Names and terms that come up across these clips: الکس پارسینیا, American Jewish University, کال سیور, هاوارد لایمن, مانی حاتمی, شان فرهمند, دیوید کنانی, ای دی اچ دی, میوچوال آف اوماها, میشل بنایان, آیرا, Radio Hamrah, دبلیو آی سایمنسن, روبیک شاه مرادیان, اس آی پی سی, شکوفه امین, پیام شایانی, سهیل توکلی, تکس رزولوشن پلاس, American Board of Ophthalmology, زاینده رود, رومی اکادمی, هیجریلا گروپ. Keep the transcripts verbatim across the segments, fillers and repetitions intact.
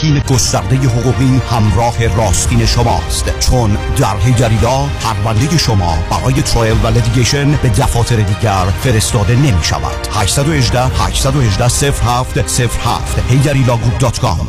تحکیم گسترده حقوقی همراه راستین شماست، چون در هیجریلا پرونده شما برای ترایل و لیتیگیشن به دفاتر دیگر فرستاده نمی شود. هشت یک هشت هشت یک هشت صفر هفت صفر هفت هیجریلا گروپ دات کام.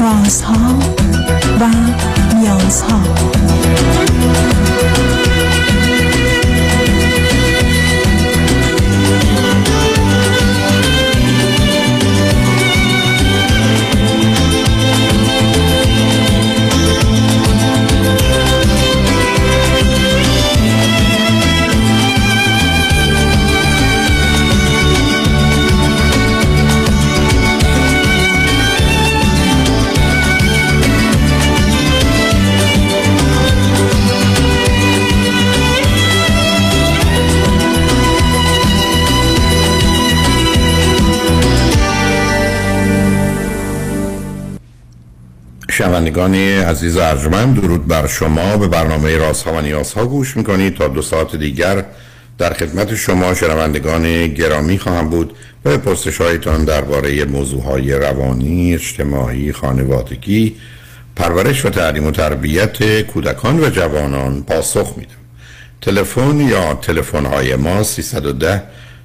رازها و نیازها. شنوندگان عزیز ارجمند، درود بر شما. به برنامه رازها و نیازها گوش میکنید. تا دو ساعت دیگر در خدمت شما شنوندگان گرامی خواهم بود به پرسش‌هایتان درباره موضوع‌های روانی، اجتماعی، خانوادگی، پرورش و تعلیم و تربیت کودکان و جوانان پاسخ میدم. تلفن یا تلفن‌های ما سیصد و ده،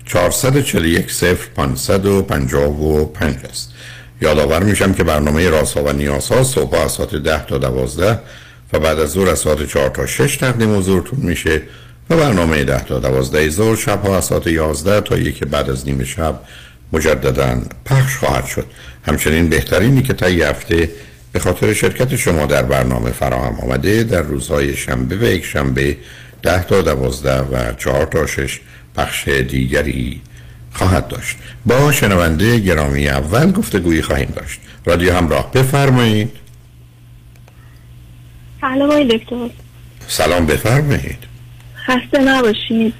چهارصد و چهل و یک، صفر پانصد و پنجاه و پنج است. یادآور میشم که برنامه رازها و نیازها صبح از ساعت ده تا دوازده و بعد از ظهر از ساعت چهار تا شش تقدیم حضورتون میشه و برنامه ده تا دوازده ظهر شب‌ها از ساعت یازده تا یک بعد از نیم شب مجدداً پخش خواهد شد. همچنین بهترینی که طی هفته به خاطر شرکت شما در برنامه فراهم آمده در روزهای شنبه و یک شنبه ده تا دوازده و چهار تا شش پخش دیگری خواهد داشت. با شنونده گرامی اول گفتگویی خواهیم داشت. رادیو همراه، بفرمایید. سلام آقای دکتر. سلام، بفرمایید. خسته نباشید.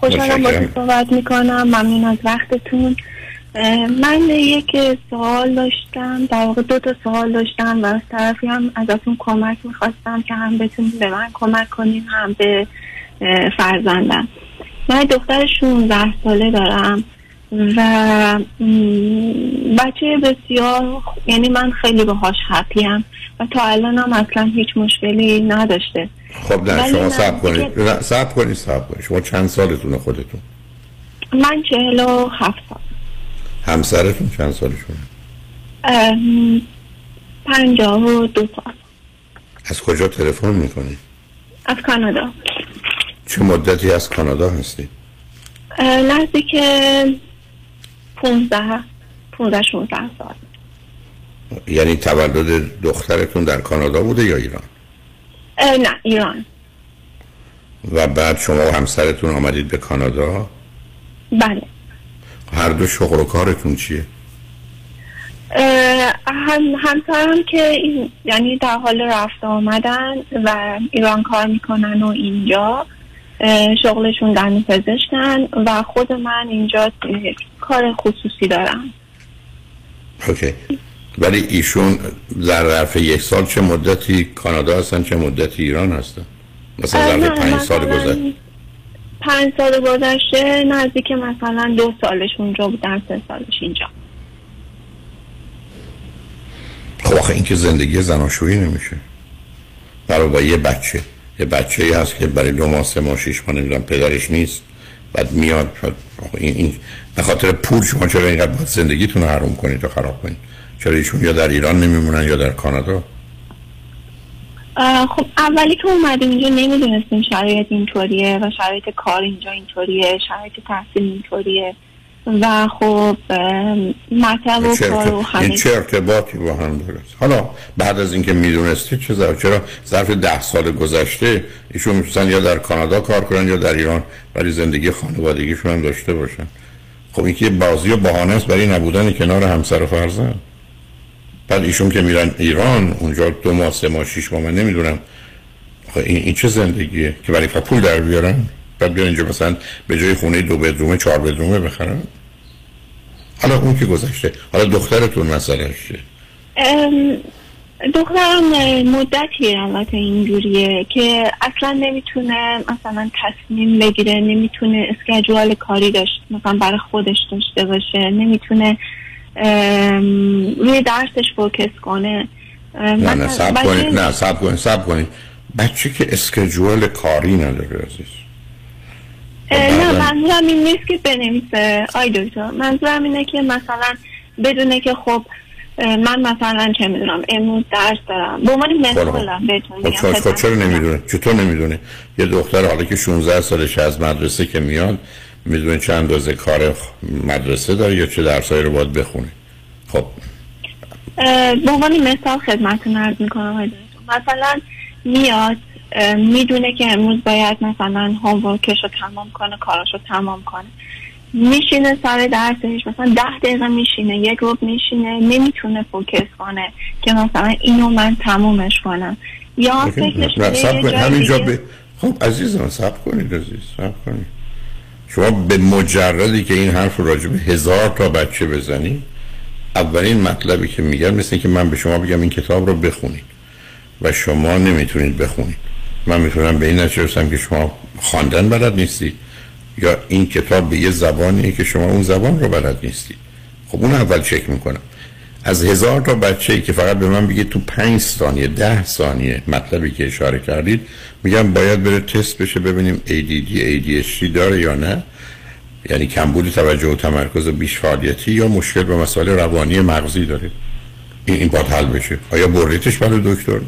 خوشحالم باهاتون صحبت میکنم. ممنون از وقتتون. من یک سوال داشتم، در واقع دو تا سوال داشتم و از طرفی هم ازتون کمک میخواستم که هم بتونید به من کمک کنیم هم به فرزندم. من دختر شانزده ساله دارم و بچه بسیار، یعنی من خیلی باهاش هپیم و تا الان هم اصلا هیچ مشکلی نداشته. خب نه، شما صبر کنید صبر کنید صبر کنید شما چند سالتونه خودتون؟ من چهل و هفت سال. همسرتون چند سالشونه؟ پنجاه و دو سال. از کجا تلفن میکنید؟ از کانادا. چه مدتی از کانادا هستید؟ نزدیک که پانزده شانزده سال. یعنی تولد دخترتون در کانادا بوده یا ایران؟ نه، ایران. و بعد شما و همسرتون آمدید به کانادا؟ بله. هر دو شغل و کارتون چیه؟ هم همسرم که یعنی در حال رفت آمدن و ایران کار میکنن و اینجا شغلشون دندون پزشکن و خود من اینجا کار خصوصی دارم. اوکی. ولی ایشون در ظرف یک سال چه مدتی کانادا هستن، چه مدتی ایران هستن؟ مثلا ظرف پنج سال گذشته. پنج سال گذشته نزدیک مثلا دو سالش اونجا بودن، سه سالش اینجا. خب آخه این که زندگی زناشویی نمیشه. برای با یه بچه یه بچه‌ای هست که برای دو ماه سه ماه شش ماه نمیدونم پدرش نیست، بعد میاد. این به خاطر پول شما چرا اینقدر باید زندگیتون رو حروم کنید و خراب کنید؟ چرا ایشون یا در ایران نمیمونن یا در کانادا؟ خب اولی که اومدیم اینجا نمیدونستیم شرایط اینطوریه و شرایط کار اینجا اینطوریه، شرایط تحصیل اینطوریه و خب مطلب و کار و همین. این چه ارتباطی با هم داره؟ حالا بعد از اینکه میدونستی چه زر... چرا ظرف ده سال گذشته ایشون میتونن یا در کانادا کار کنن یا در ایران ولی زندگی خانوادگیشون هم داشته باشن؟ خب این که بازی و بهانه است برای نبودن کنار همسر و فرزند. بعد ایشون که میرن ایران اونجا دو ماه سه ماه شش ماه من نمیدونم. خب این این چه زندگیه که برای پول در بیارن؟ بعد بیان اینجا مثلا به جای خونه دو بدرومه چهار بدرومه بخرن. حالا اون که گذشته، حالا دخترتون مثلا چیه؟ دخترم مدتی البته اینجوریه که اصلا نمیتونه مثلا تصمیم بگیره، نمیتونه اسکیجول کاری داشت مثلا برای خودش داشته باشه، نمیتونه روی درسش فوکس کنه. نه نه صبر کنید نه صبر کنید صبر کنید بچه که اسکیجول کاری نداره عزیز. نه منظورم این نیست که بنویسه آی دکتر، منظورم اینه که مثلا بدونه که خب من مثلا چه میدونم امروز درس دارم. به عنوان مثالم بهتون میگم. خب چرا نمیدونه؟ چطور نمیدونه؟ یه دختر حالا که شانزده سالشه از مدرسه که میاد میدونه چه اندازه کار مدرسه داره یا چه درسایی رو باید بخونه. خب به عنوان مثال خدمتتون عرض میکنم آی دکتر، مثلا میاد میدونه که امروز باید مثلا هامورکش رو تمام کنه، کاراش رو تمام کنه، میشینه سر درسش مثلا ده دقیقه میشینه، یک روب میشینه، نمیتونه فوکس کنه که مثلا اینو من تمومش کنم یا فکرش کنه همینجا به... خب عزیزم صبر کنید عزیز صبر کنید شما به مجردی که این حرف رو راجب هزار تا بچه بزنید، اولین مطلبی که میگم مثل که من به شما بگم این کتاب رو بخونید و شما نمیتونید بخونید، من میتونم به این نشستم که شما خواندن بلد نیستید یا این کتاب به یه زبانیه که شما اون زبان رو بلد نیستید. خب اون اول چک میکنم. از هزار تا بچه‌ای که فقط به من بگید تو پنج ثانیه ده ثانیه مطلبی که اشاره کردید، میگم باید بره تست بشه ببینیم ای دی دی، ای دی اچ دی داره یا نه، یعنی کمبود توجه و تمرکز و بیش فعالیتی یا مشکل به مسائل روانی مغزی داره. این این باید حل بشه. آیا بردیدش برای دکتر؟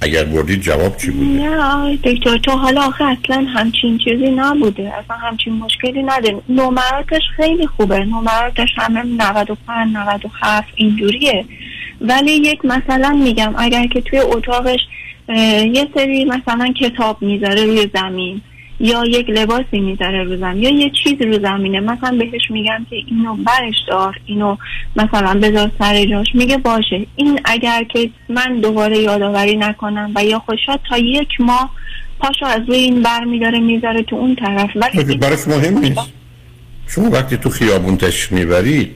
اگر بردید جواب چی بوده؟ نه دکتر تو حالا آخه اصلا همچین چیزی نبوده، اصلا همچین مشکلی نداره. نمراتش خیلی خوبه، نمراتش همه نود و پنج نود و هفت اینجوریه. ولی یک مثلا میگم اگر که توی اتاقش یه سری مثلا کتاب میذاره روی زمین یا یک لباسی میذاره رو زمین یا یه چیز رو زمینه، مثلا بهش میگم که اینو برش دار، اینو مثلا بذار سر جاش، میگه باشه. این اگر که من دوباره یادآوری نکنم و یا خوشا تا یک ماه پاشو از روی این بر میداره میذاره تو اون طرف. ولی برش مهم نیست. شما وقتی تو خیابون تشریف میبرید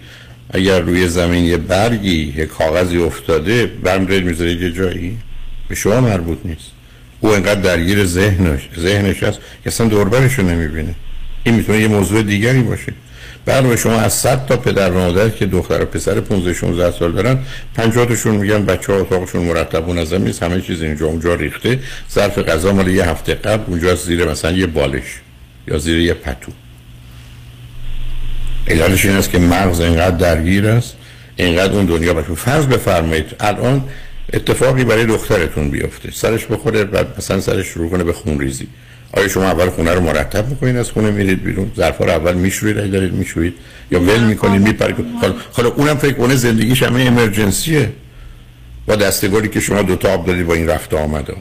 اگر روی زمین یه برگی یه کاغذی افتاده برمی‌دارید میذارید یه جایی، به شما مربوط نیست. او انقدر درگیر ذهنش ذهنش است که اصلا دوربرش رو نمیبینه. این میتونه یه موضوع دیگری باشه. برای شما از صد تا پدر و مادر که دختر و پسر پانزده شانزده سال دارن، پنجاه تاشون میگن بچه‌ها اتاقشون مرتب و نظم نیست، همه چیز اینجا اونجا ریخته، ظرف غذا مال یه هفته قبل اونجا زیر مثلا یه بالش یا زیر یه پتو. علتش این است که مغز انقدر درگیر است، انقدر اون دنیا باشه. فرض بفرمایید الان اتفاقی برای دخترتون بیفته، سرش بخوره، بعد مثلا سرش شروع کنه به خونریزی. آیا شما اول خونه رو مرتب میکنین از خونه میرید بیرون، ظرفا رو اول میشورید اگه دارید میشورید یا ول میکنین میپرید؟ حالا اونم فکر کنه زندگیش همه ایمرجنسیه با دستگاری که شما دو تا آب دادید با این رفت آمده.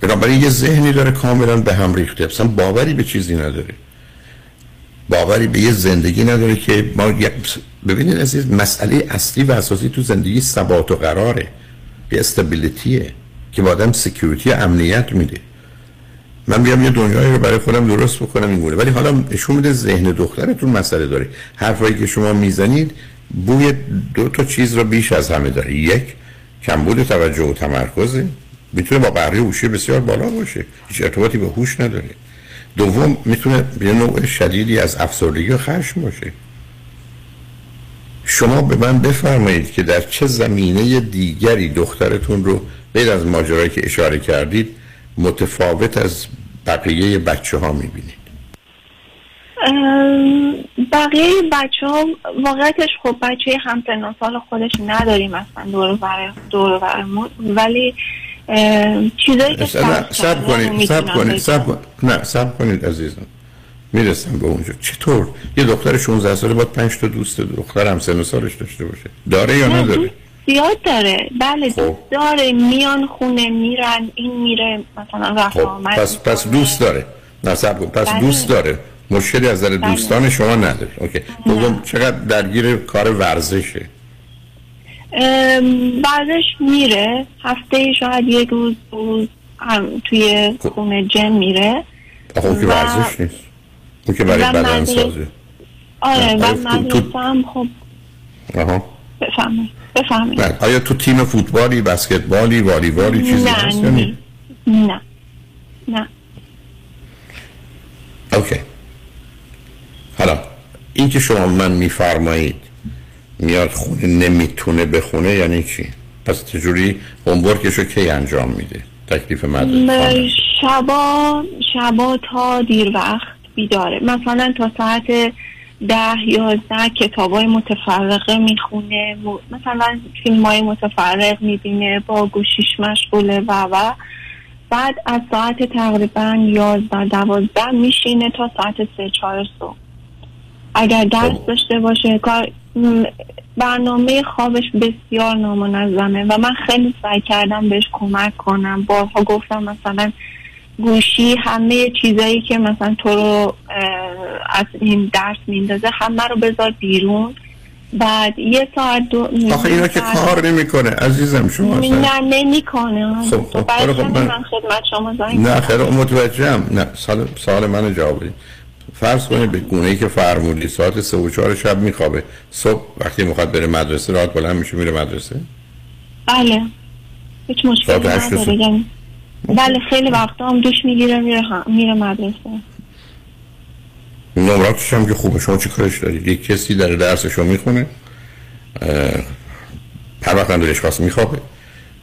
بنابراین یه ذهنی داره کاملا به هم ریخته، اصلا باوری به چیزی نداره، باوری به یه زندگی نداره که ما. ببینید عزیز، مسئله اصلی و اساسی تو زندگی ثبات و قراره، یه استابیلیتیه که با آدم سکیوریتی امنیت میده. من میام یه دنیایی رو برای خودم درست بکنم اینگونه، ولی حالا نشون میده ذهن دخترتون مسئله داره. حرفایی که شما میزنید بوی دو تا چیز رو بیش از همه داره. یک، کمبود توجه و تمرکز، میتونه با بقیه هوش بسیار بالا باشه، هیچ ارتباطی به هوش نداره. دوم، میتونه یه نوع شدیدی از افسردگی و خشم باشه. شما به من بفرمایید که در چه زمینه دیگری دخترتون رو غیر از ماجرایی که اشاره کردید متفاوت از بقیه بچه ها میبینید؟ بقیه بچه ها واقعیتش خب بچه همسن و سال خودش نداریم اصلا دور و برمون، ولی چیزایی که سب کنید سب کنید سب کنید نه سب کنید عزیزم، میرسم به اونجا. چطور یه دختر شانزده ساله باید پنج تا دوست دختر هم سن و سالش داشته باشه؟ داره یا نداره؟ زیاد داره، بله. خب. داره، میان خونه، میرن، این میره مثلا رفت خب. آمد. پس پس دوست داره. نه سب کن. پس بله. دوست داره. مشکلی از نظر دوستان شما نداره. اوکی. دوم، چقدر درگیر کار ورزشه؟ ورزش میره، هفته شاید یک روز روز توی خونه جم میره. خب که ورزش نیست. اون که برای بدن سازه. آره و مدرسه هم خب آها بفهمید بفهمید آیا تو تیم فوتبالی، بسکتبالی، والیبالی چیزی هست یا نه؟ نه نه اوکی. حالا این که شما من میفرمایید میاد خونه نمیتونه بخونه یعنی چی؟ پس چجوری هومورکشو کی انجام میده؟ تکلیف مدرسه شبا شبا تا دیر وقت بیداره، مثلا تا ساعت ده یازده کتابای متفرقه میخونه، مثلا فیلمای متفرق میبینه، با گوشیش مشغوله و و بعد از ساعت تقریبا یازده دوازده میشینه تا ساعت سه چهار صبح. اگر درس داشته باشه کار، برنامه خوابش بسیار نامنظمه و من خیلی سعی کردم بهش کمک کنم، بارها گفتم مثلا گوشی همه چیزایی که مثلا تو رو از این درس میندازه همه رو بذار بیرون، بعد یه ساعت دو آخه اینا که کار نمیکنه عزیزم شما اصلا نه نمیکنه. خب خب برای خب من خدمت شما زنگ نه خیلی متوجهم. نه سال سال منو جواب بدید. فرض کنید به گونه‌ای که فرمودید ساعت سه و چهار شب میخوابه، صبح وقتی میخواد بره مدرسه راحت بلند میشه میره مدرسه؟ بله هیچ مشکلی نداره. بله خیلی وقتا هم دوش میگیره میره میره مدرسه. نمراتش هم که خوبه. شما چی کارش دارید؟ یک کسی در درسش رو میخونه، هر وقت هم دلش خواست میخوابه،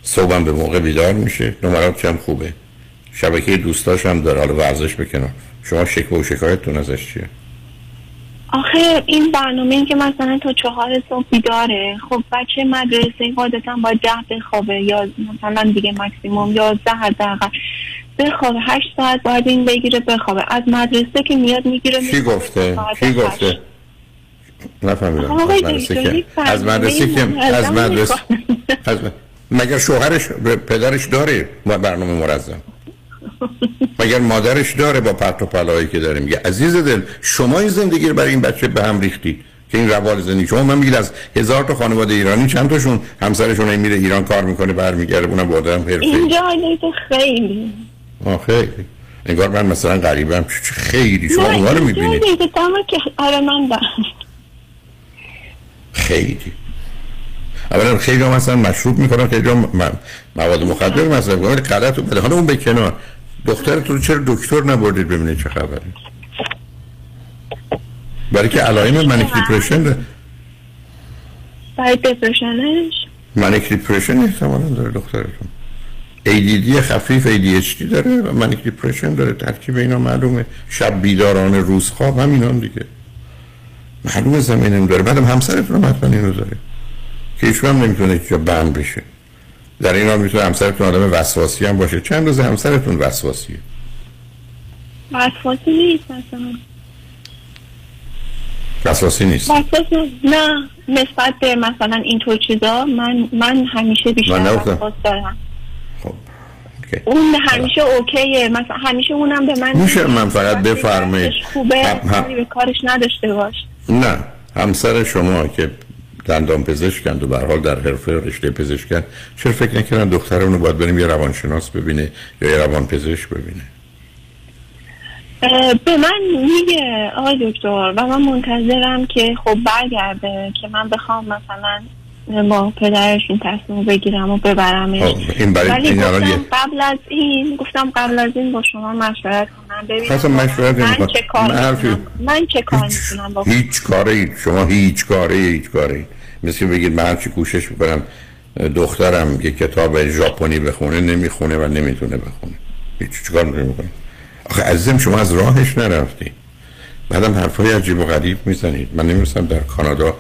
صبح هم به موقع بیدار میشه، نمراتش هم خوبه، شبکه دوستاش هم داره، حالا ورزش بکنه. شما شکوه و شکایتتون ازش چیه؟ آخه این برنامه این که مثلا تا چهار صبح بیداره، خب بچه مدرسه قاعدتا باید ده بخوابه یا مثلا دیگه مکسیموم یازده حداقل بخوابه، هشت ساعت باید این بگیره بخوابه. از مدرسه که میاد میگیره. کی گفته؟ کی گفته؟ نفهمیدم. از مدرسه که از مدرسه که از مدرسه مگر شوهرش پدرش داره برنامه مرزم؟ مگر مادرش داره با پرت و پلایی که داره؟ میگه عزیز دل شما این زندگی رو برای این بچه به هم ریختید که این روال زندگی شما. من میگم از هزار تا خانواده ایرانی چند تاشون همسرشون میره ایران کار میکنه برمیگره، اونم آدم حرفه‌ای. اینجا حالت خیلی آخه انگار من مثلا غریبم. خیلی شما اونها رو میبینید که آره من دارم. خیلی اولا خیلی هم مثلا مشروب میکنن، خیلی هم مواد مخدر مصرف میکنن، غلطو بده. حالا اون به کنار، دخترتون رو چرا دکتر نبردید ببینید چه خبره؟ برای که علائم منیک دیپرشن داره. برای دیپرشنش؟ منیک دیپرشن احتمالاً داره دخترتون. ای دی دی خفیف، ای دی اچ دی داره، منیک دیپرشن داره، ترکیب اینا معلومه. شب بیدارانه روز خواب هم اینا هم دیگه. معلومه زمینم داره. بعدم همسرتون هم حتما اینو داره. که ایشون هم نمیتونه که بند بشه. در این حال میتونه همسرتون آدم وسواسی هم باشه. چند روز همسرتون وسواسیه؟ وسواسی نیست مثلا. وسواسی نیست؟ وسواسی نه. نسبت به مثلا اینطور چیزا من من همیشه بیشتر وسواس دارم. خب. اوکی. اون همیشه اوکیه. مثلا همیشه اونم به من میشه من فقط بفرمایید. خوبه. کاری به کارش نداشته باش. نه. همسر شما که دندان پزشکند و به هر حال در حرفه رشته پزشکن، چرا فکر نکردن دخترمونو باید بریم یه روانشناس ببینه یا یه روانپزشک ببینه؟ به من میگه آقای دکتر و من منتظرم که خب برگرده که من بخوام مثلا با پدرش این تصمیم بگیرم و ببرمش. این ولی این گفتم این قبل از این گفتم قبل از این با شما مشورت کنم ببینم من چه کار میکنم، من چه کار میکنم. هیچ کاری شما هیچ کاری هیچ کاری مثل بگید من هرچی کوشش میکنم دخترم یک کتاب ژاپنی بخونه، نمیخونه و نمیتونه بخونه. هیچ چیکار میکنم؟ آخه عزیزم شما از راهش نرفتی، بعدم حرفای عجیب و غریب میزنید. من نمیرسم در کانادا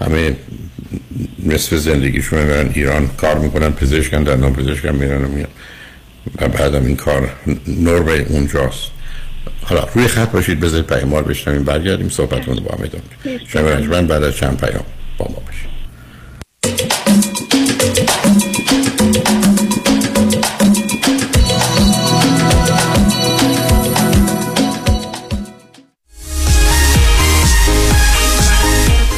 همه نصف زندگیشون میرن ایران کار میکنن، پزشکن، دندان پزشکن میرن و میان و بعدم این کار نرم اونجاست. حالا روی خط باشید، بذارید پیامار بشنویم، برگردیم صحبتمون رو با هم ادامه بدیم. شما رجمن بعد از چند پیام با ما باشید.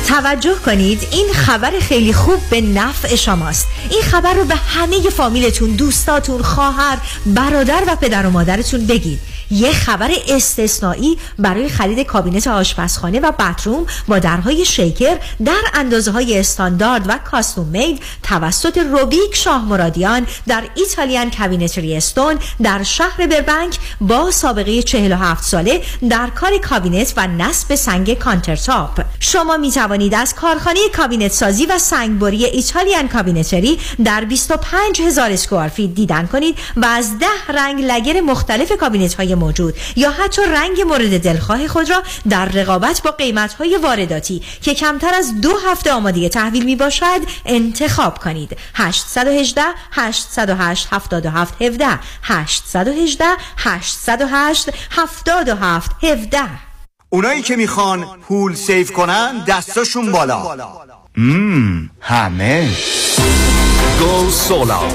توجه کنید، این خبر خیلی خوب به نفع شماست. این خبر رو به همه فامیلتون، دوستاتون، خواهر، برادر و پدر و مادرتون بگید. یه خبر استثنایی برای خرید کابینت آشپزخانه و باتروم با درهای شیکر در اندازه‌های استاندارد و کاستوم مید توسط روبیک شاه مرادیان در ایتالیان کابینتری استون در شهر بربنک با سابقه چهل و هفت ساله در کار کابینت و نصب سنگ کانترتاپ. شما می توانید از کارخانه کابینت سازی و سنگبری ایتالیان کابینتری در بیست و پنج هزار اسکوئر فیت دیدن کنید و از ده رنگ لگر مختلف کابینت‌های موجود یا حتی رنگ مورد دلخواه خود را در رقابت با قیمت‌های وارداتی که کمتر از دو هفته آماده تحویل می‌باشد انتخاب کنید. هشت یک هشت هشت صفر هشت هفت هفت یک هفت هشت یک هشت هشت صفر هشت هفت هفت یک هفت. اونایی که میخوان پول سیف کنن دستاشون بالا. مم. همه گو سولار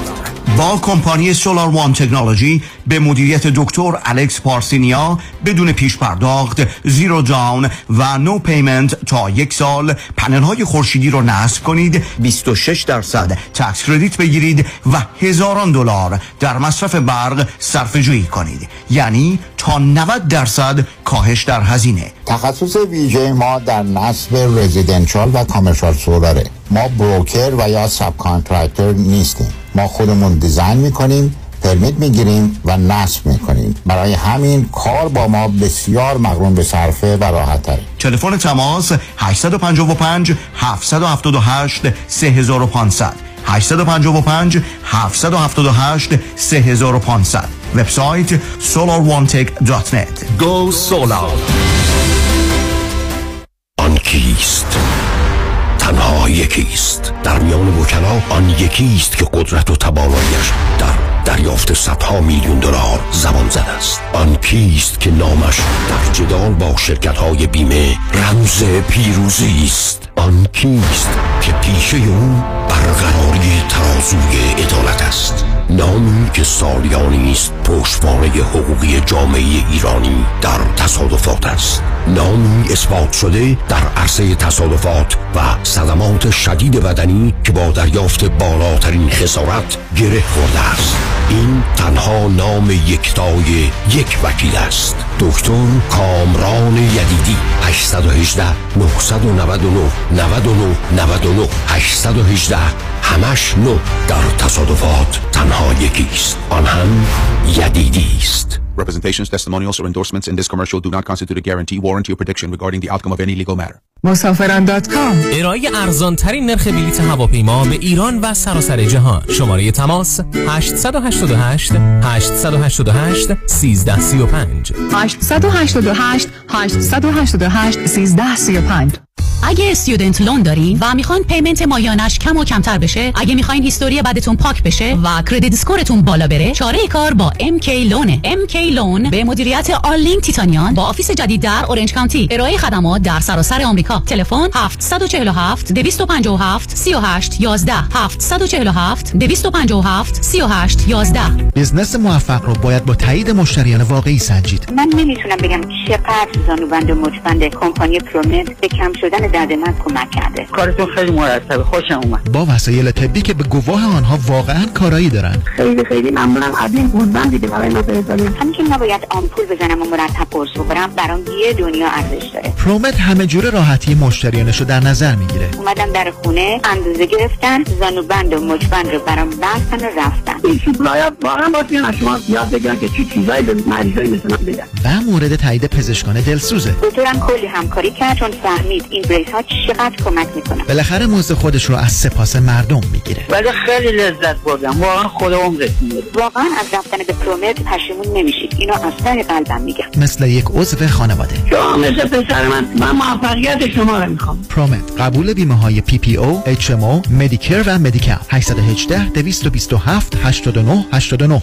با کمپانی سولار وان تکنولوژی به مدیریت دکتر الکس پارسینیا بدون پیش پرداخت، زیرو داون و نو پیمنت تا یک سال پنل های خورشیدی رو نصب کنید، بیست و شش درصد تکس کردیت بگیرید و هزاران دلار در مصرف برق صرفه جویی کنید، یعنی تا نود درصد کاهش در هزینه. تخصص ویژه ما در نصب رزیدنشال و کامرشال سولاره. ما بروکر و یا ساب کانترکتور نیستیم، ما خودمون دیزاین میکنیم، پرمیت میگیریم و نصب میکنیم. برای همین کار با ما بسیار مقرون به صرفه و راحت تره. تلفن تماس هشت پنج پنج هفت هفت هشت سه پنج صفر صفر هشت پنج پنج هفت هفت هشت سه پنج صفر صفر. وبسایت solar one tech dot net. Go solar. آن کیست؟ تنها یکیست. در میان وکلا آن یکیست که قدرت و تبالایش در دریافت صدها میلیون دلار زبان زده است. آن کیست که نامش در جدال با شرکت‌های بیمه رمز پیروزی است. آن کیست که پیشه او برقراری ترازوی عدالت است. نامی که سالیانی است پشتوانه حقوقی جامعه ایرانی در تصادفات است. نامی اثبات شده در عرصه تصادفات و صدمات شدید بدنی که با دریافت بالاترین خسارت گره خورده است. این تنها نام یکتای یک وکیل است. دکتر کامران یدیدی. هشت یک هشت نه نه نه نه نه نه نه هشت یک هشت همش نه. در تصادفات تنها یکیست. آن هم یدیدی است. Representations, testimonials or endorsements in this commercial do not constitute a guarantee, warranty or prediction regarding the outcome of any legal matter. مسافران دات کام ارائه ارزان‌ترین نرخ بلیط هواپیما به ایران و سراسر جهان. شماره تماس هشت هشت هشت هشت هشت هشت هشت یک سه سه پنج هشت هشت هشت هشت هشت هشت هشت یک سه سه پنج. اگه استودنت لون دارین و میخوان پیمنت مایانش کم و کمتر بشه، اگه میخواین هیستوری بدتون پاک بشه و کردیت اسکورتون بالا بره، چاره کار با MK لونه. MK لون به مدیریت آرلینگ تیتانیان با آفیس جدید در اورنج کانتی. ارائه خدمات در سراسر آمریکا. تلفن هفت چهار هفت دو پنج هفت سه هشت یک یک هفت چهار هفت دو پنج هفت سه هشت یک یک. بیزنس موفق رو باید با تایید مشتریان واقعی سنجید. من نمیتونم بگم چقدر زانوبند و مچبند کمپانی پرومت به کم شدن دردمند کمک کرده. کارتون خیلی مرتبه، خوشم اومد. با وسایل طبی که به گواه آنها واقعا کارایی دارن. خیلی خیلی ممنونم. قبلین قربان دیدم برای ما بزنید. همین که نباید آمپول بزنم و مرتب قرص بخورم برام یه دنیا ارزش داره. پرومت همه جوره راحتی مشتریانش رو در نظر میگیره. اومدم در خونه اندازه گرفتن، زانوبند و مچبند رو برام بستن و رفتن. شاید واقعا باید شما یاد بگیرن که چی چیزایی به مریضای مثلا بدن. و مورد تایید پزشکان دلسوزه. دکترم کلی همکاری کرد چون فهمید این بریس ها چقدر کمک میکنه. بالاخره موضوع خودش رو از سپاس مردم میگیره. ولی خیلی لذت بردم. واقعا خدا عمرت میده. واقعا از رفتن به پرومت پشیمون نمیشید. اینو از ته قلبم میگم. مثل یک عضو خانواده. شما مثل پسر من. من موفقیت شما رو میخوام. پرومت قبول بیمه های پی پی او، اچ ام او، مدیکر و مدیکاپ. هشت یک هشت دو دو هفت هشت نه هشت نه.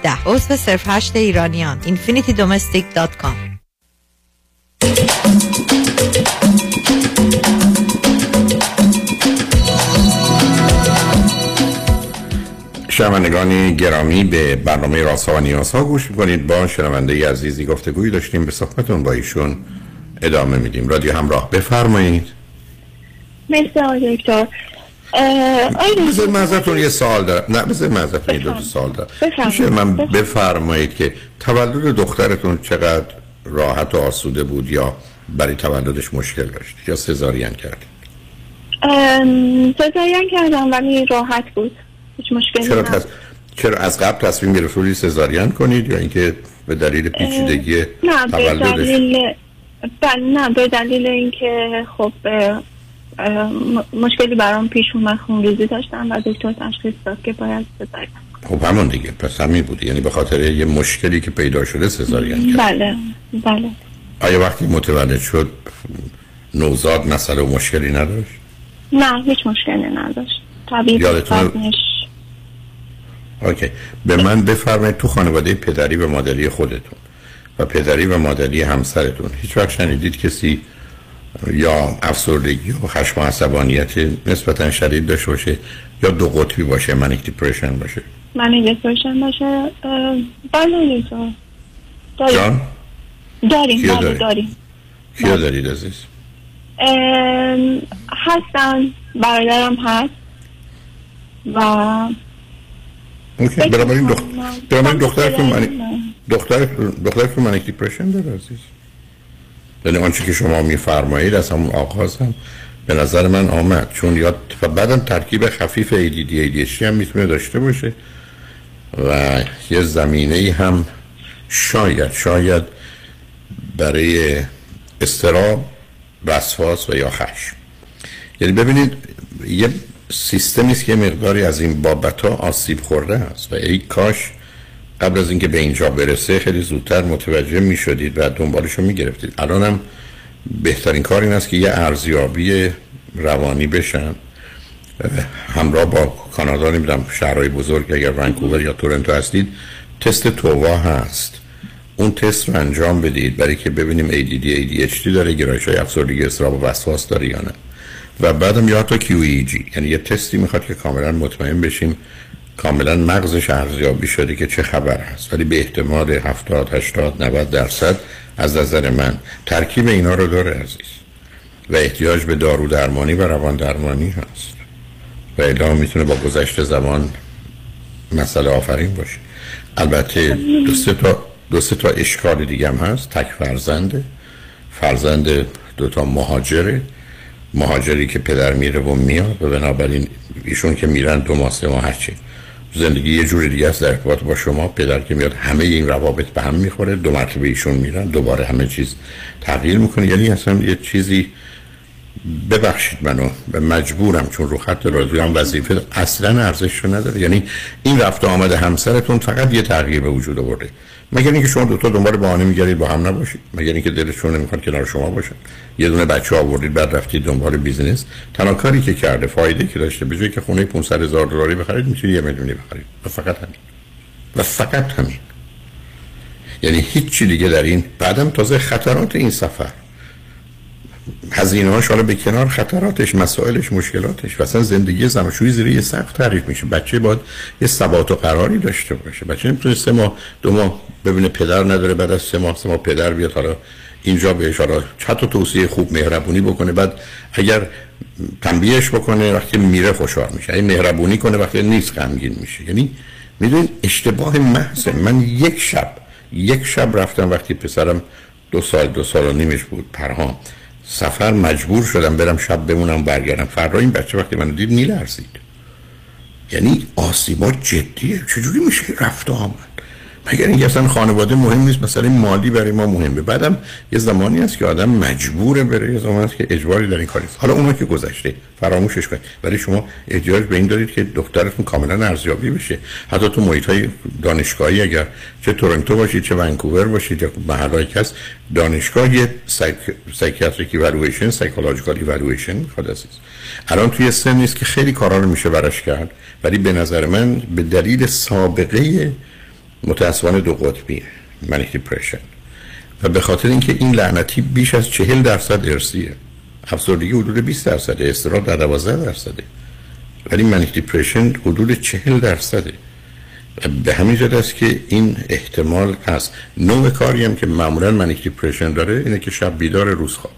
ده. عضو صرف هشت ایرانیان. infinity domestic dot com. شنوندگان گرامی، به برنامه رازها و نیازها گوش میکنید. با شنونده عزیزی گفتگویی داشتیم، به صحبتون با ایشون ادامه میدیم. رادیو همراه، بفرمایید. مرسی آقای دکتر. بذار مذرتون یه سال دارم. نه بذار مذرتون یه دو تا سال دارم. میشه من بفرمایید که تولد دخترتون چقدر راحت و آسوده بود یا برای تولدش مشکل داشت یا سزارین کردید؟ سزارین کردم ولی راحت بود، هیچ مشکلی چرا تص... چرا از قبل تصمیم گرفتید سزارین کنید یا اینکه به دلیل پیچیدگی تولدش؟ نه به دلیل نه به دلیل اینکه خب م... مشکلی برام پیش اومد، خونریزی داشتم و دکتر تشخیص داد که باید سزارین. خب همون دیگه، پس همین بود، یعنی به خاطر یه مشکلی که پیدا شده سزارین کرد. بله بله. آیا وقتی متولد شد نوزاد مسئله و مشکلی نداشت؟ نه هیچ مشکلی نداشت، طبیعی یادتون... اوکی، به من بفرمایید تو خانواده پدری و مادری خودتون و پدری و مادری همسرتون هیچ وقت شنیدید کسی یا افسردگی و خشم و عصبانیت نسبتاً شدید داشته باشه یا دو قطبی باشه، منیک دیپرشن باشه؟ من یه سوشن باشه. بله دکتر داریم داریم بله داریم کیا دارید عزیز؟ هستن، برادرم هست و اوکی. برای این دختر دخترتون من دختر دخترتون من دیپرشن داره عزیز. یعنی آنچه که شما میفرمایید از همون آغاز هم به نظر من آمد، چون یاد و بعدم ترکیب خفیف ای دی دی، ای دی اچ دی هم میتونه داشته باشه و یه زمینه‌ای هم شاید شاید برای استراب، وسواس و یا خشم. یعنی ببینید یه سیستمی است که مقداری از این بابت‌ها آسیب خورده است و ای کاش قبل از اینکه به اینجا برسه خیلی زودتر متوجه می‌شدید و دنبالش رو می‌گرفتید. الانم بهترین کار این است که یه ارزیابی روانی بشن همراه با کانادا، نمیدونم شهرهای بزرگ اگر ونکوور یا تورنتو هستید تست تووا هست، اون تست رو انجام بدید برای که ببینیم ای دی دی، ای دی اچ دی داره، گرایش‌های افسردگی، اضطراب و وسواس داره یا نه، و بعدم یا تا کیو ای جی، یعنی یه تستی میخواد که کاملا مطمئن بشیم کاملا مغزش ارزیابی شده که چه خبر هست. ولی به احتمال هفتاد، هشتاد، نود درصد از نظر من ترکیب اینا رو داره عزیز و احتیاج به دارو درمانی و روان درمانی هست و الا میتونه با گذشت زمان مسئله آفرین باشه. البته دو سه تا دو سه تا اشکال دیگه هم هست، تک فرزنده، فرزند دوتا مهاجره، مهاجری که پدر میره و میاد و بنابراین ایشون که میرن دو ماه سه ماه هرچی زندگی یه جور دیگه است در ارتباط با شما. پدر که میاد همه این روابط به هم میخوره، دو مرتبه ایشون میرن، دوباره همه چیز تغییر میکنه. یعنی اصلا یه چیزی، ببخشید منو به مجبورم چون رو خط رادیو هم وظیفه اصلا ارزش رو نداره. یعنی این رفت و آمد همسرتون فقط یه تغییر به وجود آورده، مگر اینکه شما دوتا دنبال بهانه میگردید با هم نباشید، مگر اینکه دلشون نمیخواد کنار شما باشن، یه دونه بچه آوردید بعد رفتید دنبال بیزینس. تنها کاری که کرده، فایده که داشته، به جای که خونه پانصد هزار دلاری بخرید میتونید یه میلیونی بخرید و فقط همین و فقط همین. یعنی هیچ چیز دیگه در این. بعدم تازه خطرات این سفر، هزینه‌هاش حالا به کنار، خطراتش، مسائلش، مشکلاتش، مثلا زندگی زناشویی زیر یه سقف تعریف میشه. بچه باید یه ثبات و قراری داشته باشه. بچه نمیتونه سه ماه دو ماه ببینه پدر نداره، بعد از سه ماه سه ماه پدر بیاد حالا اینجا بهش حالا حتی توصیه خوب، مهربونی بکنه، بعد اگر تنبیهش بکنه وقتی میره خوشحال میشه، اگه مهربونی کنه وقتی نیست غمگین میشه. یعنی میدونید اشتباه محض. من یک شب یک شب رفتم وقتی پسرم دو سال دو سال و نیمش بود پرهام سفر، مجبور شدم برم شب بمونم برگردم. فردا این بچه وقتی منو دید میلرزید. یعنی آسیبا جدیه. چجوری میشه رفت و آمد؟ مگر اینکه اصلا خانواده مهم نیست، مثلا مالی برای ما مهمه. بعدم یه زمانی هست که آدم مجبوره بره، یه زمانی هست که اجباری در این کار نیست. حالا اونها که گذشته فراموشش کنید، ولی شما احتیاج به این دارید که دخترتون کاملا ارزیابی بشه، حتی تو محیط‌های دانشگاهی، اگر چه تورنتو باشید چه ونکوور باشید یا محلهایی که هست دانشگاه، یه سایکیاتریک ایوالویشن، سایکولوژیکال ایوالویشن می‌خواد عزیز. الان توی سن نیست که خیلی کارا رو میشه براش کرد، ولی به نظر من به دلیل سابقه متاسفانه دو قطبیه، منیک دیپرشن، و به خاطر اینکه این لعنتی بیش از چهل درصد ارثیه، افسردگی حدود بیست درصد، استراب در دوازده درصده، ولی منیک دیپرشن حدود چهل درصده. به همین جد است که این احتمال هست. نوع کاری هم که معمولا منیک دیپرشن داره اینه که شب بیدار، روز خواب.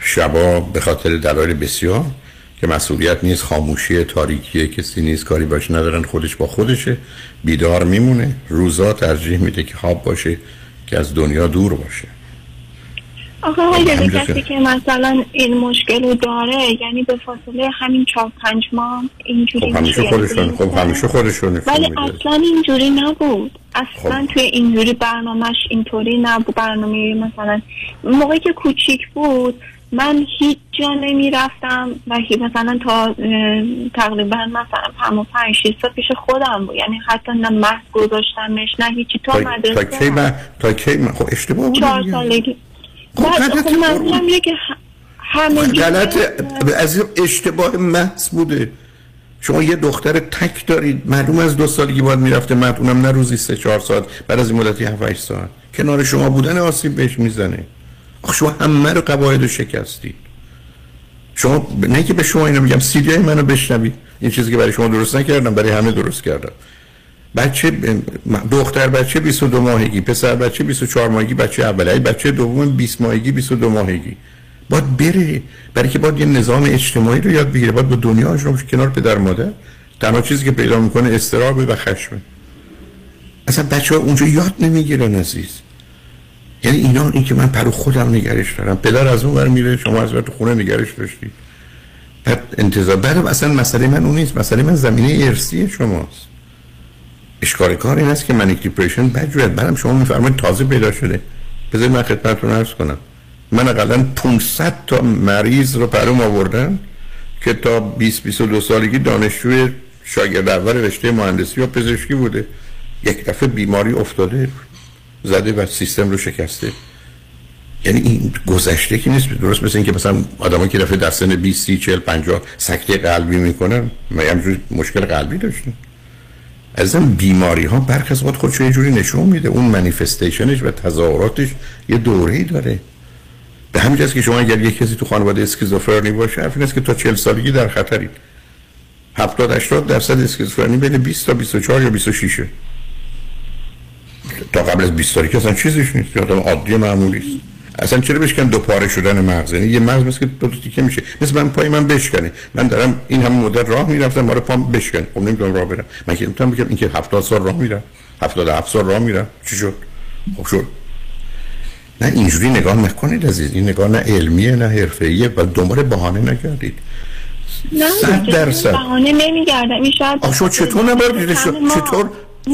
شبا به خاطر دلایل بسیار که مسئولیت نیست، خاموشی، تاریکیه، کسی نیست، کاری باش ندارن، خودش با خودشه، بیدار میمونه. روزا ترجیح میده که خواب باشه، که از دنیا دور باشه. آخه اگه کسی که مثلا این مشکل رو داره، یعنی به فاصله همین چهار پنج ماه اینجوری خب همیشه خودشون خب همیشه خودشون ولی اصلا اینجوری نبود، اصلا خب. توی اینجوری برنامه‌اش اینطوری نبود. برنامه مثلا موقعی که کوچیک بود من هیچ جا نمی رفتم و مثلا تا تقریبا مثلا پنج و پنج شش سال پیش خودم بود. یعنی حتی نه ماسک گذاشتمش نه هیچی. تا مدرسه تا کی من تا کی من خب اشتباه بود. چهار سالگی بعد منم یه که همه غلط از اشتباه محض بوده. شما یه دختر تک دارید، معلوم از دو سالگی باید میرفته مدرسه، اونم نه روزی سه چهار ساعت، بعد از این مدتی هفت هشت ساعت کنار شما بودن آسیب بهش میزنه. شما همه رو قواعد رو شکستید. شما نه که به شما اینو میگم، سیدیای منو بشنوید، این چیزی که برای شما درست نکردم برای همه درست کردم. بچه دختر بچه بیست و دو ماهگی، پسر بچه بیست و چهار ماهگی، بچه اولی، بچه دوم بیست ماهگی، بیست و دو ماهگی باید بره، برای که باید یه نظام اجتماعی رو یاد بگیره، باید با دنیا آشنا بشه. کنار پدر مادر تنها چیزی که پیدا میکنه استرابه و خشمه. اصلا بچه‌ها اونجا یاد نمیگیرن عزیز. یعنی اینا این که من پرو خودم نگرش دارم، پدر از اون ور میره، شما از ور تو خونه نگرش داشتید. بعد انتظار بعدم اصلا مسئله من اون نیست، مسئله من زمینه ارثی شماست. اشکار کار این است که منیک دیپرشن بجوره، برام شما میفرمایید تازه پیدا شده. بذارید من خدمتتون عرض کنم. من حداقل پانصد تا مریض رو پرم آوردم که تا بیست بیست و دو سالگی دانشجوی شاگرد اول رشته مهندسی و پزشکی بوده. یک دفعه بیماری افتاده زده و سیستم رو شکسته. یعنی این گذشته که نیست، درست مثل اینکه مثلا آدمایی که دفعه در سن بیست سی چهل پنجاه سکته قلبی میکنن، همینجوری مشکل قلبی داشتن. از این بیماری ها برخ از خود خودش یه جوری نشون میده، اون منیفستیشنش و تظاهراتش یه دوره‌ای داره. به همین جاست که شما اگر یک کسی تو خانواده اسکیزوفرنی باشه، حرف این است که تا چهل سالگی در خطرید. هفتاد هشتاد درصد اسکیزوفرنی بین بیست تا بیست و چهار یا بیست و شش تا قبل از بیست سالگی اصلا چیزیش نیست، آدم عادی معمولی است. اصلا چرا بشکن دو پاره شدن مغز؟ یه مغز مثل که دو, دو تیکه میشه، مثل من پای من بشکنه. من دارم این همه مدت راه میرفتم، ما رو پام بشکن، خب نمیتونم راه برم. من که نمیتونم بگم اینکه هفتاد سال راه میرم، هفتاد و هفت سال راه میرم، چی شد؟ خب شد. نه اینجوری نگاه نکنید عزیز، این نگاه نه علمیه نه حرفه‌ایه و دوباره بهانه نگردید. نه صد درصد بهانه نمیگردم. این شاید آخه چطور نبردید؟ چطور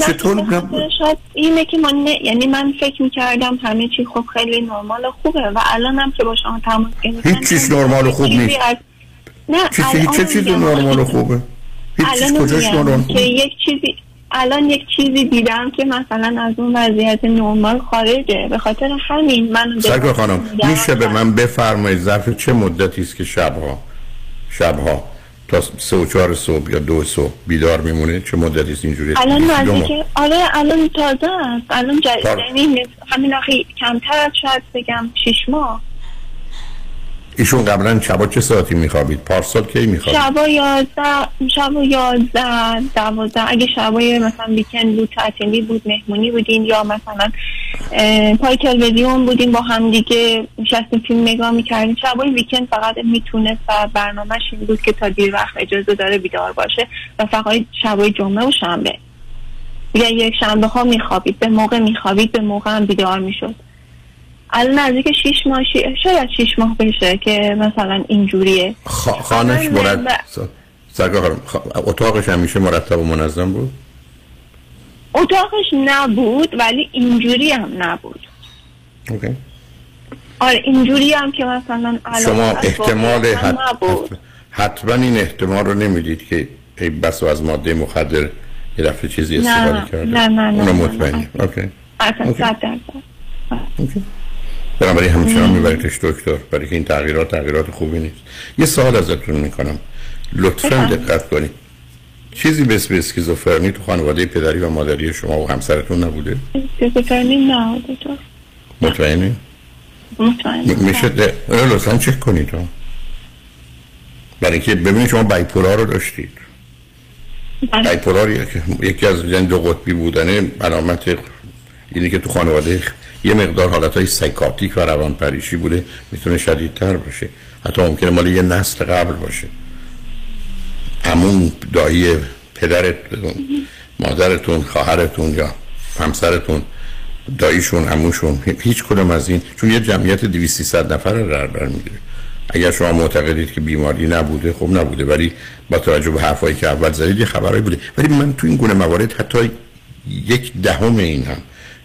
چطور نه؟ شاید اینه که من نه... یعنی من فکر می‌کردم همه چی خب خیلی نرمال و خوبه و الانم که باشه اون تمام هیچ چیز نرمال و خوب نیست. از... نه چه چیزی نرمال و خوبه؟ الان کجاش نرمال؟ که یک چیزی الان یک چیزی دیدم که مثلا از اون وضعیت نرمال خارجه. به خاطر همین من سرکار خانم میشه به من بفرمایید ظرف چه مدتی است که شب‌ها شب‌ها تا سه و چهار صبح یا دو صبح بیدار میمونه؟ چه مدتی است اینجوری؟ الان وقتی که آره الان تازه است، الان جدیدنی همین آخی کمتر شاید بگم شش ماه. ایشون قبلا شبا چه ساعتی میخوابید؟ پارسال کی میخوابید؟ شبا یازده شبا یازده دوازده اگه شبای مثلا ویکند بود، تعطیلی بود، مهمونی بودین یا مثلا پای تلویزیون بودین با هم دیگه نشستین فیلم نگاه میکردین، شبای ویکند فقط میتونه و برنامه‌اش این بود که تا دیر وقت اجازه داره بیدار باشه و فقط شبای جمعه و شنبه. یا یک شنبه ها میخوابید، به موقع میخوابید، به موقع هم بیدار میشد. الان نزدیک شش ماه شاید شش ماه بشه که مثلا اینجوریه. خانهش مرتب سرکار اتاقش همیشه مرتب و منظم بود؟ اتاقش نبود ولی اینجوری هم نبود. اوکی. آره اینجوری هم که مثلا الان شما احتمال حت... حتما این احتمال رو نمیدید که ای بس از ماده مخدر یه دفعه چیزی استفاده کرده. نه نه نه. اونم مطمئنی. اوکی. اصلا صد درصد. اوکی. برای همچنان میبریدش دکتر، برای که این تغییرات تغییرات خوبی نیست. یه سوال ازتون میکنم، لطفاً دقت کنید. چیزی به اسم اسکیزوفرنی تو خانواده پدری و مادری شما و همسرتون نبوده؟ اسکیزوفرنی نه دکتر. مطمئنی؟ مطمئنی. میشه ده لطفاً چک کنید، برای که ببینید شما بایپولار رو داشتید. بایپولار یکی از دو قطبی بودنه علامت اینی که تو خانواده یه مقدار حالتهای سایکاتیک و روانپریشی بوده، میتونه شدیدتر باشه، حتی ممکنه مال یه نسل قبل باشه. همون دایی پدرتون، مادرتون، خواهرتون یا همسرتون، داییشون، عموشون، هیچ کدوم از این، چون یه جمعیت دویست سیصد نفر رو در بر میگیره. اگر شما معتقدید که بیماری نبوده، خب نبوده، ولی با توجه به حرفایی که اول زدید یه خبرایی بوده. ولی من تو این گونه موارد حتی یک دهم این هم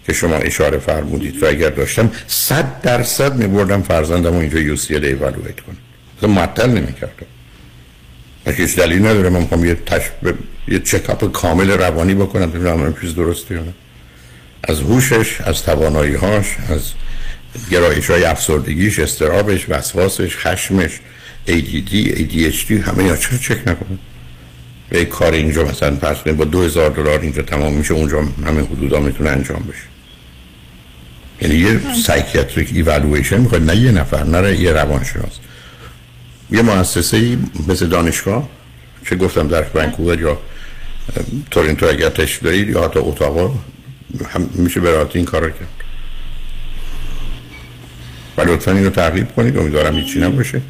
که شما اشاره فرمودید و اگر داشتم صد درصد میبردم فرزندمو اینجا یو سی ال ای اولویت کنم. اصلا معطل نمیکردم. اگه هیچ دلیل نداره من میخوام یه تش یه چکاپ کامل روانی بکنم ببینم اون چیز درسته یا نه. از هوشش، از توانایی‌هاش، از گرایش‌های افسردگیش، استرابش، وسواسش، خشمش، ای دی دی، ای دی اچ دی همه اینا چرا چک نکنم؟ یه کار اینجا مثلا فرض کنید با دو هزار دلار اینجا تمام میشه، اونجا همه حدودا میتونه انجام بشه. یعنی یه سایکیاتریک ایوالویشن میخواد، نه یه نفر، نه یه روانشناس، یه مؤسسه‌ای مثل دانشگاه چه گفتم در ونکوور یا تورنتو اگر تشت دارید یا حتی اتاقا میشه برای این کار رو کرد. و لطفا این رو تعقیب کنید، امیدوارم هیچی نباشه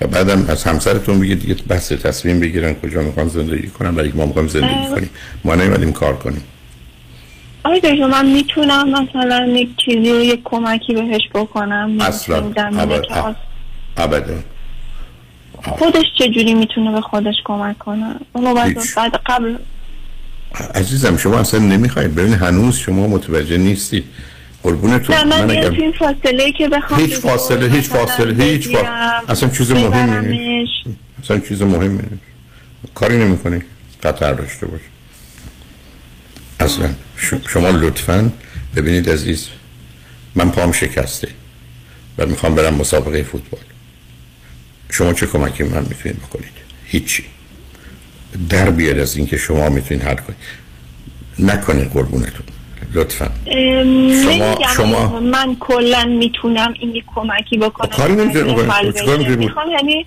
و بعدم از همسرتون بگید دیگه بس تصمیم بگیرن کجا میخوام زندگی کنم، برای ما میخوام زندگی کنیم، ما نمیدیم کار کنیم. آره دیگه من میتونم مثلا یک چیزی رو یک کمکی بهش بکنم؟ اصلا ابدا ابدا. خودش چجوری میتونه به خودش کمک کنه؟ اونو بعد بعد قبل عزیزم شما اصلا نمیخواید ببین، هنوز شما متوجه نیستید قربونتون. من اگر این فاصله که بخوام هیچ فاصله هیچ فاصله هیچ با... اصلا چیز مهمی نیست، اصلا چیز مهمی نیست، کاری نمیکنی قطر داشته باش اصلا. شما لطفاً ببینید عزیز، من پام شکسته و میخوام برم مسابقه فوتبال، شما چه کمکی من میتونید بکنید؟ هیچی. در بیاد از این که شما میتونید حل کنید، نکنید قربونتون لطفاً. شما شما من کلن میتونم این کمکی بکنم، کاری نمیتونید بکنید. میخوام یعنی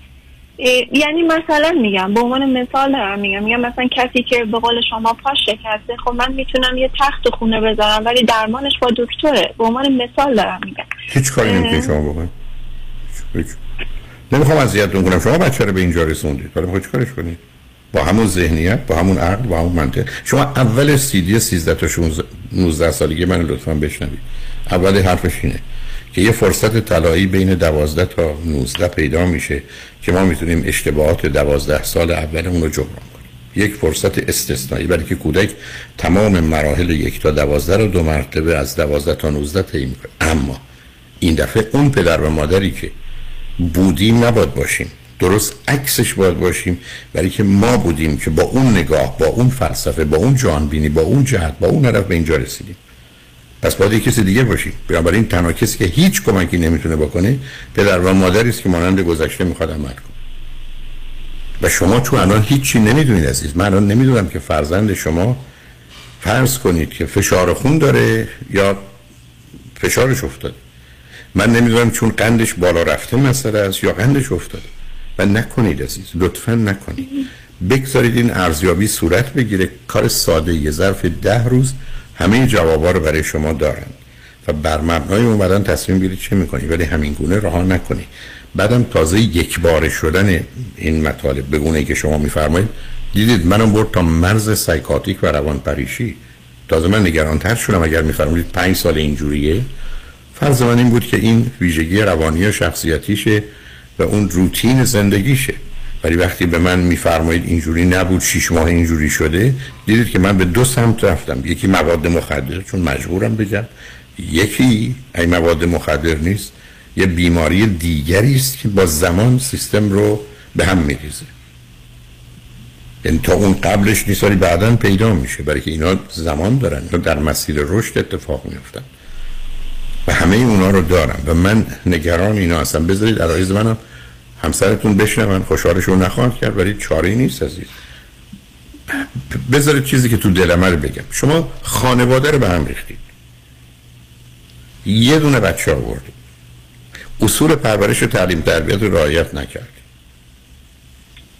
یعنی مثلا میگم به عنوان مثال دارم میگم میگم مثلا کسی که به قول شما پاش شکسته، خب من میتونم یه تخت خونه بذارم ولی درمانش با دکتره. به عنوان مثال دارم میگم، هیچ کاری نمیتونی شما بکنید. نمیخوام اذیتتون کنم، شما بچه رو به اینجا رسوندید، حالا میخوای چیکارش کنید؟ با همون ذهنیت، با همون عقل، با همون منطق. شما اول سیدی سیزده تا نوزده سالگی من لطفاً بشنوید، اول حرفش اینه که یه فرصت طلایی بین دوازده تا نوزده پیدا میشه که ما میتونیم اشتباهات دوازده سال اولمون رو جبران کنیم. یک فرصت استثنایی، برای که کودک تمام مراحل یک تا دوازده رو دو مرتبه از دوازده تا نوزده طی میکنه. اما این دفعه اون پدر و مادری که بودیم نباید باشیم، درست عکسش باید باشیم، برای که ما بودیم که با اون نگاه، با اون فلسفه، با اون جانبینی، با اون جهت، با اون هدف به اینجا رسیدیم. پس باید یک کسی دیگه باشیم. بنابراین تنها کسی که هیچ کمکی نمیتونه بکنه پدر و مادری است که مانند گذشته میخواد عمل کنه. و شما چون الان هیچی نمیدونید عزیز، من الان نمیدونم که فرزند شما فرض کنید که فشار خون داره یا فشارش افتاده، من نمیدونم چون قندش بالا رفته مسئله است یا قندش افتاده. و نکنید عزیز، لطفاً نکنید، بگذارید این ارزیابی صورت بگیره. کار ساده یه، ظرف ده روز همه جوابا رو برای شما دارن و بر مبنای اون بعدن تصمیم بگیرید چه میکنید، ولی همین گونه رها نکنید. بعدم تازه یک بار شدن این مطالب به گونه ای که شما میفرمایید، دیدید منم برد تا مرز سایکاتیک و روانپریشی. تازه من نگران‌تر شدم. اگر میفرمایید پنج سال اینجوریه، فرض من این بود که این ویژگی روانی و شخصیتیشه و اون روتین زندگیشه، ولی وقتی به من میفرمایید اینجوری نبود، شش ماه اینجوری شده، دیدید که من به دو سمت رفتم. یکی مواد مخدر، چون مجبورم بگم، یکی این مواد مخدر نیست، یه بیماری دیگری است که با زمان سیستم رو به هم میریزه. یعنی تا اون قبلش نیست ولی بعداً پیدا میشه، برای که اینا زمان دارن، اینا در مسیر رشد اتفاق میافتن و همه اونا رو دارم و من نگران اینا هستم. بذارید عزیز منم همسرتون بشنون، خوشحالشون نخواهد کرد، ولی چاره‌ای نیست عزیز. بذارید چیزی که تو دلم رو بگم. شما خانواده رو به هم ریختید، یه دونه بچه آوردید، اصول پرورش و تعلیم تربیت رو رعایت نکردید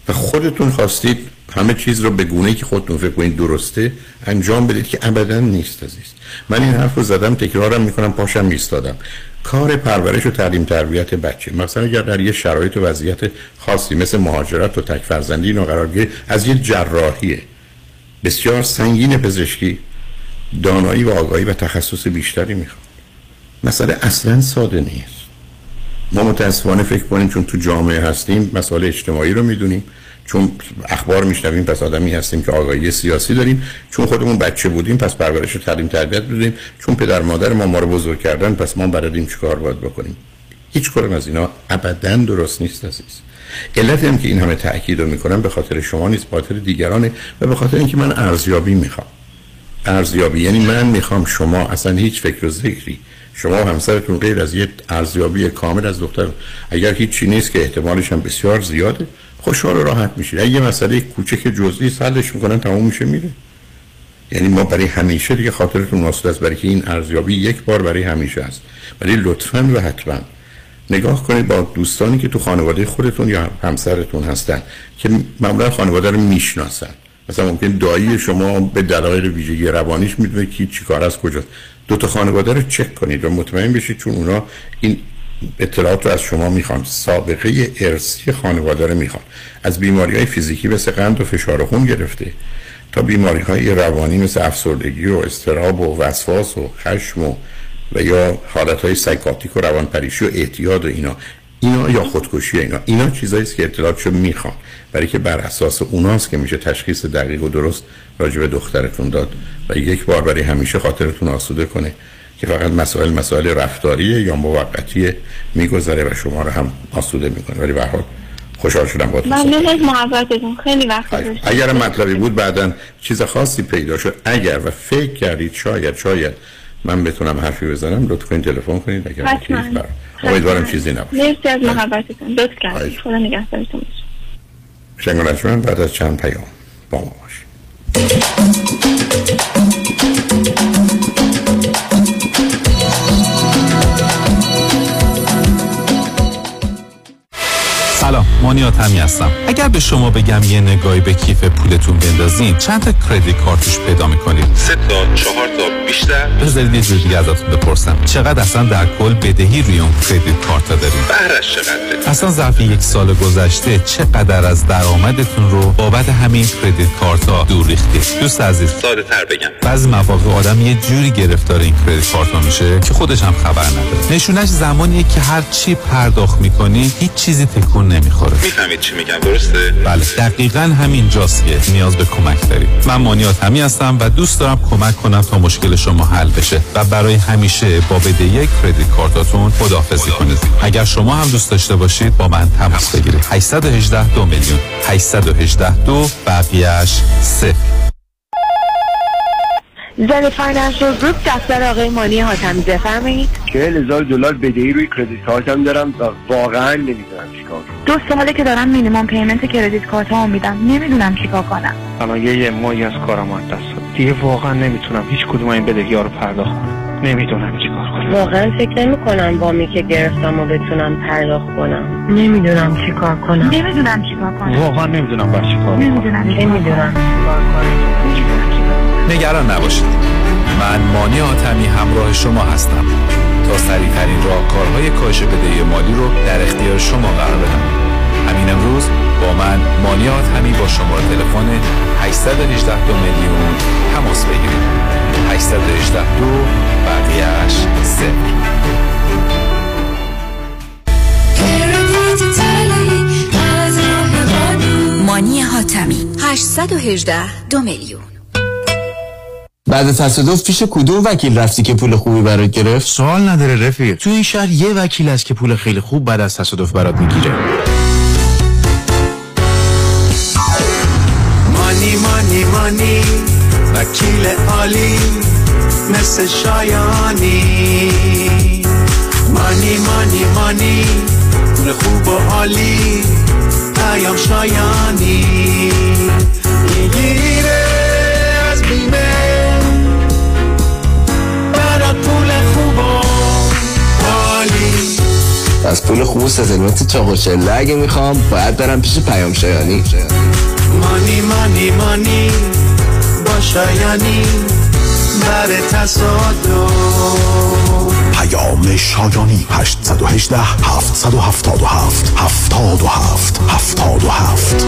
و خودتون خواستید همه چیز رو به گونه‌ای که خودتون فکر کنید درسته انجام بدید، که ابدا نیست عزیز. من این حرف رو زدم، تکرارم میکنم، پاشم ایستادم. کار پرورش و تعلیم تربیت بچه، مثلا اگر در یه شرایط و وضعیت خاصی مثل مهاجرت و تک فرزندی اینو قرار گیره، از یه جراحی بسیار سنگین پزشکی دانایی و آگاهی و تخصص بیشتری میخواد. مسئله اصلا ساده نیست. ما متاسفانه فکر کنیم چون تو جامعه هستیم مسائل اجتماعی رو میدونیم، چون اخبار میشنویم پس آدمی هستیم که آگاهی سیاسی داریم، چون خودمون بچه بودیم پس پرورش و تعلیم تربیت بودیم، چون پدر مادر ما ما رو بزرگ کردن پس ما بلدیم چیکار باید بکنیم. هیچ کدوم از اینا ابداً درست نیست عزیز. علت هم که این همه تاکید رو میکنم به خاطر شما نیست، به خاطر دیگرانه و به خاطر اینکه من ارزیابی میخوام. ارزیابی یعنی من میخوام شما اصلا هیچ فکر و ذکری، شما و همسرتون غیر از یه ارزیابی کامل از دکتر، اگر هیچی نیست که احتمالش هم بسیار زیاده، خوشحال و راحت میشید. اگه مسئله کوچک جزئی حلش میکنن، تموم میشه میره. یعنی ما برای همیشه دیگه خاطرتون ناسود است، برای که این ارزیابی یک بار برای همیشه است. ولی لطفاً و حتما نگاه کنید با دوستانی که تو خانواده خودتون یا همسرتون هستن که معمولا خانواده رو میشناسن. مثلا ممکن دایی شما به دلایل ویژگی روانیش میدونه کی چیکار از کجاست. دو تا خانواده رو چک کنید و مطمئن بشید، چون اونا این اطلاعات رو از شما میخوان، سابقه ارثی خانواده رو میخوان، از بیماری‌های فیزیکی مثل قند و فشار خون گرفته تا بیماری‌های روانی مثل افسردگی و اضطراب و وسواس و خشم و و یا حالت‌های سایکاتیک و روانپریشی و اعتیاد و اینا اینا یا خودکشی اینا اینا چیزایی است که اطلاعاتشو میخوان، برای که بر اساس اوناست که میشه تشخیص دقیق و درست راجع به دخترتون داد و یک بار برای همیشه خاطرتون آسوده کنه که فقط مسائل مسائل رفتاریه یا موقتیه، میگذره و شما رو هم آسوده میکنه. ولی به هر حال خوشحال شدم باهاتون صحبت کردم. ممنون از محبتتون، خیلی وقت گذاشتید. اگر مطلبی بود بعداً چیز خاصی پیدا شد، اگر و فکر کردید شاید شاید من بتونم حرفی بزنم، لطفاً تلفن کنید. اگر حتماً امیدوارم چیزی نباشه. مرسی از محبتتون، لطف کردید. خدا نگهدارتون باشه. شنگوناشون بعد از چند پیام با ما باش. سلام، مانیات همی هستم. اگر به شما بگم یه نگاهی به کیف پولتون بندازین چند تا کریدیت کارتش پیدا میکنید؟ سه تا، چهار تا، بیشتر؟ بذارید یه جور دیگه ازتون بپرسم، چقدر اصلا در کل بدهی روی اون کریدیت کارت دارید؟ بهرش چقدره؟ اصلا ظرف یک سال گذشته چقدر از درآمدتون رو بابت همین کریدیت کارت‌ها دور ریختید؟ دوست عزیز، ساده‌تر بگم، بعضی مواقع آدم یه جوری گرفتار این کریدیت کارت‌ها میشه که خودش هم خبر نداره. نشونش زمانیه که هر چی پرداخت می‌کنی هیچ چیزی تکون نمیخوره. میفهمید چی میگم، درسته؟ بله، دقیقاً همین جاست که نیاز به کمک دارید. من مانیات همی هستم و دوست دارم کمک کنم تا مشکل شما حل بشه و برای همیشه با بدهی کریدیت کارتاتون خداحافظی کنید. اگر شما هم دوست داشته باشید با من تماس بگیرید. هشت یک هشت دو میلیون هشت یک هشت دو بقیه‌اش صفر. زن فاینانشل گروپ، دفتر آقای مانی حاتمی، بفرمایید. چهل هزار دلار بدهی روی کریدیت کارتم دارم و واقعا نمیدونم چیکار کنم. دو ساله که دارم مینیمم پیمنت کریدیت کارتامو میدم، نمیدونم چیکار کنم. الان یه ماهی از کارم از دست داد. دیگه واقعا نمیتونم هیچ کدوم این بدهی‌ها رو پرداخت کنم. نمیدونم چیکار کنم. واقعا فکر نمی‌کنم وامی که گرفتمو بتونم پرداخت کنم. نمیدونم چیکار کنم. نمیدونم چیکار کنم. واقعا نمیدونم با چیکار. نمیدونم نمیدونم چیکار کنم. نگران نباشید، من مانی حاتمی همراه شما هستم تا سریع‌ترین راهکارهای کاهش بدهی مالی رو در اختیار شما قرار بدم. همین امروز با من مانی حاتمی با شماره تلفن هشت یک هشت دو میلیون تماس بگیرید. هشت یک هشت دو بقیه‌اش صفر. مانی حاتمی هشت یک هشت دو میلیون. بعد تصادف پیش کدوم وکیل رفتی که پول خوبی برات گرفت؟ سوال نداره رفیق، تو این شهر یه وکیل هست که پول خیلی خوب بعد از تصادف برات میگیره. مانی مانی مانی وکیل عالی مثل شایانی. مانی مانی مانی پول خوب و عالی پیام شایانی میگیره از بیمه پول خوب و عالی. از پول خوب و سزلمت چاقوچله اگه میخوام باید برم پیش پیام شایانی. مانی مانی مانی با شایانی بر تصادف. پیام شایانی هشت یک هشت هفت هفت هفت هفت هفت هفت هفت.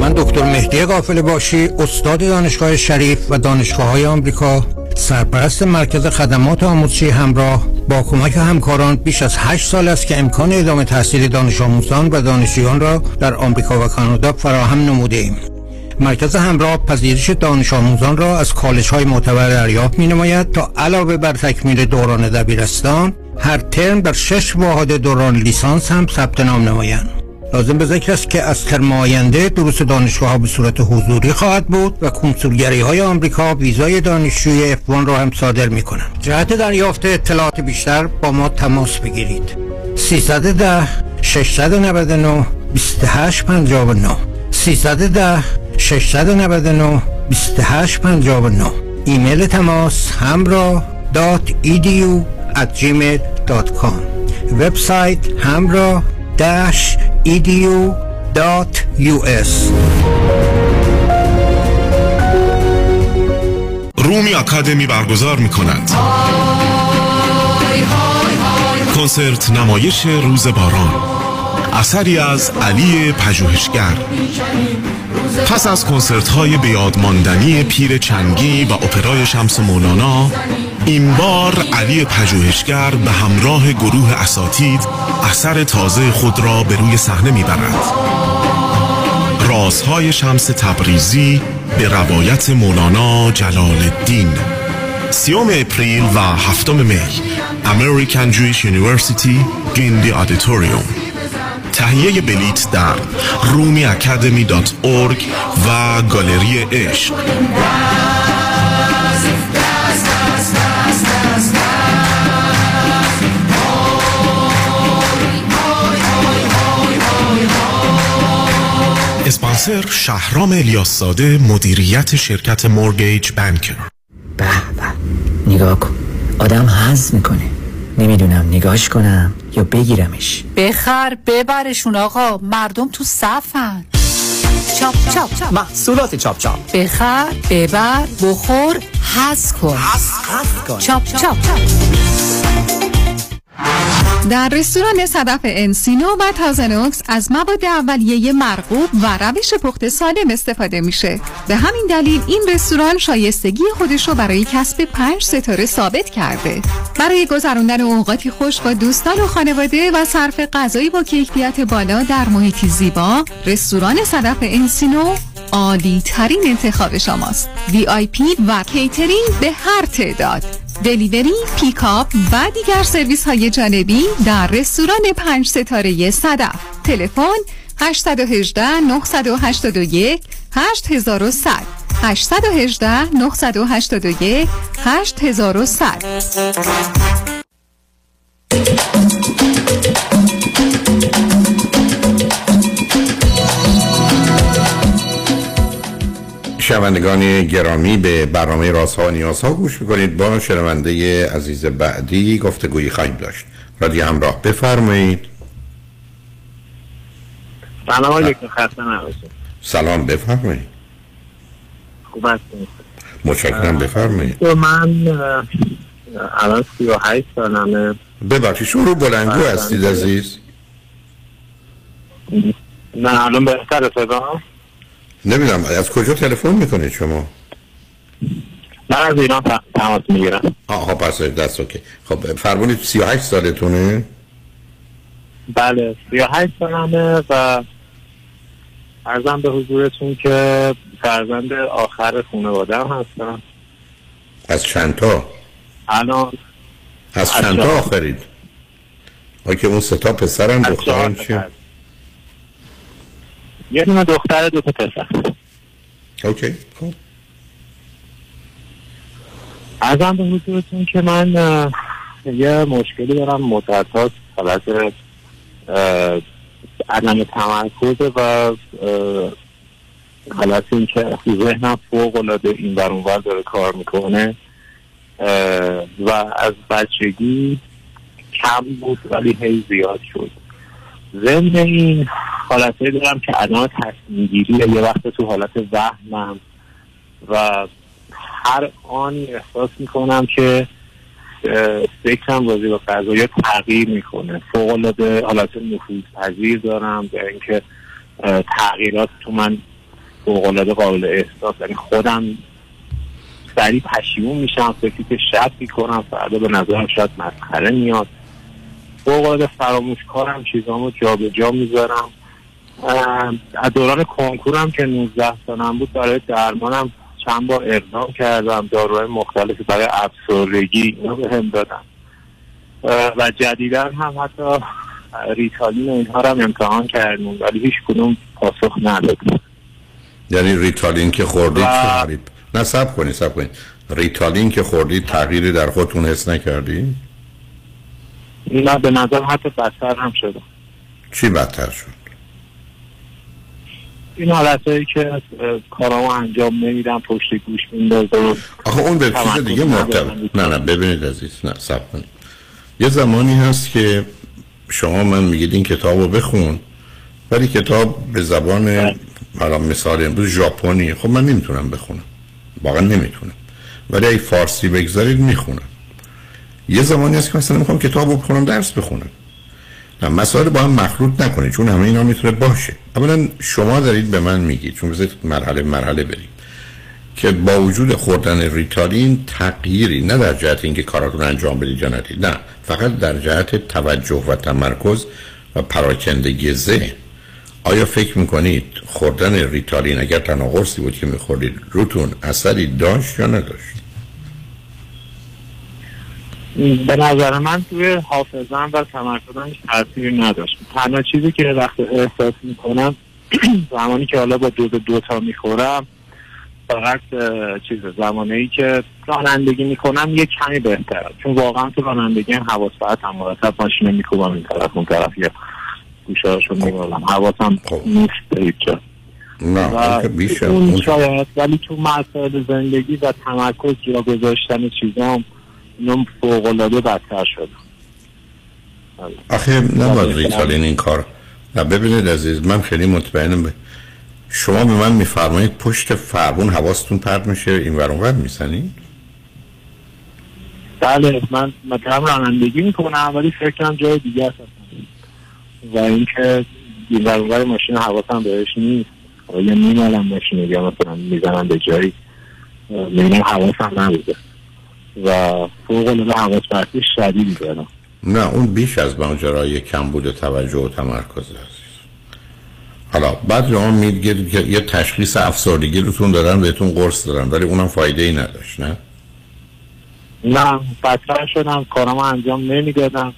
من دکتر مهدی قافله باشی، استاد دانشگاه شریف و دانشگاه‌های آمریکا، سرپرست مرکز خدمات آموزشی همراه، با کمک همکاران بیش از هشت سال است که امکان ادامه تحصیل دانش آموزان و دانشجویان را در آمریکا و کانادا فراهم نموده‌ایم. مرکز همراه پذیرش دانش آموزان را از کالج‌های معتبر دریافت می‌نماید تا علاوه بر تکمیل دوران دبیرستان، هر ترم در شش واحد دوران لیسانس هم ثبت نام نمایند. لازم به ذکر است که از ترم آینده دروس دانشگاه‌ها به صورت حضوری خواهد بود و کنسولگری‌های آمریکا ویزای دانشجوی اف وان را هم صادر می‌کنند. جهت دریافت اطلاعات بیشتر با ما تماس بگیرید. سیصد و ده ششصد و نود و نه بیست و هشت پنجاه و نه سیصد و ده ششصد و نود و نه بیست و هشت پنجاه و نه. ایمیل تماس همراه دات ای دی یو ات جیمیل دات کام، وبسایت همراه داش ای دی یو دات یو اس. رومی اکادمی برگزار می‌کند کنسرت نمایش روز باران، اثری از علی پژوهشگر، پس از کنسرت‌های بیادماندنی پیر چنگی و اپرای شمس مولانا، این بار علی پژوهشگر به همراه گروه اساتید اثر تازه خود را به روی صحنه می‌برد. رازهای شمس تبریزی به روایت مولانا جلال الدین. سیوم اپریل و هفتم می، American Jewish University، گیندی آدیتوریوم. تهیه بلیت در رومی اکادمی دات اورگ و گالری عشق. اسپانسر شهرام الیاس زاده، مدیریت شرکت مورگیج بانکر. به به، نگاه کن، آدم هز میکنه، نمیدونم نگاهش کنم یا بگیرمش. بخر ببرشون آقا، مردم تو صفن. چاپ چاپ محصولات چاپ چاپ، بخر ببر بخور هز کن. چاپ چاپ, چاپ. در رستوران صدف انسینو و تازنوکس از مواد اولیه مرغوب و روش پخت سالم استفاده میشه. به همین دلیل این رستوران شایستگی خودش رو برای کسب پنج ستاره ثابت کرده. برای گذراندن اوقاتی خوش با دوستان و خانواده و صرف غذایی با کیفیت بالا در محیطی زیبا، رستوران صدف انسینو عالی ترین انتخاب شماست. وی آی پی و کیترینگ به هر تعداد، دلیوری، پیکاپ و دیگر سرویس های جانبی در رستوران پنج ستاره صدف. تلفن هشت یک هشت، نه هشت یک، هشت هزار و صد، هشت یک هشت، نه هشت یک، هشت هزار و صد. شنوندگان گرامی، به برنامه رازها و نیازها گوش میکنید. با شنونده عزیز بعدی گفتگویی خواهیم داشت. رادیو همراه، بفرمایید. سلام علیکم. خسته نباشید. سلام، بفرمایید. خوب هستید؟ متشکرم، بفرمایید. من الان سی و هشت سالمه. ببخشید شما رو بلندگو هستید عزیز؟ نه الان بهتره صدام؟ نمیدونم از کجا تلفن میکنید شما؟ من از ایران تماس میگیرم. آها پس دست اوکی. خب فرمونید سی و هشت سالتونه؟ بله سی و هشت سالمه و عرضم به حضورتون که فرزند آخر خانواده هم هستم. از چند تا؟ الان از چند تا آخرید؟ آیا که اون سه تا پسرم دخترم چیه؟ یه دونه دختر، دو تا پسر. اوکی خب. عرضم به حضورتون که من یه مشکلی دارم مدت هاست، حالت عدم تمرکز و حالت این که ذهنم فوق العاده این بر اون ور داره کار میکنه و از بچگی کم بود ولی هی زیاد شد. ضمن این حالتهایی دارم که الان تصمیم گیری یه وقت تو حالت وهمم و هر آنی احساس میکنم که فکرم راجع به قضایا تغییر میکنه. فوق العاده حالت نفوذپذیر دارم، به اینکه تغییرات تو من فوق العاده قابل احساس، یعنی خودم سریع پشیمون میشم، فکری که شب میکنم فردا به نظرم شاید مسخره میاد. فوق العاده فراموش کارم، چیزامو جا به جا میذارم. از دوران کنکورم که نوزده سالم بود برای درمانم چند بار اقدام کردم، داروهای مختلفی برای افسردگی اینا به هم دادم و جدیدن هم حتی ریتالین و اینها رو هم امتحان کردم ولی هیچ کدوم پاسخ نداد. یعنی ریتالین که خوردید و... تغییر نه سب کنید سب کنید ریتالین که خوردید تغییری در خودتون حس نکردید؟ نه به نظر حتی بدتر هم شد. چی بدتر شد؟ این حالتایی که کارامو انجام نمیدم پشت گوش میندازم. آخه اون به چیز دیگه مرتبط. نه نه ببینید عزیز، نه صبر کنید. یه زمانی هست که شما من میگید این کتابو بخون، ولی کتاب به زبان حالا مثال امروز ژاپنی، خب من نمیتونم بخونم، واقعا نمیتونم، ولی اگه فارسی بگذارید میخونم. یه زمانی هست که مثلا میخوام کتابو بخونم، درس بخونم. نه مسائل با هم مخلوط نکنید، چون همه اینا میتونه باشه. اولا شما دارید به من میگید، چون بذارید مرحله مرحله بریم، که با وجود خوردن ریتالین تغییری نه در جهت اینکه کاراتون انجام بدید یا ندید، نه، فقط در جهت توجه و تمرکز و پراکندگی ذهن. آیا فکر میکنید خوردن ریتالین اگر تنها قرصی بود که میخوردید روتون اثری داشت یا نداشت؟ به نظر من توی حافظم و تمرکزم تأثیر نداشت. تنها چیزی که وقت احساس میکنم زمانی که حالا با دوز دوتا میخورم، فقط چیز زمانی که رانندگی میکنم یه کمی بهتره، چون واقعا تو رانندگی هم حواس پرت هم مرتب ماشین میکوبم این طرف اون طرف، یه گوشه هاشو میبرم، حواسم نیست به هیچ جا. نه بیشتر اون شاید، ولی تو مسائل زندگی و تمرکز یا گذاشتن چیزام نم فوق‌العاده بدتر شد. آخه نباید ریتالین این کار. نه ببینید عزیز، من خیلی مطمئنم به شما. به من میفرمایید پشت فرمون حواستون پرت میشه، این ور اون ور میزنید؟ بله، من مثلا رانندگی میکنم ولی فکرم جای دیگه است و اینکه این ور اون ور ماشین حواسم بهش نیست، یا میمالم ماشین یا مثلا میزنم به جایی میبینم حواسم نبوده و فوق العاده حواس پرتی شدیدی دارم. نه اون بیش از ماجرای کمبود توجه و تمرکز است. حالا بعد شما میگید که یه تشخیص افسردگی روتون دارن، بهتون قرص دارن، ولی اونم فایده ای نداشت. نه نه بدتر شدم، کارامو انجام نمیدادم،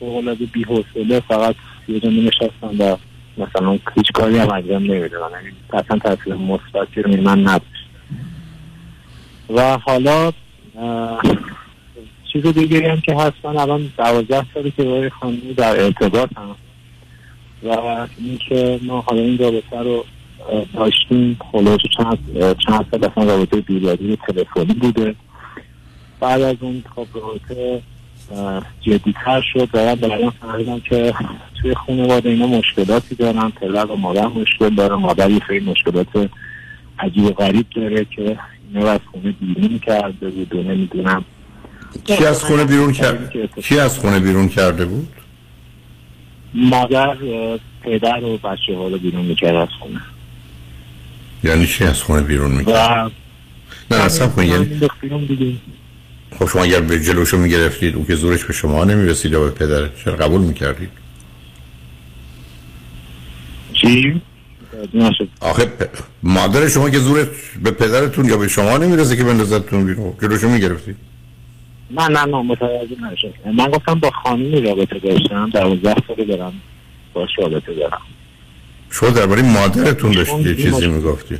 فوق العاده بی‌حوصله، فقط یه جا نشستم و مثلا هیچ کاری هم انجام نمیدادم، یعنی اصلا تاثیر مثبتی روی من نداشت. و حالا چیز دیگری هم که هست، من الان دوازده سالی که با خانمی در ارتباط هم و این که ما حالا این رابطه رو داشتیم، خلاص چند چند سال اصلا رابطه بیرادی تلفنی بوده، بعد از اون خب رابطه جدی‌تر شد و بعد الان فهمیدم که توی خانواده اینا مشکلاتی دارن، پدر و مادر مشکل داره، مادر یه خیلی مشکلات عجیب و غریب داره که اینو از خونه بیرون کرده بود و نمیدونم کی از خونه بیرون کرده کی از خونه بیرون کرده بود؟ مادر پدر و بچه ها رو بیرون میکرد از خونه. یعنی چی از خونه بیرون میکرد؟ نه اصلا خونه یعنی خب شما اگر به جلوشو میگرفتید اون که زورش به شما نمیرسید یا به پدرت، چرا قبول میکردید؟ چی؟ آخه پ... مادر شما که زورت به پدرتون یا به شما نمیرسه که بندازتون بیرون، جلوشو میگرفتید؟ نه نه نه متوجه نشد. من گفتم با خانمی رابطه داشتم، دوازده ساله دارم باش رابطه دارم. شما درباره مادرتون داشتید یه چیزی میگفتی؟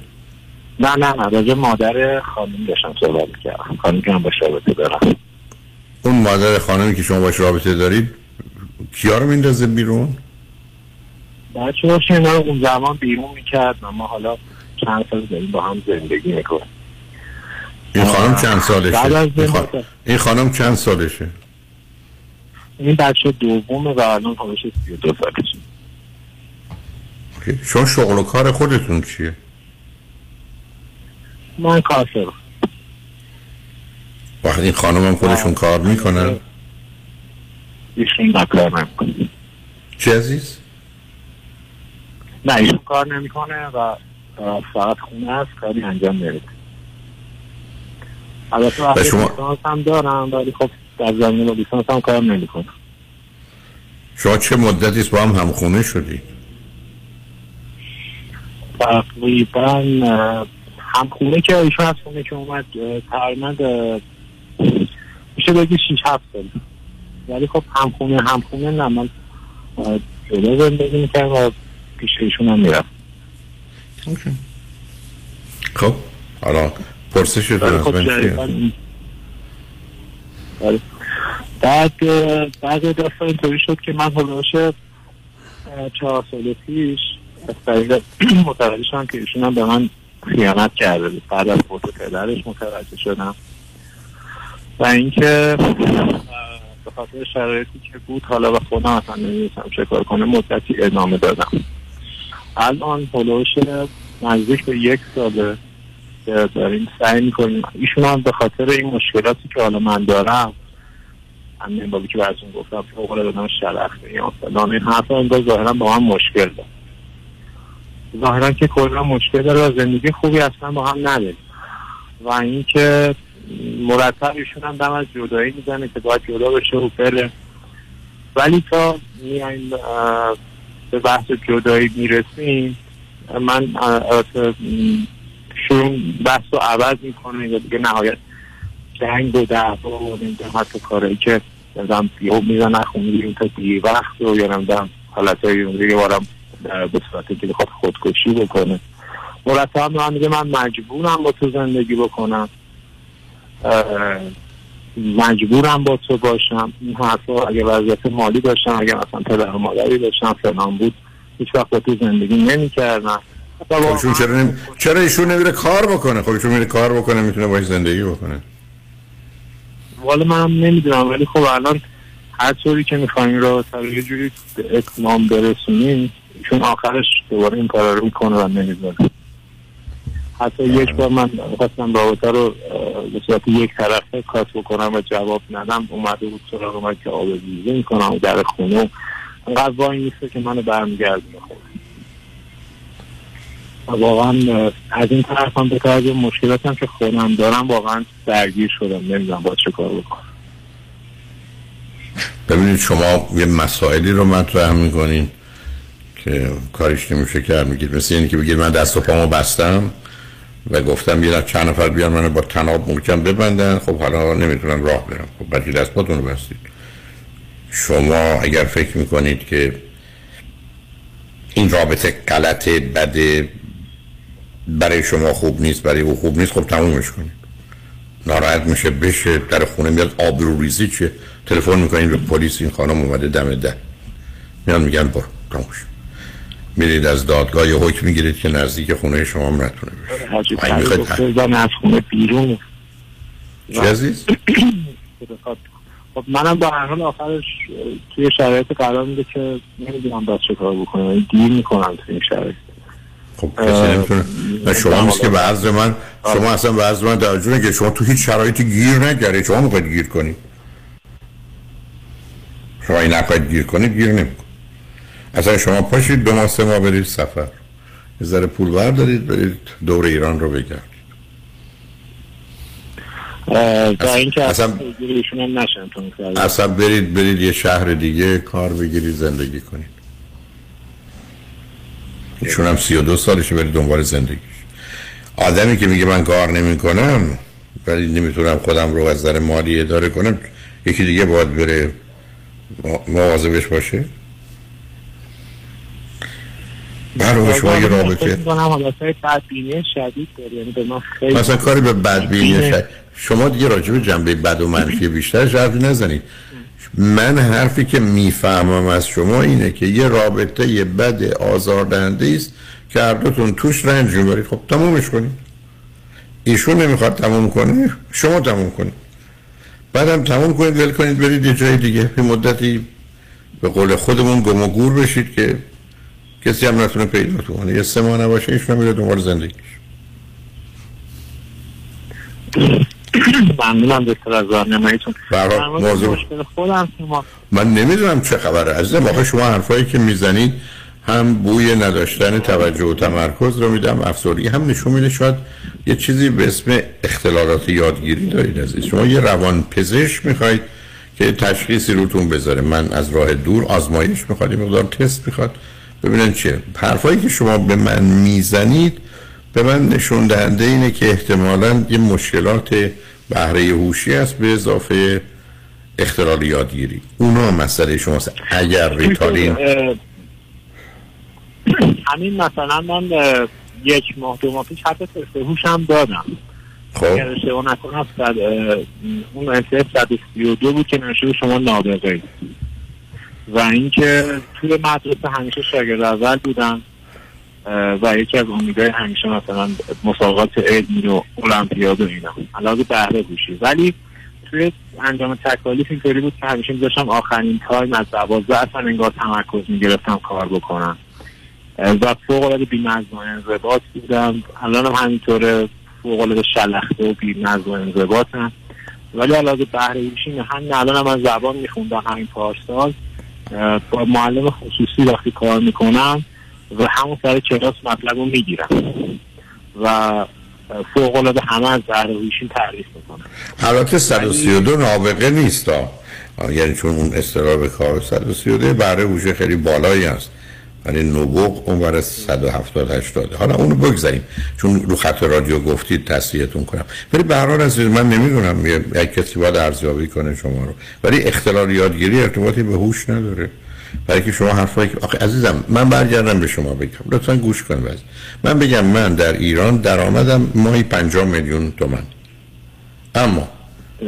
نه نه نه راجع مادر خانمی داشتم صحبت میکردم، خانمی که هم باش رابطه دارم. اون مادر خانمی که شما باش رابطه دارید کیا رو میندازه بیرون؟ بچه هاشون اینا رو اون زمان بیرون میکرد، اما حالا چند سال داریم با هم زندگی میکنم. این خانم چند سالشه؟ این خانم چند سالشه؟ این بچه دومه و الان همشه سی و دو سالشه. شما شغل و کار خودتون چیه؟ من کارم. وقتی این خانم هم خودشون کار میکنن؟ ایشون با کار نمیکنه. چی عزیز؟ نه ایشون کار نمیکنه و فقط خونه هست، کاری انجام نمیده. البته وقتی لیسانس هم دارم ولی خب در زمین لیسانس هم کارم نمی کنم. شما چه مدتی است با هم همخونه شدید؟ تقریبا همخونه که ایشون از خونه که اومد تقریبا میشه بگی شش هفت سال، ولی خب همخونه همخونه نه، من جدا زندگی میکردم و پیش ایشون هم میرم. اوکی خب حالا پرسش رو از من چیه؟ بعد بعد دفعه اینطوری شد که من حالاشه چهار سال پیش از متوجه شدم که ایشون هم به من خیانت کرده بود. بعد از فوت پدرش متوجه شدم و اینکه به خاطر شرایطی که بود حالا و خودم اصلا نمی‌دونستم چه کار کنم، مدتی ادامه دادم. الان هلوش نزدیک به یک ساله که داریم سعی میکنیم. ایشون هم به خاطر این مشکلاتی که حالا من دارم، همین بابی که براتون گفتم فوق‌العاده بدنم شلخته یا فلان، این حرفا انگار ظاهرا با هم مشکل داره، ظاهرا که کلا مشکل داره و زندگی خوبی اصلا با هم نداره و اینکه مرتب ایشون هم دم از جدایی میزنه که باید جدا بشه و بره، ولی تا میایم به بحث جدایی میرسیم من شروع بحث رو عوض میکنم یا دیگه نهایت جنگ و دعوا و نمیدونم حتی کارهایی که نمیدونم یهو میزن نخوندیم تا دیگه وقت رو یا نمیدونم حالتهای دیگه بارم به صورتی که بخواد خودکشی بکنه. مرتب من میگه من مجبورم با تو زندگی بکنم، مجبورم با تو باشم، این حرفا اگه وضعیت مالی داشتم، اگه مثلا پدر و مادری داشتم فلان بود، هیچ وقت با تو زندگی نمی‌کردم. خودشون چرا نمی... چرا ایشون نمیره کار بکنه؟ خودشون میره کار بکنه، میتونه باش زندگی بکنه. والا منم نمیدونم، ولی خب الان هر طوری که می‌خوایم رو تا یه جوری اتمام برسونیم، چون آخرش دوباره این کارا رو میکنه و نمیذاره. حتی یک بار من خواستم رابطه رو به صورت یک طرفه کات بکنم و جواب ندم، اومده بود سراغ من که آب ویزه میکنم و در خونه انقدر وای نیسته که منو برمیگردونه خونه. واقعا از این طرف هم به طرف مشکلاتم که خودم دارم واقعا درگیر شدم، نمیدونم باید چه کار بکنم. ببینید شما یه مسائلی رو مطرح میکنین که کارش نمیشه کرد، میگید مثل اینکه بگید من دست و پامو بستم و گفتم یه چند نفر بیان منو با تناب محکم ببندن، خب حالا نمیتونم راه برم. خب بلکه دست پاتون رو بستید. شما اگر فکر میکنید که این رابطه غلطه، بده، برای شما خوب نیست، برای او خوب نیست، خب تمومش کنید. ناراحت میشه، بشه، در خونه میاد آبرو ریزی چه، تلفن میکنید به پلیس، این خانم اومده دم در، میان میگن برو، تمومش. میرید از دادگاه یه حکم میگیرید که نزدیک خونه شما هم نتونه بشه. من میخوام از خونه بیرون. چی عزیز؟ خب منم با هر حال آخرش توی شرایط قرار میده که نمیدونم باید چه کار بکنم، دیر میکنم توی این شرایط. خب کسی نمیتونه. نه شما نیست که به عرض من، شما اصلا به عرض من درجونه که شما تو هیچ شرایطی گیر نگرید، شما میخواید گیر کنید. شما این نخواید گیر کنید، گیر نمیکنید. اصلا شما پاشید به ما سه ما برید سفر، یه ذره پول بردارید برید دور ایران رو بگردید. اصلا اینکه اصلا ایشون هم نشن، اصلا برید برید یه شهر دیگه کار بگیرید زندگی کنید. ایشون هم سی و دو سالشه، برید دنبال زندگیش. آدمی که میگه من کار نمی کنم ولی نمیتونم خودم رو از ذره مالی اداره کنم، یکی دیگه باید بره مواظبش باشه. برای شما یه رابطه بدبینی شدید داری، یعنی به من خیلی مثلا کاری به بدبینی شدید. شما دیگه راجع به جنبه بد و منفی بیشترش حرف نزنید. من حرفی که میفهمم از شما اینه که یه رابطه یه بد آزاردهنده است که هر دوتون توش رنج میبرید، خب تمومش کنید. ایشون نمیخواد تموم کنه، شما تموم کنید، بعدم تموم کنید، ول کنید برید یه جای دیگه، یه مدتی به قول خودمون گم و گور بشید که کسی هم نتونه پیدا تو کنه. یه سه ماه نباشه ایشون میره دنبال زندگیش. ممنونم دکتر از برنامه‌تون. موضوع مشکل خودم شما. من نمیدونم چه خبره عزیزم، واقعا شما حرفایی که میزنید هم بوی نداشتن توجه و تمرکز رو میدم، افسردگی هم نشون میده، شاید یه چیزی به اسم اختلالات یادگیری دارید عزیز. شما یه روانپزشک میخواید که تشخیصی روتون بذاره. من از راه دور آزمایش میخواد، یه مقدار تست میخواد ببینن چه حرفایی که شما به من میزنید به من نشون دهنده اینه که احتمالاً یه مشکلات بهره هوشی است به اضافه اختلال یادگیری. اونا مسئله شماست. اگر ریتالین همین مثلا من یک ماه دو ماه پیش حتی تست هوش هم دادم. خب اگر اشتباه نکنم اون انتیف صد و سی و دو بود که نشون شما نابغه‌اید. و اینکه توی مدرسه همیشه شاگرد اول بودم و یکی از امیدهای همیشه مثلا مسابقات علمی و المپیاد و اینا علاوه بهره گوشی. ولی توی انجام تکالیف اینطوری بود که همیشه می‌ذاشتم آخرین تایم از دوازده اصلا انگار تمرکز می‌گرفتم کار بکنم و فوق‌العاده بی‌نظم و انضباط بودم. الانم همینطوره فوق‌العاده شلخته و بی‌نظم و انضباطم، ولی علاوه بهره گوشی هم الانم از زبان می‌خوندم. همین پارسال با معلم خصوصی وقتی کار می‌کنم و همون سر کلاس مطلب رو میگیرم و فوق‌العاده همه از زهرهویشین تعریف میکنم. البته صد و سی و دو نابغه نیست ها، یعنی چون اون اصطلاح به کار صد و سی و دو بهره هوش خیلی بالایی هست، ولی نبوغ اون برای صد و هفتاد هشتاد. حالا اونو بگذاریم چون رو خط رادیو گفتید تصحیحتون کنم. ولی به هر حال از من نمیدونم، یک کسی باید ارزیابی کنه شما رو، ولی اختلال یادگیری ارتباطی به هوش نداره. برای که شما حرفایی که آخه عزیزم من برگردم به شما بگم، لطفا گوش کن. باز من بگم من در ایران درآمدم ماهی پنجاه میلیون تومان، اما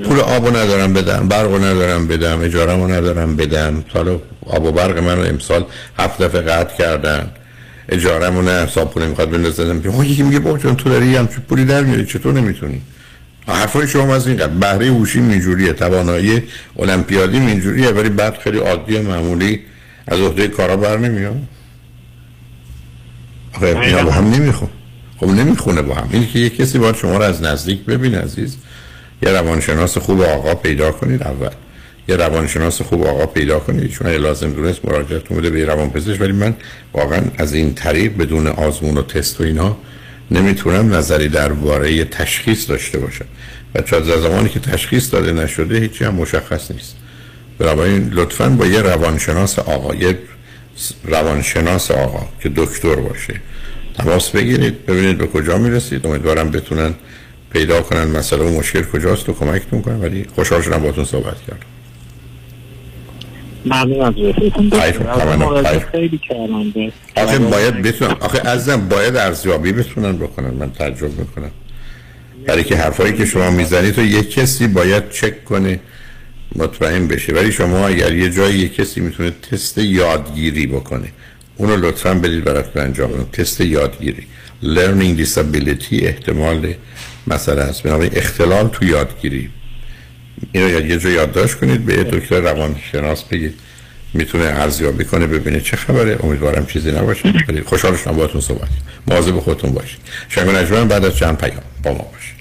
پول آبو ندارم بدم، برقو ندارم بدم، اجاره‌مو ندارم بدم. سال آب و برق منو امسال هفت دفعه قطع کردن، اجاره‌مو نه حساب پول میخواد بندازم. یکی میگه بابا جان تو داری هم چه پولی در میاری، چطور نمیتونی؟ حرفای شما از این قبل بهره هوشی اینجوریه، توانایی المپیادی اینجوریه، ولی بعد خیلی عادی معمولی از عهده کارا بر نمیاد. آخه اینا با هم نمیخونه. خب نمیخونه با هم. این که یک کسی باید شما رو از نزدیک ببینه عزیز. یه روانشناس خوب آقا پیدا کنید اول. یه روانشناس خوب آقا پیدا کنید. چون لازم دونست مراجعتون بوده به روانپزشک، ولی من واقعا از این طریق بدون آزمون و تست و اینا نمیتونم نظری درباره تشخیص داشته باشم. بچا از زمانی که تشخیص داده نشده هیچی هم مشخص نیست. برای لطفاً با یه روانشناس آقا، یه روانشناس آقا که دکتر باشه تماس بگیرید، ببینید به کجا میرسید. امیدوارم بتونن پیدا کنن مسئله و مشکل کجاست و کمکتون کنن. ولی خوشحال شدم باهاتون صحبت کردم. ممنون از وقتتون. خیلی کارنده. آخه باید بتونم، آخه عزیزم باید ارزیابی بتونن بکنن. من تعجب میکنم برای که حرفایی که شما میزنید تو یک کسی باید چک کنه مطمئن بشه، ولی شما اگر یه جایی یه کسی میتونه تست یادگیری بکنه اونو لطفاً بدید براتون انجام بدم. تست یادگیری learning disability احتمال مسئله است، بنابراین اختلال تو یادگیری. اینو یه جایی یادداشت کنید، به دکتر روانشناس بگید میتونه ارزیابی کنه ببینه چه خبره. امیدوارم چیزی نباشه. خوشحال شدم باهاتون صحبت کردم. مواظب خودتون باشید. شنگو نجمن بعد از چند پیام با ما باشید.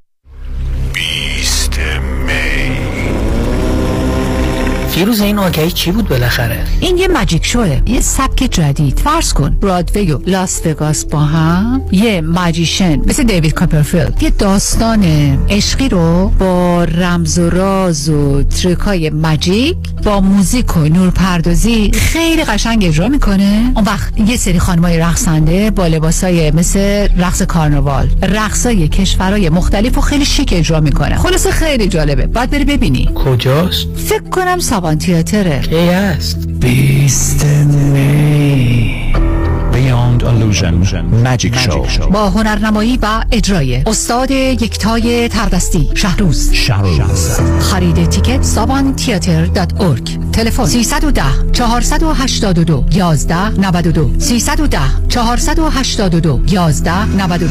فیروز این آگهی چی بود بالاخره؟ این یه ماجیک شوه، یه سبک جدید. فرض کن برادوی و لاس وگاس با هم یه ماجیشن مثل دیوید کاپرفیلد یه داستان عشقی رو با رمز و راز و ترکای ماجیک با موزیک و نورپردازی خیلی قشنگ اجرا میکنه. اون وقت یه سری خانمای رقصنده با لباسای مثل رقص کارناوال، رقصای کشورهای مختلفو خیلی شیک اجرا میکنه. خلاصه خیلی جالبه، باید بری ببینی. کجاست؟ فکر کنم آن تئاتره. کی است؟ بیست می Beyond Illusion Magic Show با هنرنمایی و اجرای استاد یکتای تردستی شهروز. شهروز. خرید تیکت سابان تئاتر دات اورگ. تلفن سه یک صفر چهار هشت دو یک یک نه نه دو سه یک صفر چهار هشت دو یک یک نه نه دو.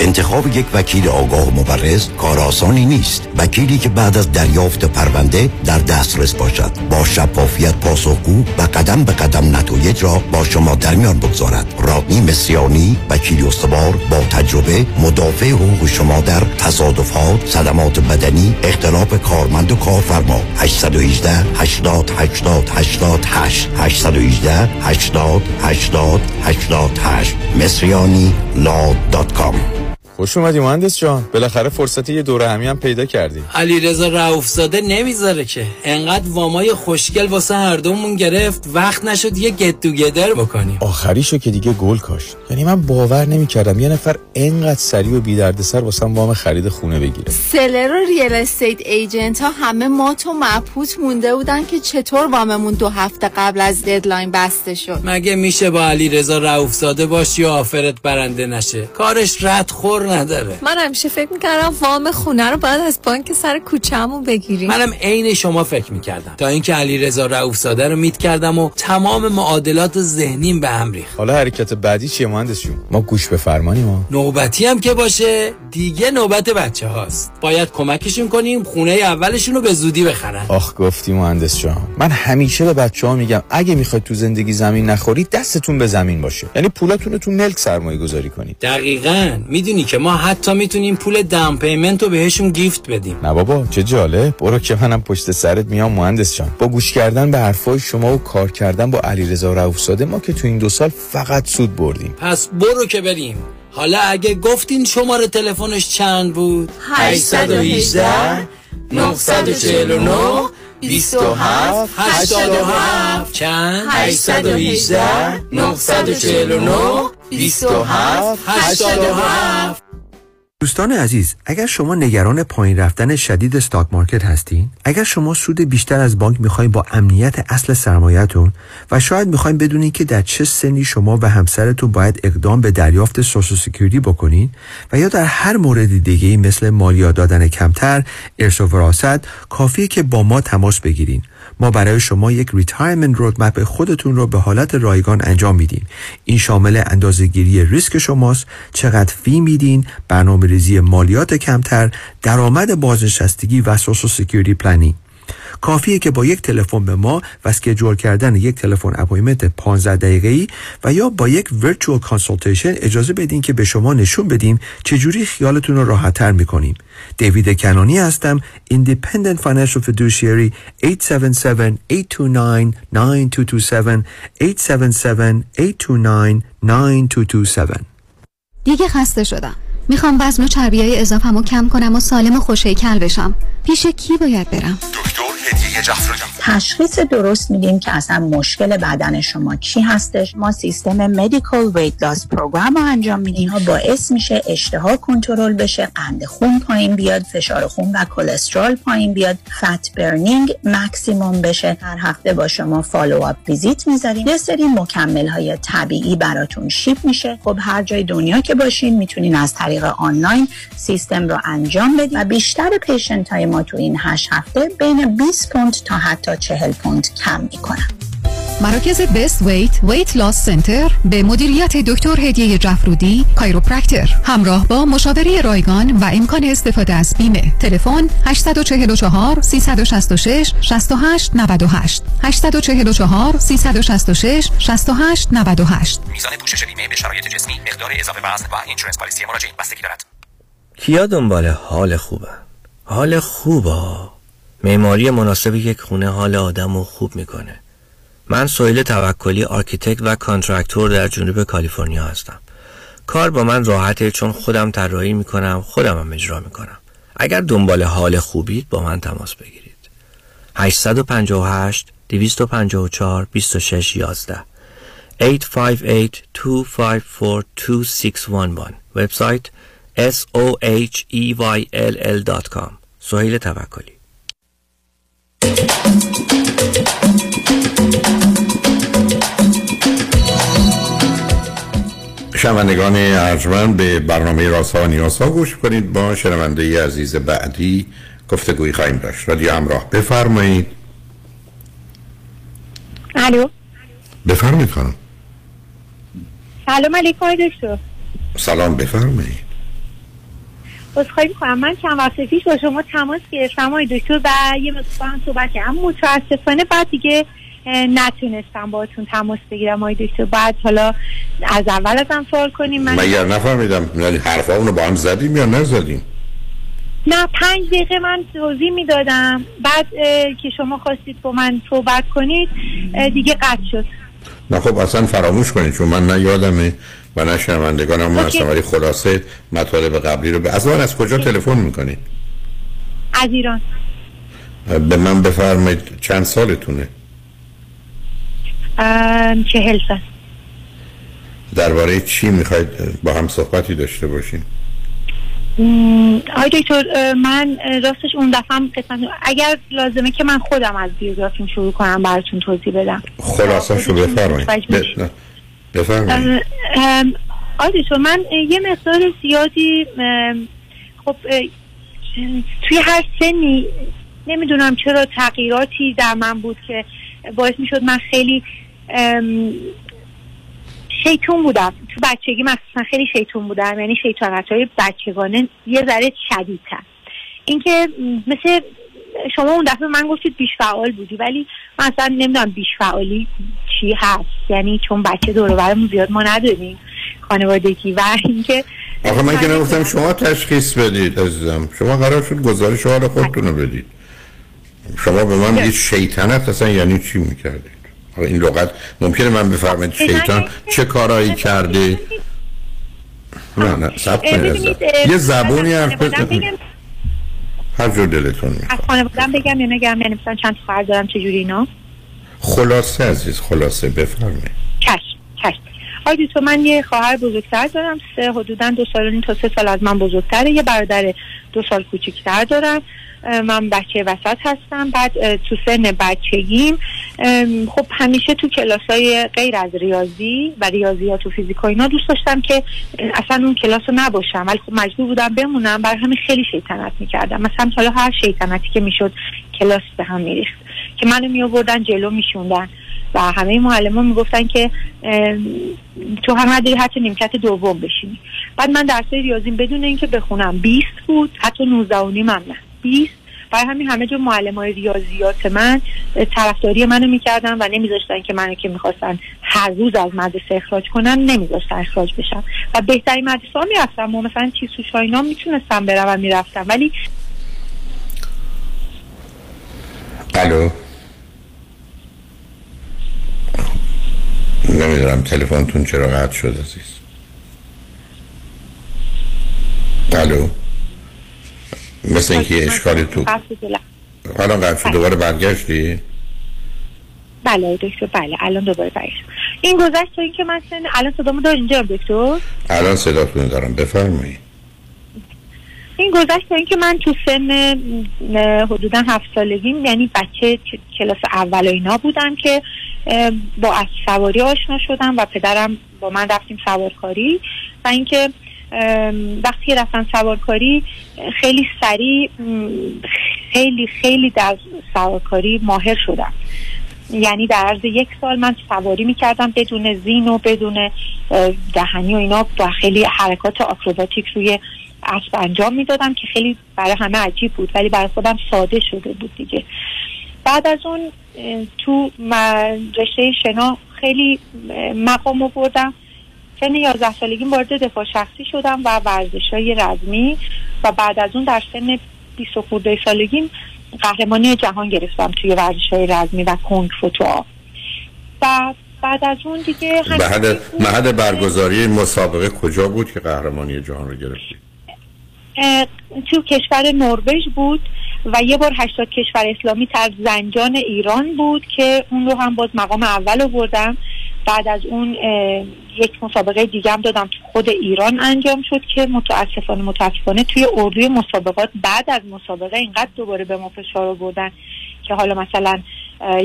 انتخاب یک وکیل آگاه و مبرز کار آسانی نیست. وکیلی که بعد از دریافت پرونده در دسترس باشد، با شفافیت پاسخگو و قدم به قدم نتایج را با شما در میان بگذارد. رادنی مصریانی، وکیل استوار با تجربه، مدافع حقوق شما در تصادفات، صدمات بدنی، اختلاف کارمند و کارفرما. هشت یک هشت هشتاد هشتاد هشتاد هشت هشت یک هشت هشتاد هشتاد هشتاد هشت مصریانی لا دات کام. خوش اومدی مهندس جان، بالاخره فرصت یه دوره همی هم پیدا کردی. علیرضا رؤوف‌زاده نمیذاره که، انقدر وامای خوشگل واسه هر دومون گرفت وقت نشد یه گت توگدر بکنیم. آخریشو که دیگه گل کاشت. یعنی من باور نمیکردم یه نفر انقدر سریع و بی دردسر واسم وام خرید خونه بگیره. سلر و ریل استیت ایجنت ها همه ما تو مبهوت مونده بودن که چطور واممون دو هفته قبل از ددلاین بسته شد. مگه میشه با علیرضا رؤوف‌زاده باشی و آفرت برنده نشه؟ کارش رد خور نداره. من همیشه فکر میکردم وام خونه رو باید از بانک سر کوچه‌مون بگیریم. منم عین شما فکر میکردم، تا اینکه علیرضا رؤوف‌زاده رو میت کردم و تمام معادلات ذهنیم به هم ریخت. حالا حرکت بعدی چیه مهندس جون؟ ما گوش به فرمانی ما. نوبتی هم که باشه دیگه نوبت بچه‌هاست. باید کمکشون کنیم خونه اولشون رو به زودی بخرن. آخ گفتی مهندس جان. من همیشه به بچه‌ها میگم اگه میخواید تو زندگی زمین نخورید دستتون به زمین باشه. یعنی پولاتون رو تو ملک سرمایه‌گذاری کنید. دقیقاً. میدونی که ما حتی میتونیم پول داون پیمنت رو بهشون گیفت بدیم. نه بابا چه جالب. برو که منم پشت سرت میام مهندس جان. با گوش کردن به حرفای شما و کار کردن با علیرضا رؤوف‌زاده ما که تو این دو سال فقط سود بردیم. پس برو که بریم. حالا اگه گفتین شماره تلفنش چند بود؟ هشت یک هشت نه چهار نه دو هفت هشت هفت. چند؟ هشت یک هشت نه چهار نه دو هفت هشت هفت. دوستان عزیز، اگر شما نگران پایین رفتن شدید استاک مارکت هستین، اگر شما سود بیشتر از بانک میخواین با امنیت اصل سرمایه‌تون و شاید میخواین بدونین که در چه سنی شما و همسرتون باید اقدام به دریافت سوشال سکیوریتی بکنین و یا در هر مورد دیگه‌ای مثل مالیات دادن کمتر، ارث و وراثت، کافیه که با ما تماس بگیرین. ما برای شما یک ریتایرمنت رودمپ خودتون رو به حالت رایگان انجام میدیم. این شامل اندازه‌گیری ریسک شماست، چقدر فی میدین، برنامه‌ریزی مالیات کمتر، درآمد بازنشستگی و سوشال سکیوریتی پلنینگ. کافیه که با یک تلفن به ما و اسکیجول کردن یک تلفن اپایمنت پانزده دقیقه‌ای و یا با یک ورچوال کانسالتیشن اجازه بدین که به شما نشون بدیم چجوری خیالتون رو راحت‌تر می‌کنیم. دیوید کنانی هستم، ایندیپندنت فینانشل فیدوشیری. هشت هفت هفت، هشت دو نه، نه دو دو هفت هشت هفت هفت، هشت دو نه، نه دو دو هفت. دیگه خسته شدم. میخوام وزن و چربیای اضافه‌مو کم کنم و سالم و خوش‌هیکل بشم. پیش کی باید برم؟ تشخیص درست میدیم که اصلا مشکل بدن شما چی هستش. ما سیستم مدیکال ویت لاس پروگرام رو انجام میدیم. ها باعث میشه اشتها کنترل بشه، قند خون پایین بیاد، فشار خون و کلسترول پایین بیاد، فت برنینگ ماکسیمم بشه. هر هفته با شما فالو آپ ویزیت میذاریم، یه سری مکمل های طبیعی براتون شیپ میشه. خب هر جای دنیا که باشین میتونین از طریق آنلاین سیستم رو انجام بدین و بیشتر پیشنت های ما تو این هشت هفته بین بیست پوند تا حتی چهل پوند کم میکنم. مراکز بست ویت ویت لاس سنتر به مدیریت دکتر هدیه جعفرودی، کایروپرکتر، همراه با مشاوره رایگان و امکان استفاده از بیمه. تلفن هشت چهار چهار، سه شش شش، شش هشت نه هشت هشت چهار چهار، سه شش شش، شش هشت نه هشت. میزان پوشش بیمه به شرایط جسمی، مقدار اضافه وزن و اینشورنس پالیسی مراجعه بستگی دارد. کیا دنبال حال خوبه؟ حال خوبه. معماری مناسب یک خونه حال آدمو خوب میکنه. من سهیل توکلی، آرکیتکت و کانترکتور در جنوب کالیفرنیا هستم. کار با من راحته چون خودم طراحی میکنم، خودم هم اجرا میکنم. اگر دنبال حال خوبید با من تماس بگیرید. هشت پنج هشت، دو پنج چهار، دو شش یک یک هشت پنج هشت، دو پنج چهار، دو شش یک یک. وبسایت اس او اچ ای وای ال ال دات کام. سهیل توکلی. شنوندگان ارجمند، به برنامه رازها و نیازها گوش کنید. با شنونده عزیز بعدی گفتگویی خواهیم داشت. رادیو همراه، بفرمایید. الو، بفرمایید خانم. سلام علیکم دکتر. سلام، بفرمایید. بسخواهی میکنم، من چند وقت پیش با شما تماس گرفتم آقای دکتر و یه مصباح هم صحبت کردم، متاسفانه بعد دیگه نتونستم باهاتون تماس بگیرم آقای دکتر. بعد حالا از اول ازم سوال کنیم. من مگر نفهمیدم حرفا اونو با هم زدیم یا نزدیم؟ نه، پنج دقیقه من توضیح میدادم، بعد که شما خواستید با من صحبت کنید دیگه قطع شد. نه خب اصلا فراموش کنید، چون من نه یادمه و نه شنوندگانم هستم، ولی خلاصه مطالب قبلی رو به از از کجا تلفن میکنید؟ از ایران. به من بفرمایید چند سالتونه؟ چهل سال. درباره چی میخواید با هم صحبتی داشته باشیم؟ آی دکتر من راستش اون دفعه هم قسمت اگر لازمه که من خودم از بیوگرافیم شروع کنم براتون توضیح بدم، خلاصه‌شو بفرمایید. بفرمایید. آی دکتر من یه مقدار زیادی خب توی هر سنی نمیدونم چرا تغییراتی در من بود که باعث میشد من خیلی شیطون بودم. تو بچگی مخصوصا خیلی شیطون بودم، یعنی شیطانت‌های بچگانه یه ذره شدیدتر. اینکه مثل شما اون دفعه من گفتید بیش‌فعال بودی، ولی من اصلا نمیدونم بیش‌فعالی چی هست، یعنی چون بچه دور و برمون زیاد ما نداریم خانوادگی. و اینکه آخه من که نگفتم شما تشخیص بدید عزیزم، شما قرار شد گزارش حال خودتون رو بدید. شما به من میگید شیطنت، اصلا یعنی چی می‌کردید؟ این لغت ممکنه من بفهمم شیطان چه کارایی کرده؟ نه نه صبر کنید، یه زبونی حرف بزنید هر جور دلتون میخواد. از خانواده‌ام بگم یا نگم، یعنی مثلا چند تا خواهر دارم چه جوری اینا؟ خلاصه عزیز، خلاصه بفرمایید. چش چش آید تو من یه خواهر بزرگتر دارم، سه حدوداً دو سال و نیم تا سه سال از من بزرگتره. یه برادر دو سال کوچیک‌تر دارم. من بچه وسط هستم. بعد تو سن بچگیم خب همیشه تو کلاسای غیر از ریاضی و ریاضیات و فیزیک و اینا دوست داشتم که اصلا اون کلاس رو نباشم، ولی خب مجبور بودم بمونم. برای همین خیلی شیطنت میکردم، مثلا حالا هر شیطنتی که میشد کلاس به هم میریخت که منو میآوردن جلو میشوندن و همه معلمان میگفتن که تو هم نداری حتی نیمکت دوم بشینی. بعد من درسای ریاضیم بدون اینکه بخونم بیست بود، حتی نوزده و نیم هم نه، بیست. برای همین همه جا معلمای ریاضیات من طرفداری منو میکردن و نمیذاشتن که منو که میخواستن هر روز از مدرسه اخراج کنن نمیذاشتن اخراج بشم و بهترین مدرسه ها میرفتم و مثلا چیسو شاینا میتونستم برم و میرفتم. ولی الو نمیدونم تلفنتون چرا قطع شد عزیز. الو مثل اینکه اشکالی تو الان قرار شد دوباره برگشتی؟ بله دکتر، بله الان دوباره برگشت. این گذشت تو اینکه من سن الان صدامو دارین جناب دکتر؟ الان صداتون دارم بفرمایید. این گذشت تو اینکه من تو سن حدودا هفت سالگیم، یعنی بچه کلاس اول و اینا بودم که با اسب سواری آشنا شدم و پدرم با من رفتیم سوارکاری و اینکه وقتی رفتن سوارکاری خیلی سریع خیلی خیلی در سوارکاری ماهر شدم، یعنی در عرض یک سال من سواری میکردم بدون زین و بدون دهنی و اینا، با خیلی حرکات آکروباتیک روی اسب انجام میدادم که خیلی برای همه عجیب بود ولی برای خودم ساده شده بود دیگه. بعد از اون تو رشته شنا خیلی مقام آوردم. سن یازده سالگی وارد دفاع شخصی شدم و ورزش‌های رزمی و بعد از اون در سن بیست و خورده سالگی قهرمانی جهان گرفتم توی ورزش‌های رزمی و کنگ فو تو آب. و بعد از اون دیگه محل برگزاری مسابقه کجا بود که قهرمانی جهان رو گرفتی؟ تو کشور نروژ بود و یه بار هشتاد کشور اسلامی تر زنجان ایران بود که اون رو هم باز مقام اول آوردم. بعد از اون یک مسابقه دیگه هم دادم تو خود ایران انجام شد که متاسفانه متاسفانه توی اردوی مسابقات بعد از مسابقه اینقدر دوباره به ما فشار آوردن که حالا مثلا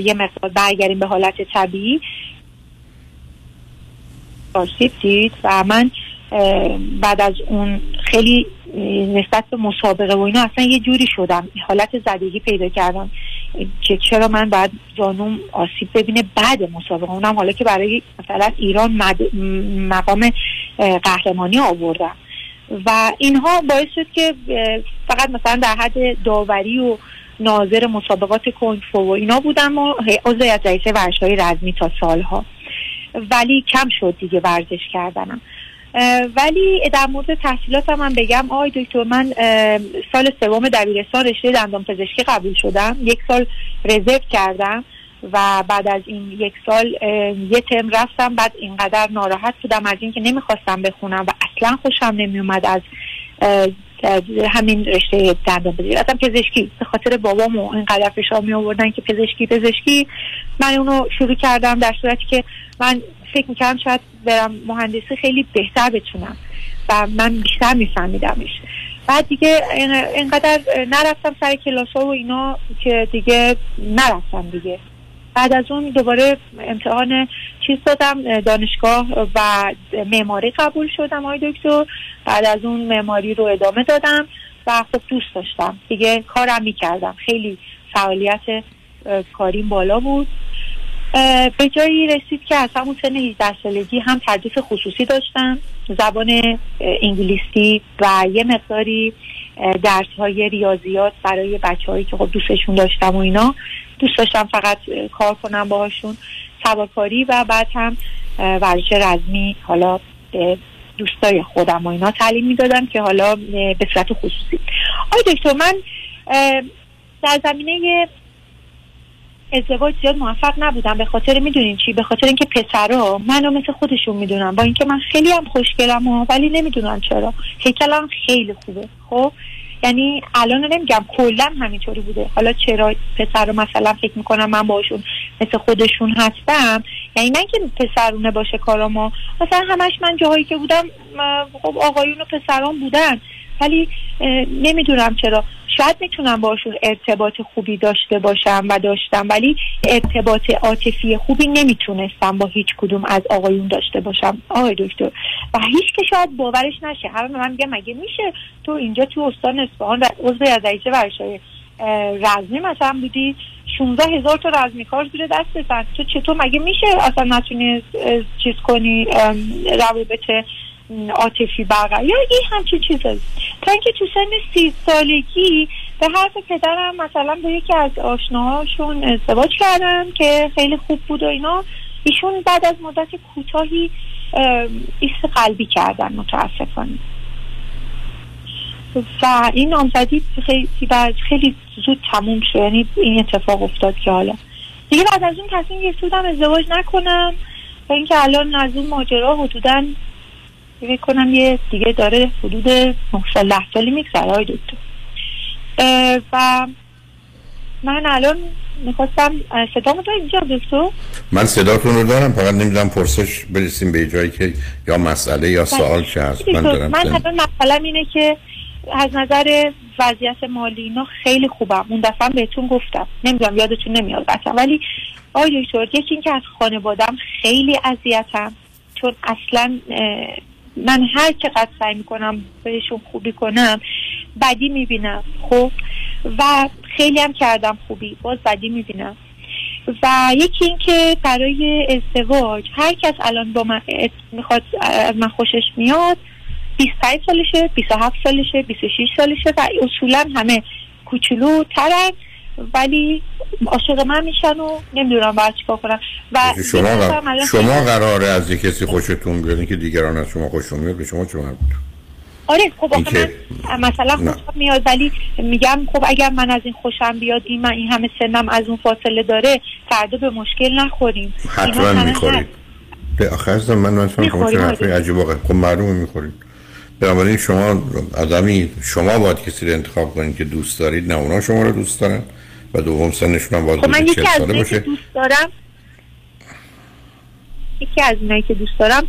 یه مقدار برگردیم به حالت طبیعی آسیب دید و من بعد از اون خیلی نسبت به مسابقه و اینا اصلا یه جوری شدم، حالت زدگی پیدا کردم که چرا من باید جانوم آسیب ببینه بعد مسابقه، اونم حالا که برای مثلا ایران مد... مقام قهرمانی آوردم و اینها باعث شد که فقط مثلا در حد داوری و ناظر مسابقات کنگ فو و اینا بودم و عضو هیئت رئیسه ورزش‌های رزمی تا سالها، ولی کم شد دیگه ورزش کردنم. ولی در مورد تحصیلاتم هم بگم آی دکتر من سال سوم دبیرستان رشته دندان پزشکی قبول شدم، یک سال رزرو کردم و بعد از این یک سال یه ترم رفتم، بعد اینقدر ناراحت بودم از اینکه نمیخواستم بخونم و اصلا خوشم نمیومد از همین رشته دندان پزشکی، پزشکی به خاطر بابامو اینقدر فشار می آوردن که پزشکی پزشکی من اونو شروع کردم، در صورتی که من فکر میکردم شاید برم مهندسی خیلی بهتر بتونم و من بیشتر میفهمیدمش. بعد دیگه اینقدر نرفتم سر کلاس‌ها و اینا که دیگه نرفتم دیگه. بعد از اون دوباره امتحان چیز دادم دانشگاه و معماری قبول شدم آقای دکتر. بعد از اون معماری رو ادامه دادم و خب دوست داشتم دیگه، کارم میکردم، خیلی فعالیت کاریم بالا بود. به جایی رسید که از همون سن هجده سالگی هم تدریس خصوصی داشتم، زبان انگلیسی و یه مقداری درس های ریاضیات برای بچه هایی که خب دوستشون داشتم و اینا، دوست داشتم فقط کار کنم باهاشون، سوارکاری و بعد هم ورزش رزمی حالا دوستای خودم و اینا تعلیم میدادم که حالا به صورت خصوصی. آقای دکتر من در زمینه ازدواج زیاد موفق نبودم، به خاطر میدونین چی؟ به خاطر اینکه پسرا منو مثل خودشون میدونن، با اینکه من خیلی هم خوشگلم و ولی نمیدونن چرا، هیکلم خیلی خوبه. خب یعنی الان نمیگم کلا همینطوری بوده، حالا چرا پسرا مثلا فکر میکنم من باشون مثل خودشون هستم، یعنی من که پسرونه باشه کارامو، مثلا همش من جاهایی که بودم خب آقایون و پسران بودن، ولی نمیدونم چرا شاید میتونم باشون ارتباط خوبی داشته باشم و داشتم، ولی ارتباط عاطفی خوبی نمیتونستم با هیچ کدوم از آقایون داشته باشم آقای دکتر. و هیچ که شاید باورش نشه، هر من میگم مگه میشه تو اینجا تو استان اصفهان عضو ردیف ورشای رزمی مثلا بودی، شانزده هزار تا رزمی کار زیر دستت، تو چطور مگه میشه اصلا نتونی چیز کنی روابط عاطفی برقرار یا این همچین چیزایی؟ تا اینکه تو سن سی سالگی به حرف پدرم مثلا با یکی از آشناهاشون ازدواج کردم که خیلی خوب بود و اینا، ایشون بعد از مدت کوتاهی ایست قلبی کردن متاسفانه و این نامزدی خیلی خیلی زود تموم شد، یعنی این اتفاق افتاد که حالا دیگه بعد از اون تصمیم گرفتم ازدواج نکنم و اینکه الان از اون ماجرا حدوداً فکر کنم یه دیگه داره حدود نه سالی میگذره آقای دکتر. و من الان میخواستم صدامو دارم اینجا دکتر؟ من صداتون رو دارم، فقط نمیدونم پرسش برسیم به جایی که یا مسئله یا سوال چه هست. من دارم من الان مسئله‌م اینه که از نظر وضعیت مالی اینا خیلی خوبم، اون دفعه بهتون گفتم، نمیدونم یادتون نمیاد بچه‌ها، ولی آقای دکتر یکی اینکه از خانواده‌ام خیلی اذیتم، چون اصلا من هر چقدر سعی میکنم بهشون خوبی کنم بدی میبینم، خب و خیلی هم کردم خوبی باز بدی میبینم. و یکی این که برای ازدواج هر کس الان با من میخواد من خوشش میاد بیست و پنج سالشه، بیست و هفت سالشه، بیست و شش سالشه و اصولا همه کوچولو ترن ولی عاشق من میشن و نمیدونم باید چیکار کنم. و شما قرار... شما قراره از یک کسی خوشتون بیاد که دیگران از شما خوششون میاد، به شما چه مربوط؟ آره خب آخه که... من مثلا خوشم میاد ولی میگم خب اگر من از این خوشم بیاد، این من این همه سنم از اون فاصله داره، فردا به مشکل نخوریم. حتما میخورید به آخر من من فهمیدم که عجیب واقعا خب معلومه میخورید. بنابراین شما آدمی شما باید کسی رو انتخاب کنید که دوست دارید، نه اونا شما رو دوست دارن و دوم سنشون هم باید خب من یکی از اونایی که دوست دارم یکی از اونایی که دوست دارم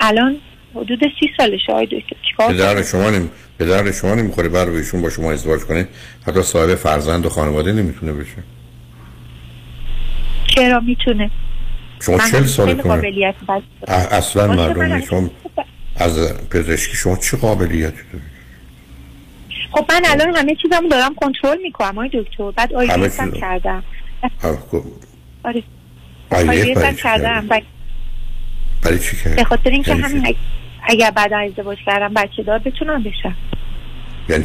الان حدود سی سالشه آقای دکتر. چیکار پدر شما نمی پدر شما نمیخوره بر ایشون با شما ازدواج کنه، حتی صاحب فرزند و خانواده نمیتونه بشه. چرا میتونه؟ شما چهل سالتونه، اصلا معلوم نیست از پزشکی شما چه قابلیتی دارید. خب من الان همه چیزمو دارم کنترل میکنم آقای دکتر، بعد آیویسم کردم. خب آره آیویسم کردم برای چی کردم؟ به خاطر اینکه همین اگر بعد ازدواج کردم بچه دار بتونم بشم. یعنی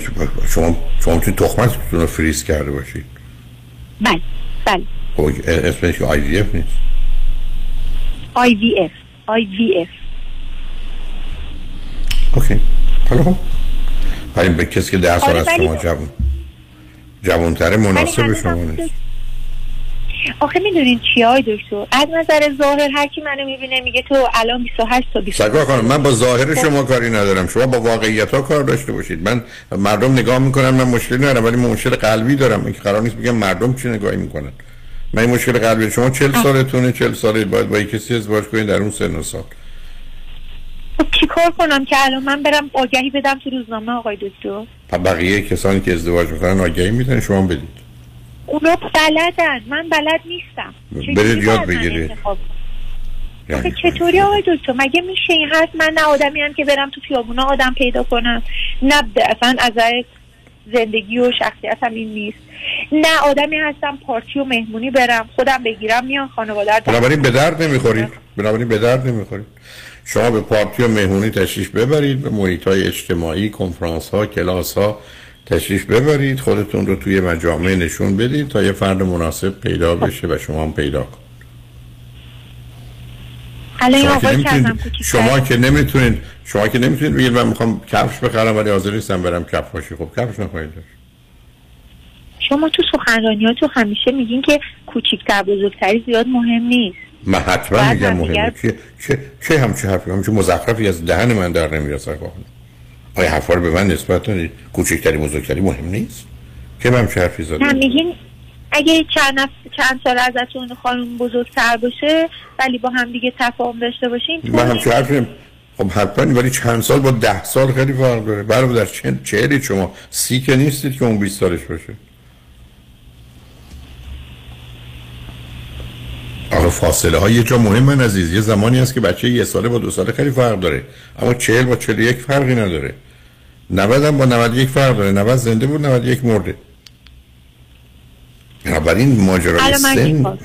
شما شما تو تخمتون رو فریز کرده باشید؟ بله بله. خب اسمش آیویف نیست؟ آیویف آیویف اوکی. حالا ولی به کسی که ده سال از شما جوان جوانتره مناسب شما نیست. آخه میدونین چی های دکتر؟ از نظر ظاهر هر کی منو میبینه میگه تو الان بیست و هشت تا بیست و نه. سگاه خانم من با ظاهر شما کاری ندارم، شما با واقعیت ها کار داشته باشید. من مردم نگاه میکنم، من مشکلی ندارم، ولی من مشکل قلبی دارم که قرار نیست بگم مردم چی نگاهی میکنن. من این مشکل قلبی شما چهل سالتونه، چهل ساله باید با کسی ازدواج کنین در اون سن و سال. چی کار کنم که الان من برم آگهی بدم تو روزنامه آقای دکتر؟ بقیه کسانی که ازدواج میکنن آگهی میدن، شما بدید. اونا بلدن، من بلد نیستم. برید یاد بگیرید. آخه چطوری آقای دکتر؟ مگه میشه این حرف؟ من نه آدمی هم که برم تو خیابونا آدم پیدا کنم، نه اصلا از زندگی و شخصیتم این نیست، نه آدمی هستم پارتی و مهمونی برم خودم بگیرم میان خانواده رو. بنابراین به درد نمیخورید. بنابراین به درد نمیخورید. شما به پارتی و مهمونی تشریف ببرید، به محیط‌های اجتماعی، کنفرانس‌ها، کلاس‌ها تشریف ببرید، خودتون رو توی مجامع نشون بدید تا یه فرد مناسب پیدا بشه و شما هم پیدا کن. شما که نمیتونید شما که نمیتونید شما که نمیتونید بگید من میخوام کفش بخرم ولی حاضر نیستم برم کفش باشی. خب کفش نخواهید داشت. شما تو سخنرانیاتون همیشه میگین که کوچیک‌تر بزرگتری زیاد مهم نیست. من حتما میگم مهمه. چه چه چه همچه حرفی همچه مزخرفی از دهن من در نمیرسه واقعا. آیا حرفا رو به من نسبت دارید؟ کوچکتری بزرگتری مهم نیست؟ که من چه حرفی زدم؟ من میگین اگه چند نف... چند سال ازتون خانم بزرگتر باشه ولی با هم دیگه تفاهم داشته باشین تو. من هم چه حرفی؟ خب حتما، ولی چند سال با ده سال خیلی فرق داره. برادر چند چهلی شما سی که نیستید که اون بیست سالش باشه. آخه فاصله ها یه جا مهمه عزیز. یه زمانی هست که بچه یه ساله با دو ساله خیلی فرق داره، اما چهل با چهل و یک فرقی نداره. نود هم با نود و یک فرق داره. نود زنده بود، نود و یک مرده. بنابراین ماجرای سن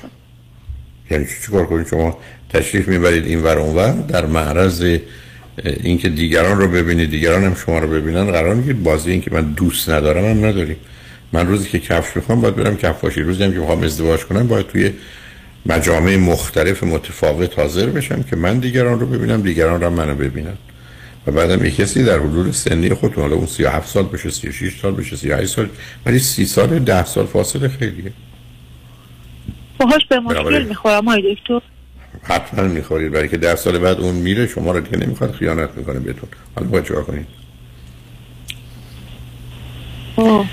یعنی چی کار کنید؟ شما تشریف میبرید این ور اون ور در معرض اینکه دیگران رو ببینید، دیگران هم شما رو ببینن قرار میگیرید. بازی اینکه من دوست ندارم هم نداریم. من روزی که کفش میخوام باید برم کفاشی، روزی هم که میخوام ازدواج کنم باید توی مجامع مختلف متفاوت حاضر بشم که من دیگران رو ببینم، دیگران رو منو ببینن. و بعدم یک کسی در حدود سنی خود، حالا اون سی و هفت سال بشه، سی و شش سال بشه، سی و هشت سال، ولی سی سال، ده سال فاصله خیلیه. باهاش به مشکل میخورم آقای دکتر. حتما میخورید، برای که ده سال بعد اون میره، شما رو دیگه نمیخواد، خیانت میکنه بهتون. حالا باید چیکار کنید؟ اوه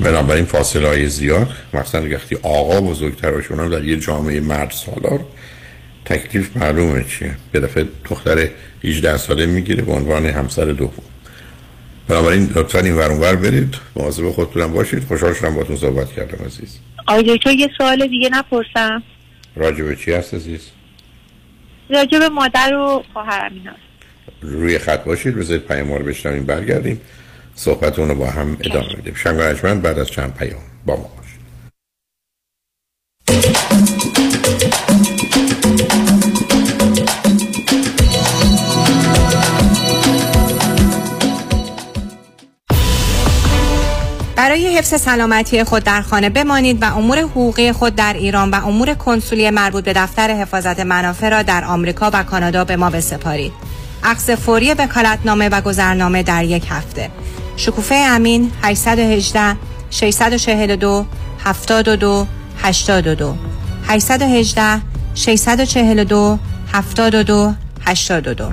بنابراین فاصله های زیاد، مثلا وقتی آقا بزرگترشون هم در یه جامعه مرد سالار، تکلیف معلومه چیه. یه دفعه دختر هجده ساله میگیره به عنوان همسر دوم. بنابراین لطفاً این ور اونور برید، مواظب خودتونم باشید. خوشحال شدم باهاتون صحبت کردم عزیز. آقای دکتر یه سوال دیگه نپرسم؟ راجب چی هست عزیز؟ راجب مادر و خواهرم اینا. روی خط باشید، بذارید پیام رو بشنویم، برگردیم صحبتون رو با هم ادامه میدیم. شنگارجمن بعد از چند پیام با ما باشید. برای حفظ سلامتی خود در خانه بمانید و امور حقوقی خود در ایران و امور کنسولی مربوط به دفتر حفاظت منافع را در آمریکا و کانادا به ما بسپارید. عکس فوری وکالتنامه و گذرنامه در یک هفته. شکوفه امین، هشت یک هشت شش چهار دو هفت دو هشت دو دو هشت یک هشت شش چهار دو هفت دو هشت دو دو.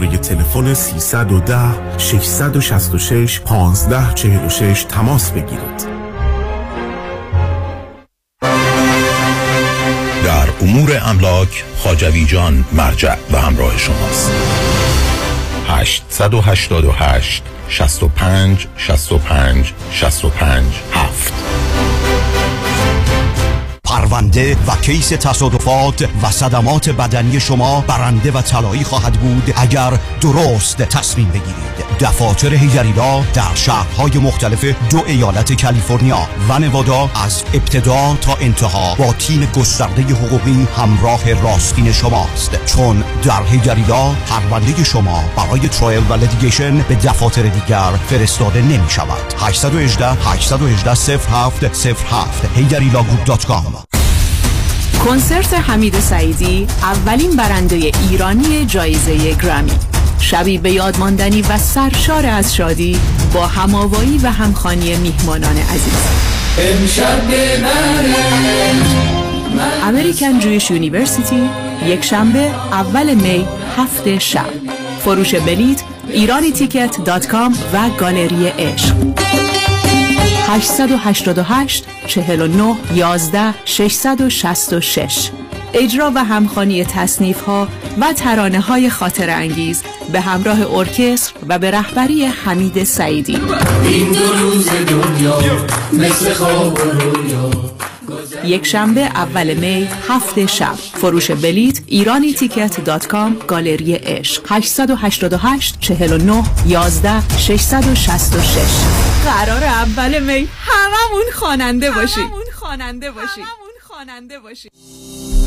برای تلفن سیصد و ده ششصد و شصت و شش پانزده چهل و شش تماس بگیرید. در امور املاک خواجوی جان مرجع و همراه شماست. هشت هشت هشت شصت و پنج شصت و پنج شصت و پنج هفت. پرونده و کیس تصادفات و صدمات بدنی شما برنده و طلایی خواهد بود اگر درست تصمیم بگیرید. دفاتر هیگریلا در شهرهای مختلف دو ایالت کالیفرنیا و نوادا از ابتدا تا انتها با تیم گسترده حقوقی همراه راستین شماست، چون در هیگریلا پرونده شما برای ترایل و لیتیگیشن به دفاتر دیگر فرستاده نمی شود. هشت یک هشت هشت یک هشت صفر هفت صفر هفت هیگریلا گروپ دات کام. کنسرت حمید سعیدی، اولین برنده ایرانی جایزه گرمی، شبی به یادماندنی و سرشار از شادی با هماوایی و همخوانی میهمانان عزیز. American Jewish University، یک شنبه اول می، هفت شب. فروش بلیت ایرانی تیکت دات کام و گالری عشق. هشت هشت هشت چهار نه یازده ششصد و شصت و شش. اجرا و همخوانی تصنیف‌ها و ترانه‌های خاطره انگیز به همراه ارکستر و به رهبری حمید سعیدی. این دو روز دنیا مثل خواب رویا. یک شنبه اول می، هفت شب. فروش بلیت ایرانی تیکت دات کام، گالری عشق. هشت هشت هشت چهار نه یازده ششصد و شصت و شش. قرار اول می هممون خواننده باشی. هممون خواننده باشی. هممون خواننده باشی.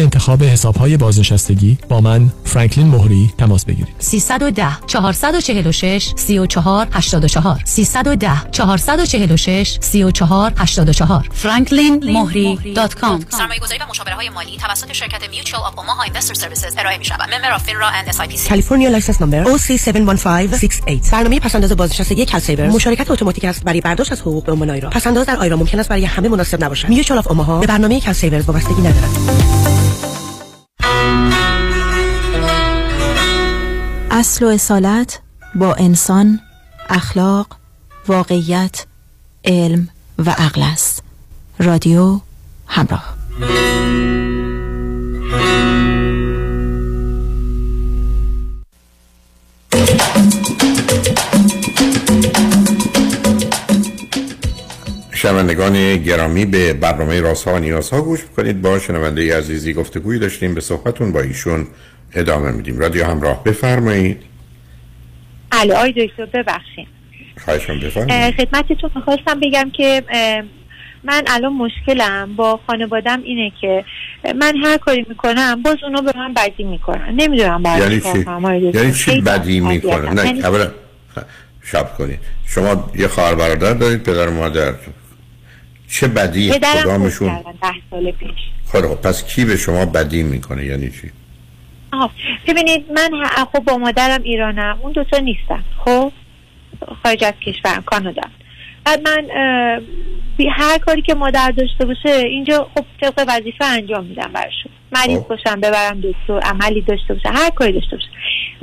انتخاب حساب‌های بازنشستگی با من فرانکلین مهری تماس بگیرید. سه یک صفر چهار چهار شش سه چهار هشت چهار سه یک صفر چهار چهار شش سه چهار هشت چهار فرانکلین مهری دات کام. سرمایه‌گذاری و مشاوره‌های مالی توسط شرکت میوچوال آف اوماها اینوستر سرویسز ارائه می‌شود. ممبر اف فینرا اند اس آی پی سی. کالیفرنیا لایسنس نمبر او سی هفت یک پنج شش هشت. برنامه پسنداز بازنشستگی کالسیبر مشارکت اتوماتیک است برای برداشت از حقوق به عنوان آیرا. پسنداز در آیرا ممکن است برای همه مناسب نباشد. میوچوال آف اوماها به برنامه کالسیبر وابستگی ندارد. اصل و اصالت با انسان، اخلاق، واقعیت، علم و عقل است. رادیو همراه. شنوندگان گرامی، به برنامه رازها و نیازها گوش بکنید. با شنونده عزیزی گفتگویی داشتیم، به صحبتون با ایشون ادامه میدیم. رادیو همراه، بفرمایید. الو آی دکتر، ببخشید. خواهشاً بفرمایید. خدمتتون می‌خواستم بگم که من الان مشکلم با خانوادم اینه که من هر کاری میکنم باز اونا به من بدی میکنن. نمیدونم برای یعنی چی؟ یعنی چی بدی میکنن؟ نه یعنی... اولا شب کنید. شما یه خواهر برادر دارید، پدر و مادر چه بدی کدامشون؟ ده سال پیش. خب پس کی به شما بدی میکنه یعنی چی؟ آه ببینید، من خب با مادرم ایرانم، اون دوتا نیستن، خب خارج از کشورم، کانادا. بعد من هر کاری که مادر داشته باشه اینجا خب طبق وظیفه انجام میدم براشون. مریض باشم ببرم دکتر، عملی داشته باشه، هر کاری داشته باشه.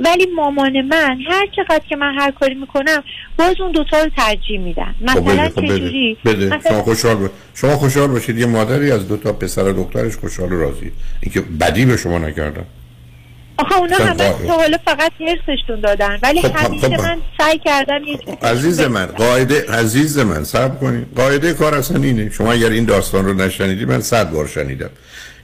ولی مامان من هر چقدر که من هر کاری میکنم باز اون دوتا رو ترجیح میدن. مثلا چجوری؟ شما خوشحال ب... شما خوشحال باشید یه مادری از دوتا پسر و دخترش خوشحال و راضیه، اینکه بدی به شما نکردن. آخه اونا همه تا حالا فقط حرصشون دادن، ولی خب همیشه خب من سعی کردم. عزیز من قاعده عزیز من صبر کنید. قاعده کار اصلا اینه، شما اگر این داستان رو نشنیدی، من صد بار شنیدم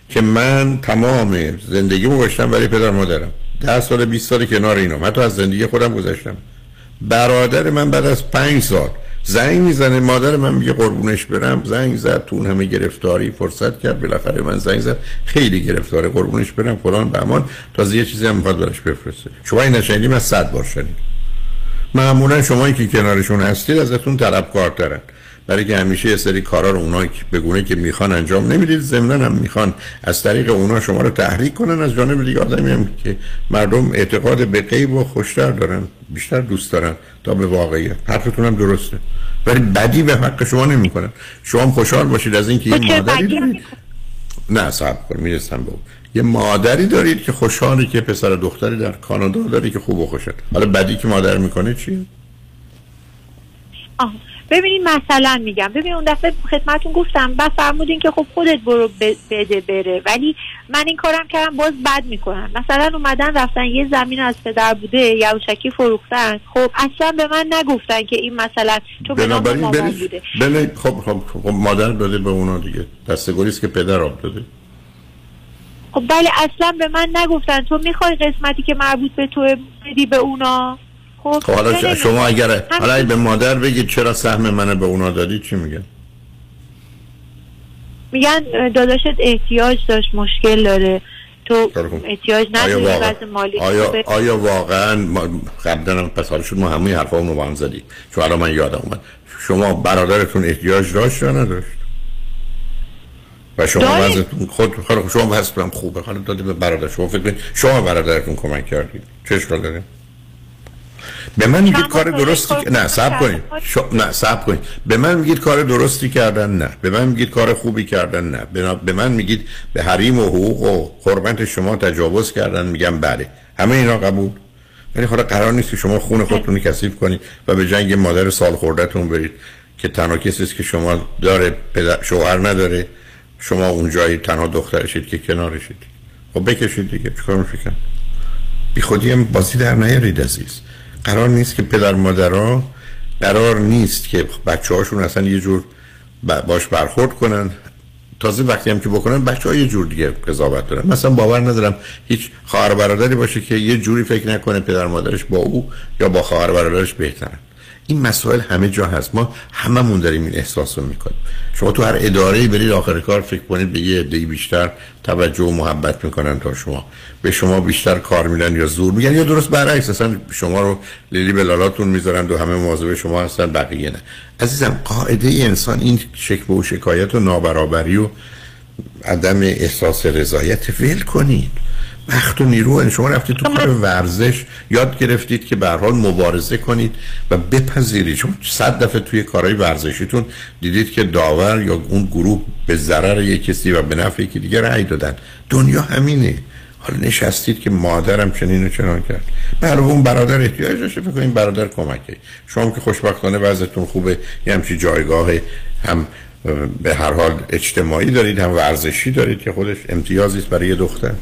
که من تمام زندگیمو گذاشتم برای پدر مادرم، ده سال بیست سال کنار اینام، حتی از زندگی خودم گذاشتم. برادر من بعد از پنج سال زنگ میزنه، مادر من میگه قربونش برم، زنگ زد، تون همه گرفتاری فرصت کرد، بالاخره من زنگ زد، خیلی گرفتاره، قربونش برم فلان بهمان، تازه یه چیزی هم میخواد براش بفرسته. شما این نشنیدی، من صد بار شنیدم. معمولا شما که کنارشون هستید ازتون طلبکارترن. برای که همیشه یه سری کارا رو اونایی به گونه که میخوان انجام نمیدید، ضمناً هم میخوان از طریق اونا شما رو تحریک کنن از جانب دیگه آدمی هم که مردم اعتقاد به غیب و خوشتر دارن، بیشتر دوست دارن تا به واقعیت. حرفتون هم درسته، ولی بدی به حق شما نمیکنن. شما خوشحال باشید از اینکه این مادری دارید. نه صاحب کن میرسم به یه مادری دارید که خوشحالی که پسر دختری در کانادا داره که خوب و خوشت. حالا بدی که مادر میکنه چی؟ آه ببینید مثلا میگم، ببین اون دفعه خدمتون گفتم بس فرمودین که خب خودت برو بده بره، ولی من این کارم کردم باز بد میکنم. مثلا اومدن رفتن یه زمین از پدر بوده یوشکی فروختن، خب اصلا به من نگفتن که این مثلا چون به نام مامان بوده. بله خب خب خب مادر داده به اونا دیگه، دستگوریست که پدر آب داده. خب بله اصلا به من نگفتن تو میخوای قسمتی که مربوط به تو بدی به اونا. خب حالا شما اگر حالا به مادر بگید چرا سهم منو به اونا دادی چی میگن؟ میگن داداشت احتیاج داشت، مشکل داره، تو احتیاج نداری از مالی. آیا آیا واقعا قبلا پس حالا شد ما همون حرفامون رو با هم زدیم، چون الان من یادم اومد شما برادرتون احتیاج داشت یا نداشت؟ و شما وضعتون خود خود شما واسه خوبه، حالا داده به برادر شما، فکر کنید شما برادرتون کمک کردید چه اشکال داره؟ به من میگید کار درستی که نه صبر کنید ش... نه صبر کنید به من میگید کار درستی کردن، نه به من میگید کار خوبی کردن، نه بنا... به من میگید به حریم و حقوق و حرمت شما تجاوز کردن، میگم بله همه اینا قبول، ولی خدا قرار نیست که شما خون خودتون رو کثیف کنید و به جنگ مادر سال خوردهتون برید که تنها کسی است که شما داره، پدر... شوهر نداره، شما اونجایی تنها دخترشید که کنارشید. خب بکشید دیگه، چیکار می‌کنید؟ بی خودی هم بازی در نیارید عزیز. قرار نیست که پدر مادرها قرار نیست که بچه‌هاشون اصلا یه جور باش برخورد کنن، تازه وقتی هم که بکنن بچه‌ها یه جور دیگه قضاوت دارن. مثلا باور ندارم هیچ خواهر برادری باشه که یه جوری فکر نکنه پدر مادرش با او یا با خواهر برادرش بهترن. این مسائل همه جا هست، ما هممون داریم این احساس رو میکنیم. شما تو هر اداره‌ای برید آخر کار فکر کنید به یه عده‌ای بیشتر توجه و محبت میکنن تا شما، به شما بیشتر کار میدن یا زور میگن، یا درست برعکس اصلا شما رو لیلی به لالاتون میذارن و همه مواظب شما هستن بقیه نه. عزیزم قاعده ای انسان این شکوه و شکایت و نابرابری و عدم احساس رضایت ول کنید. وقت و نیرو شما رفتید تو کار ورزش، یاد گرفتید که به هر حال مبارزه کنید و بپذیرید. شما صد دفعه توی کارهای ورزشیتون دیدید که داور یا اون گروه به ضرر یک کسی و به نفع یکی دیگه رأی دادن. دنیا همینه. حالا نشستید که مادرم چنین و چنان کرد، بله اون برادر احتیاج داشته، فکر کنید برادر کمکه. شما که خوشبختانه وضعتون خوبه، یه همچین جایگاه هم به هر حال اجتماعی دارید هم ورزشی دارید که خودش امتیازی است برای دختر.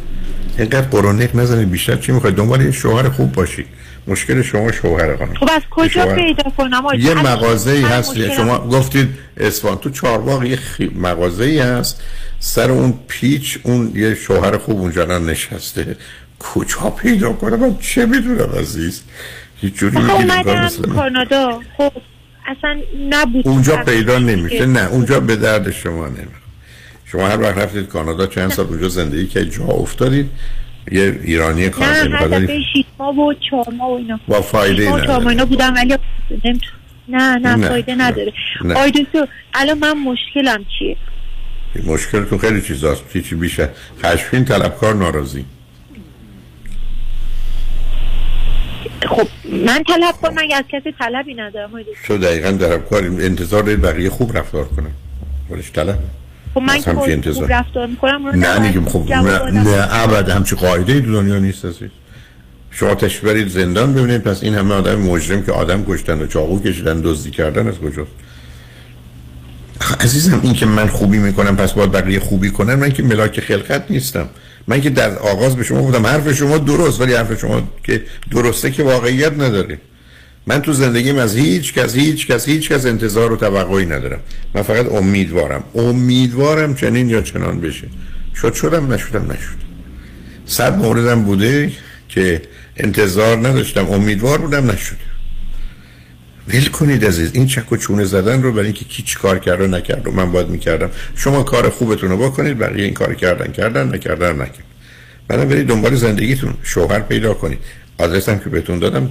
اینقدر قرونت نزنید، بیشتر چی میخواید؟ دنبال یه شوهر خوب باشید. مشکل شما شوهر خانم. خب از کجا پیدا کنم؟ یه مغازه‌ای هست، شما گفتید اصفهان، تو چهارباغ یه خی... مغازه‌ای هست سر اون پیچ، اون یه شوهر خوب اونجا نشسته. کجا پیدا کنم؟ چه میدونم عزیز، هیچ جوری نمیگم. کانادا خب اصلا نبود، اونجا پیدا نمیشه. نه اونجا به درد شما نمیخوره. شما هر وقت رفتید کانادا چند سال اونجا زندگی که جا افتادید، یه ایرانی کانادا می‌خواید. نه به شیش ماه و چهار ماه و اینا با فایده اینا. چهار ماه اینا بودم ولی نه نه فایده نداره. آی دکتر الان من مشکلم چیه؟ مشکل تو خیلی چیزاست، چیزی بیشتر خشمگین، طلبکار، ناراضی. خب من طلب کنم، من از کسی طلبی ندارم. تو دقیقاً طلبکار، انتظار دارید بقیه خوب رفتار کنن، ولیش طلب. خب من که خوب رفتار میکنم نه نگیم خب نه عبد، همچی قاعده دو دنیا نیست. هستید شما تشبرید زندان ببینید، پس این همه آدم مجرم که آدم کشتن و چاقو کشیدن دزدی کردن از کجاست؟ عزیزم این که من خوبی میکنم پس باید بقیه خوبی کنن، من که ملاک خلقت نیستم. من که در آغاز به شما گفتم حرف شما درست، ولی حرف شما که درسته که واقعیت نداره. من تو زندگیم از هیچ کس هیچ کس هیچ کس انتظار و توقعی ندارم. من فقط امیدوارم امیدوارم چنین یا چنان بشه. شد شدم، نشدم نشد. صد موردم بوده که انتظار نداشتم، امیدوار بودم، نشد. ول کنید عزیز این چک و چونه زدن رو، برای اینکه کی چی کار کرد و نکرد و من باید میکردم. شما کار خوبتون رو بکنید، بقیه این کار کردن کردن، نکردن نکرد. بعدم برید دنبال زندگیتون، شوهر پیدا کنید. آدرسم که بهتون دادم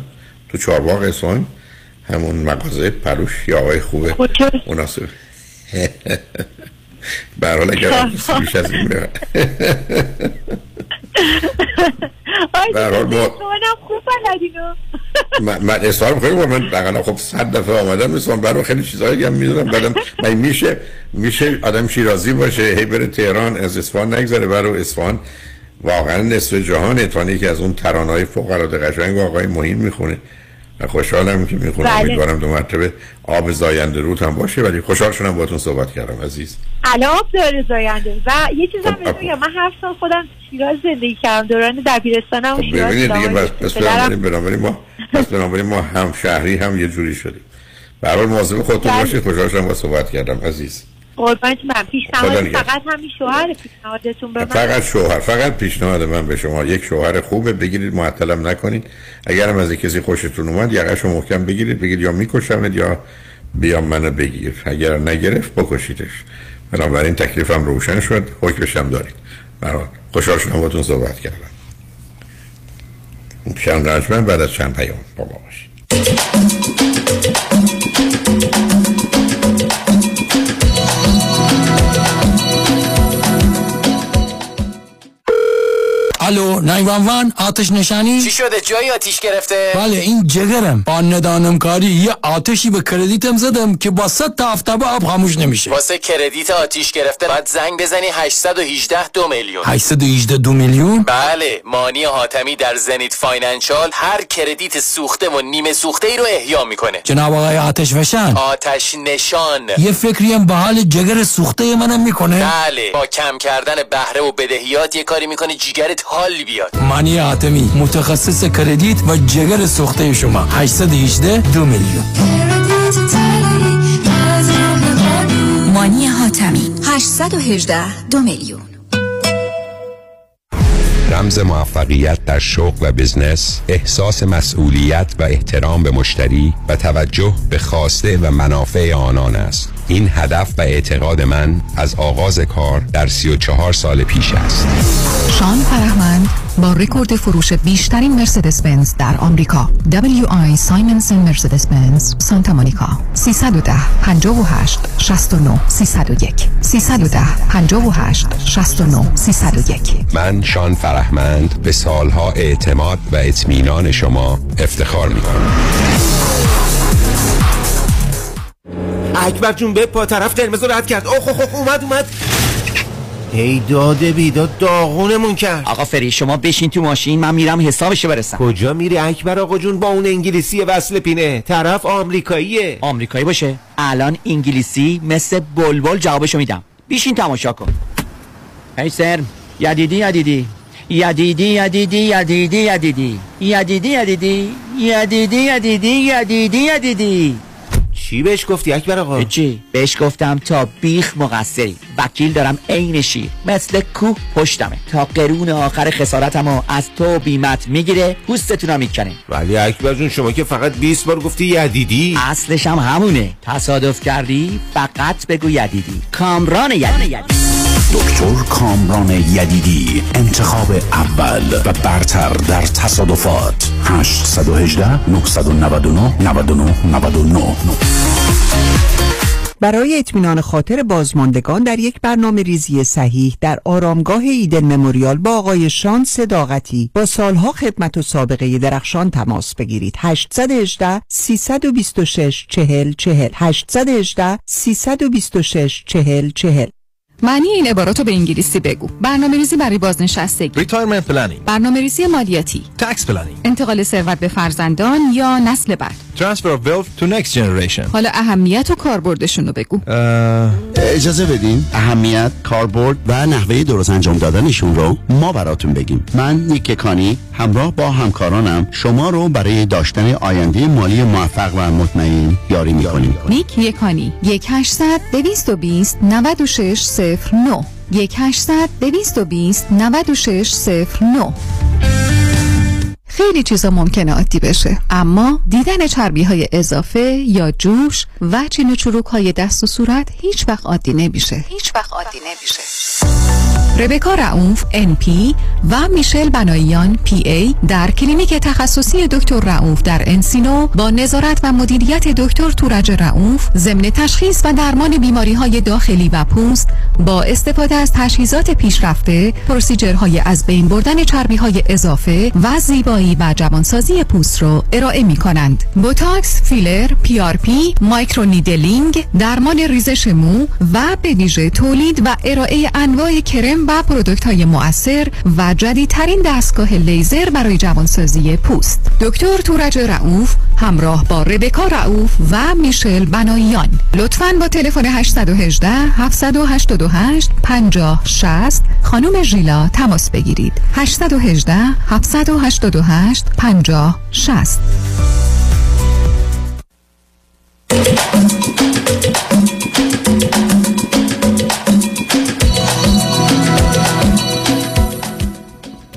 تو چهارباغ اصفهان، همون مغازه پروش یا آقای خوبه مناسب. به هر حال اگر بیش از این بره به هر حال با من اصرار می‌کنم و من واقعا خب صد دفعه آمدم می‌سوام برام خیلی چیزایی که می‌دونم بعدم من میشه میشه آدم شیرازی باشه هی بره تهران از اصفهان نگذره برو اصفهان واقعا نصف جهانه تانی که از اون ترانه‌های فوق‌العاده قشنگ آقای معین می‌خونه. خوشحالم که میخونم، امیدوارم دو مرتبه آب زاینده رود هم باشه، ولی خوشحال شدم باهاتون صحبت کردم عزیز. علاوه بر زاینده و یه چیزم هم میگم، من هفت سال خودم شیراز زندگی کردم، دوران دبیرستانم خب شیراز بودم. ببینید دیگه بس بنابراین ما بنابراین ما هم شهری هم یه جوری شدیم. به هر حال مواظب خودتون باشید. خوشحال شدم با صحبت کردم عزیز. قربانت من پیشنهاد فقط همین شوهر پیشنهادتون به من فقط شوهر فقط پیشنهاد من به شما یک شوهر خوبه بگیرید، معطلم نکنید. اگرم از کسی خوشتون اومد یقه‌شو محکم بگیرید، بگید یا میکشمت یا بیا منو بگیر، اگر نگرفت بکشیدش. بنابراین تکلیفم روشن شد، حکمشم دارید. برات خوشحال شدم باهاتون صحبت کردم. چند رجمن بعد از چند پیام بابا باشید. الو نه یک یک آتش نشانی چی شده؟ جایی آتیش گرفته؟ بله این جگرم. با ندانم کاری یه آتشی به کردیتم زدم که با صد تا آفتابه آب خاموش نمیشه. واسه کردیت آتیش گرفته بعد زنگ بزنی هشت یک هشت دو میلیون. هشت یک هشت دو میلیون؟ بله، مانی حاتمی در زنیت فاینانشال هر کردیت سوخته و نیمه سوخته ای رو احیا میکنه. جناب آقای آتش وشان آتش نشان یه فکری هم به حال جگر سوخته منم میکنه؟ بله، با کم کردن بهره و بدهیات یه کاری میکنه جگرت حال بیاد. مانی حاتمی متخصص کردیت و جگر سوخته شما. هشت یک هشت دو میلیون. مانی حاتمی هشت یک هشت دو میلیون. رمز موفقیت در شغل و بزنس احساس مسئولیت و احترام به مشتری و توجه به خواسته و منافع آنان است. این هدف و اعتقاد من از آغاز کار در سی و چهار سال پیش است. شان فرهمند با رکورد فروش بیشترین مرسدس بنز در آمریکا. دبلیو آی سایمنسن مرسدس بنز سانتا مونیکا. سه یک صفر پنج هشت شش نه سه صفر یک سه یک صفر پنج هشت شش نه سه صفر یک. من شان فرهمند به سالها اعتماد و اطمینان شما افتخار می‌کنم. اکبر جون به پا طرف قرمز رد کرد. اوه اوه اوه اومد اومد ای داده بیداد داغونمون کرد. آقا فری شما بشین تو ماشین، من میرم حسابشو برسم. کجا میری اکبر آقا جون؟ با اون انگلیسی وصل پینه طرف آمریکاییه. آمریکایی باشه الان انگلیسی مثل بلبل جوابشو میدم. بشین تماشا کن. هی سر یادیدی یادیدی یادیدی یادیدی یادیدی یادیدی یادیدی یادیدی یادیدی یادیدی یادیدی یادیدی. چی بهش گفتی اکبر آقا؟ چی؟ بهش گفتم تا بیخ مقصری، وکیل دارم عین شیر، مثل کوه پشتمه، تا قرون آخر خسارتمو از تو بیمت میگیره، پوستتونو میکنه. ولی اکبر جون شما که فقط بیست بار گفتی یدیدی. اصلش هم همونه، تصادف کردی فقط بگو یدیدی. کامران یدیدی. دکتر کامران یدیدی، انتخاب اول و برتر در تصادفات. هشت یک هشت نه نه نه نه نه نه نه نه. برای اطمینان خاطر بازماندگان در یک برنامه ریزی صحیح در آرامگاه ایدن مموریال با آقای شان صداقتی با سالها خدمت و سابقه درخشان تماس بگیرید. هشت یک هشت سه دو شش چهار صفر چهار صفر هشت یک هشت سه دو شش چهار صفر چهار صفر. معنی این عباراتو به انگلیسی بگو. برنامه‌ریزی برای بازنشستگی، ریتایرمنت پلنینگ، برنامه‌ریزی مالیاتی، تکس پلنینگ، انتقال ثروت به فرزندان یا نسل بعد، ترانسفر اف ویلث تو نکست جنریشن. حالا اهمیت و کاربردشون رو بگو. اه... اجازه بدین اهمیت، کاربرد و نحوه درست انجام دادنشون رو ما براتون بگیم. من نیک کانی همراه با همکارانم شما رو برای داشتن آینده مالی موفق و مطمئن یاری می‌کنیم. نیک کانی یک هشتصد دویست و بیست نود و شش نه یک هشتصد دویست و بیست نود و شش صفر نه. خیلی چیزا ممکنه عادی بشه، اما دیدن چربی‌های اضافه یا جوش و چین و چروک‌های دست و صورت هیچ وقت عادی نمیشه. هیچ وقت عادی نمیشه. ربکا رئوف ان پی و میشل بنایان پی ای در کلینیک تخصصی دکتر رئوف در انسینو با نظارت و مدیریت دکتر تورج رئوف ضمن تشخیص و درمان بیماری‌های داخلی و پوست با استفاده از تجهیزات پیشرفته، پروسیجرهای از بین بردن چربی‌های اضافه و زیبایی و جوانسازی پوست را ارائه می‌کنند. بوتاکس، فیلر، پی آر پی، مایکرونیدلینگ، درمان ریزش مو و به ویژه تولید و ارائه انواع کرم و پروداکت‌های مؤثر و جدیدترین دستگاه لیزر برای جوانسازی پوست. دکتر تورج رئوف همراه با ربکا رئوف و میشل بنایان. لطفاً با تلفن هشت یک هشت، هفت هشت هشت، پنج صفر شش صفر خانم ژیلا تماس بگیرید. هشت یک هشت، هفت هشت هشت، پنج صفر شش صفر.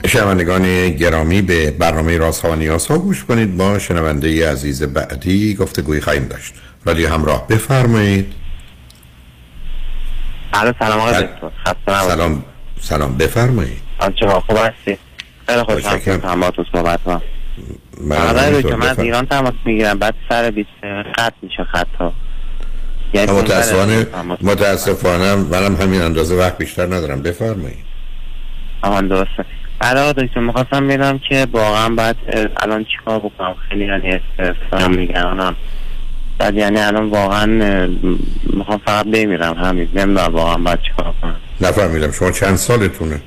شنوندگان گرامی، به برنامه رازها و نیازها گوش کنید. با شنونده عزیز بعدی گفتگوی خواهیم داشت. رادیو همراه، بفرمایید. الو سلام آقای دکتر. سلام سلام، بفرمایید. آنچه خوب هستی؟ خیلی خوشحال شدم هماتون صحبت ها. من که من از ایران تماس میگیرم، بعد سر بیست خط میشه خطا. یعنی متاسفانه متاسفانه منم همین اندازه وقت بیشتر ندارم. بفرمایید. آهان درسته. حالا دکتر می‌خواستم ببینم که واقعا بعد الان چیکار بکنم؟ خیلی یعنی استرسام میگم. بعد یعنی الان واقعا میخوام فقط بمیرم، همین نمیدونم واقعا باید چیکار کنم. نفهمیدم شما چند سالتونه؟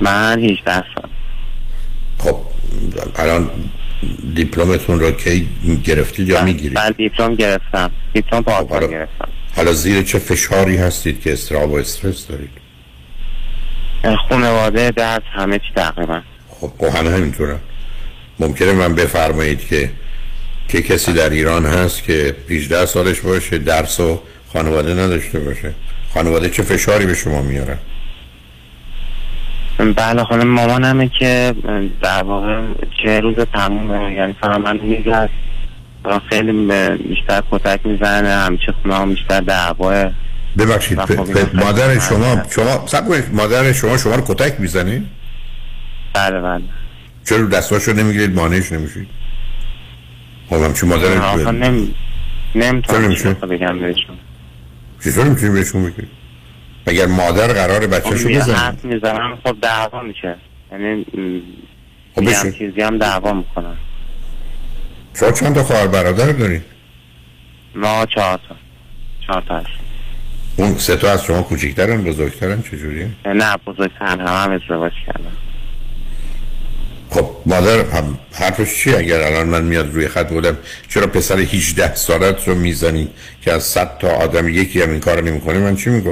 من هجده سال. خب الان دیپلمتون رو کی گرفتید یا میگیرید؟ من دیپلم گرفتم. دیپلم با خب گرفتم. حالا زیر چه فشاری هستید که استراب و استرس دارید؟ خانواده، درس، همه چی تقریبا. خب همه همینطوره. ممکنه من بفرمایید که که کسی در ایران هست که هجده سالش باشه، درس و خانواده نداشته باشه، خانواده چه فشاری به شما میاره؟ بله خانم، مامانمه که در واقع چه روز تمومه، یعنی فقط من میگه خیلی بیشتر کتک میزنه، همچه خونه هم بیشتر دعواه. ببخشید مادر شما شما سب مادر شما شما رو کتک میزنه؟ بله بله. چرا دستاشو نمیگیرید، مانعش نمیشید؟ خب چی مادرم آخه نمی نمیتونم بگم بهشون. چطور میتونی بهشون بگید؟ مگر مادر قراره بچه‌شو بزنه؟ حرف میزنم خب دعوا میشه، یعنی یه چیزی هم دعوا میکنن. شما چند تا خواهر برادر دارید؟ ما چهار تا. چهار تا هست. اون سه تا از شما کوچیک‌ترن بزرگترن چجوریه؟ نه بزرگترن، هم هم ازدواج کردن. خب مادر هم حرفش چی اگر الان من میاد روی خط بودم چرا پسر هجده سالت رو میزنی که از صد تا آدم یکی هم این کار نمیکنه؟ من چی میگم؟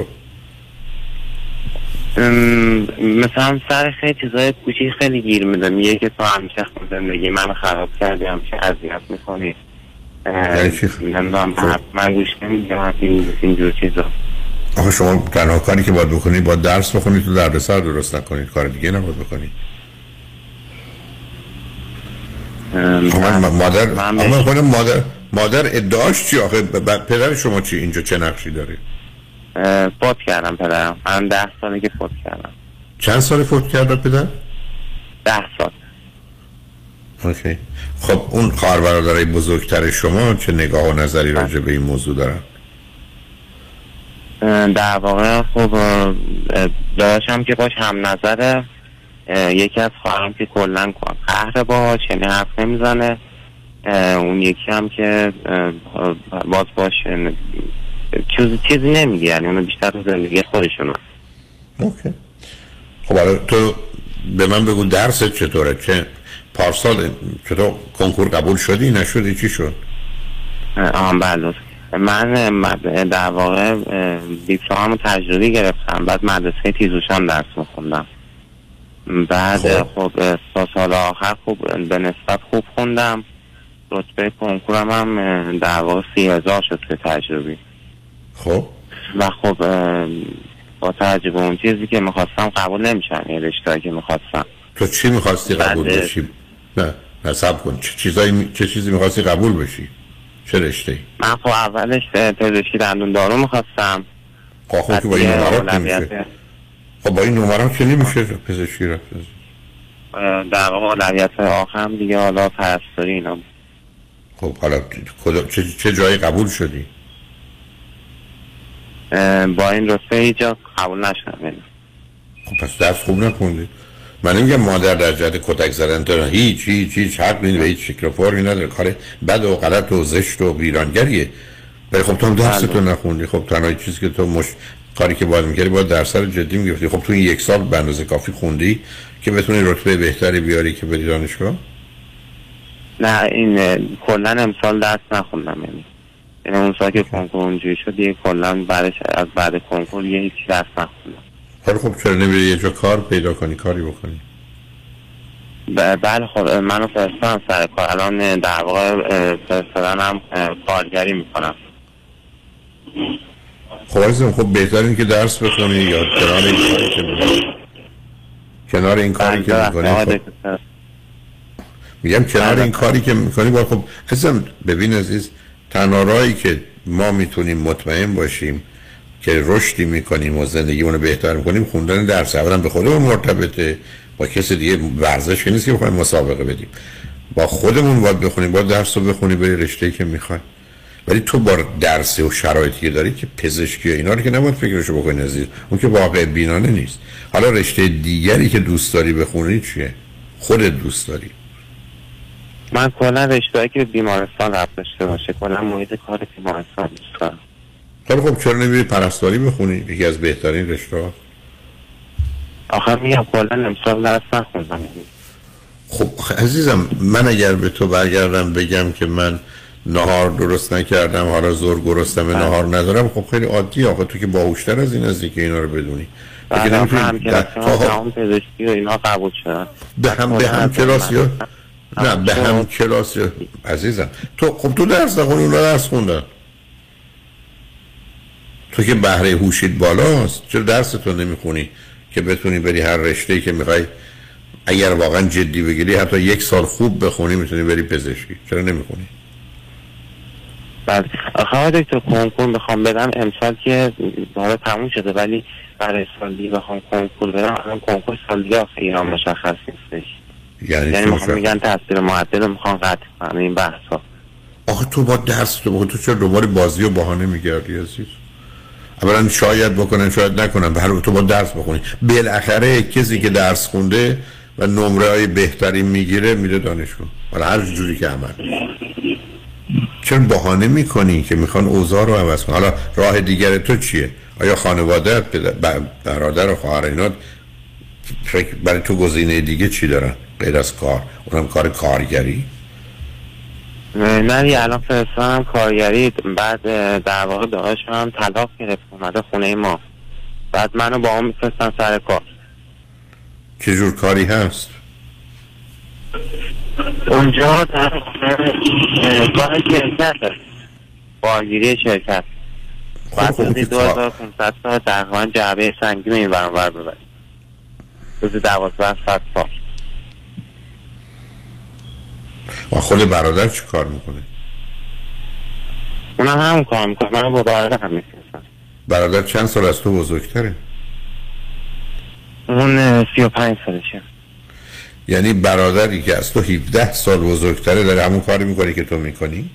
مثلا سر خیلی چیزای کوچیک خیلی گیر میدم، میگه که تو همیشه زندگی من خراب کردی، همیشه اذیت میکنی. من گوش نمیدم اینجور چیزا. آخه شما تنها کاری که باید بکنید باید درس بخونید، تو دردسر درست نکنید، کار دیگه نباید بکنید. من مادر من خودم مادر مادر ادعاش چی آخه؟ پدر شما چی اینجا چه نقشی داره؟ فوت کردم پدرم، من ده ساله که فوت کردم. چند سال فوت کرد پدر؟ ده سال. اوکی. خب اون خواهر برادرای بزرگتر شما چه نگاه و نظری راجع به این موضوع دارن؟ در واقع خب داداشم که باش هم نظره، یکی از خواهرام که کلا قهر باش، یعنی حرف نمیزنه، اون یکی هم که باز باش چیزی چیزی نمیگه، یعنی اون بیشتر تو زندگی خودشون هست. اوکی. خب حالا تو به من بگو درست چطوره؟ چه پارسال چطور کنکور قبول شدی نشدی چی شد؟ آم بله من در واقع دیپلم تجربی گرفتم، بعد مدرسه تیزوشم درس میخوندم، بعد خب سال آخر خوب به نسبت خوب خوندم، رتبه کنکورم هم در واقع سی هزار شد که تجربی. خب و خب با تجربه اون چیزی که میخواستم قبول نمیشن، یه رشته‌ای که میخواستم. تو چی میخواستی قبول بشی؟ نه نه صبر کن، چه چیزایی چه چیزی می‌خواستی قبول بشی؟ چه رشته‌ای؟ من خب اولش پزشکی دندوندارو می‌خواستم. خب تو با این نمرات نمیشه. خب با این نمرات که نمیشه پزشکی رفت. در واقع اولویت آخرم دیگه حالا پرستاری اینا. خب حالا چه چه جایی قبول شدی؟ با این رشته هیچ جا قبول نشدم. خب پس درس خوب نخوندی. من نمیگم مادر در جهت کتک زدن تا هیچ هیچ هیچ حق نیست و هیچ شکل و فرمی نداره، کار بد و غلط و زشت و ویرانگریه، ولی خب تو هم درستو نخوندی. خب تنها چیزی که تو مش... کاری که باید میکردی باید درس رو جدی میگرفتی. خب تو این یک سال به اندازه کافی خوندی که بتونی رتبه بهتری بیاری که بری دانشگاه؟ نه این کلا امسال درس نخوندم، یعنی یعنی اون سال که کنکور اونجوری شد دیگه کلا بعدش از بعد کنکور یه هیچ درس نخوندم. خب چرا نمیری یه جا کار پیدا کنی، کاری بکنی؟ بله خب منو فرستادن سر کار، الان در واقع فرستادن هم کارگری میکنم. خب عزیزم خب بهتر این که درس بخونی یا کنار این کاری که میکنی کنار این کاری که میکنی میگم کنار این کاری که میکنی باید. خب عزیزم ببین عزیز، تنها راهی که ما میتونیم مطمئن باشیم که رشدی میکنیم و زندگی اونو بهتر میکنیم خوندن درس. اولا به خودمون مرتبطه، با کسی دیگه ورزش نیست که بخوایم مسابقه بدیم، با خودمون باید بخونیم، باید درس رو بخونی بری رشته‌ای که میخوای. ولی تو با درس و شرایطی که داری که پزشکی و اینا رو که نباید فکرشو بکنی عزیز، اون که واقع بینانه نیست. حالا رشته دیگری که دوست داری بخونی چیه؟ خودت دوست داری؟ من کلا رشته‌ای که بیمارستان رفت داشته باشه، کلا محیط کار بیمارستان دوست دارم. خب چرا نمیری پرستاری بخونی؟ یکی از بهترین رشته ها. آخر میگم کلا امسال درس نخوندم. خب عزیزم من اگر به تو برگردم بگم که من نهار درست نکردم حالا زور گرسنم نهار ندارم، خب خیلی عادیه، آخه تو که باهوشتر از این هستی که اینا رو بدونی. بله هم کلاسی ها تمام پزشکی و اینا قبول شدن به هم به هم کلاسی ها نه به هم کلاسی ها عزیزم تو خب تو درس نخونی اونا درس خوندن، تو که بهره هوشیت بالاست، چرا درستو نمیخونی که بتونی بری هر رشته‌ای که میخوای اگر واقعا جدی بگیری حتی یک سال خوب بخونی میتونی بری پزشکی، چرا نمیخونی؟ بعد آخه دکتر کنکور بخوام بدم امسال که حالا تموم شده، ولی برای سال دیگه بخوام کنکور بدم الان کنکور سال دیگه آخه ایران مشخص نیستش، یعنی یعنی میخوام میگن تاثیر معدل میخوام قطع کنم این بحثا. آخه تو با درس تو با تو چرا دوباره بازی و بهانه میگردی عزیز؟ اولا شاید بکنن شاید نکنن، به هر حال تو با درس بخونی. بالاخره کسی که درس خونده و نمره های بهتری میگیره میره دانشگاه، حالا هر جوری که عمل. چرا بهانه میکنی که میخوان اوضاع رو عوض کنن؟ حالا راه دیگر تو چیه؟ آیا خانواده برادر و خواهر اینا برای تو گزینه دیگه چی دارن غیر از کار؟ اونم کار کارگری؟ نه یه الان فرستانم کارگری، بعد در واقع داداشم هم طلاق گرفت اومده خونه ما، بعد منو با هم میفرستن سر کار. چه جور کاری هست؟ اونجا در کار شرکت هست، بارگیری شرکت، بعد روزی دو هزار و پانصد ساعت تقریبا جعبه سنگین این ور اون ور ببرید، روزی دوازده ساعت کار. و خود برادر چی کار میکنه؟ اونم هم کار میکنه، من با برادر هم میکنم. برادر چند سال از تو بزرگتره؟ اون سی و پنج سالشه. یعنی برادری که از تو هفده سال بزرگتره داره همون کاری میکنه که تو میکنی؟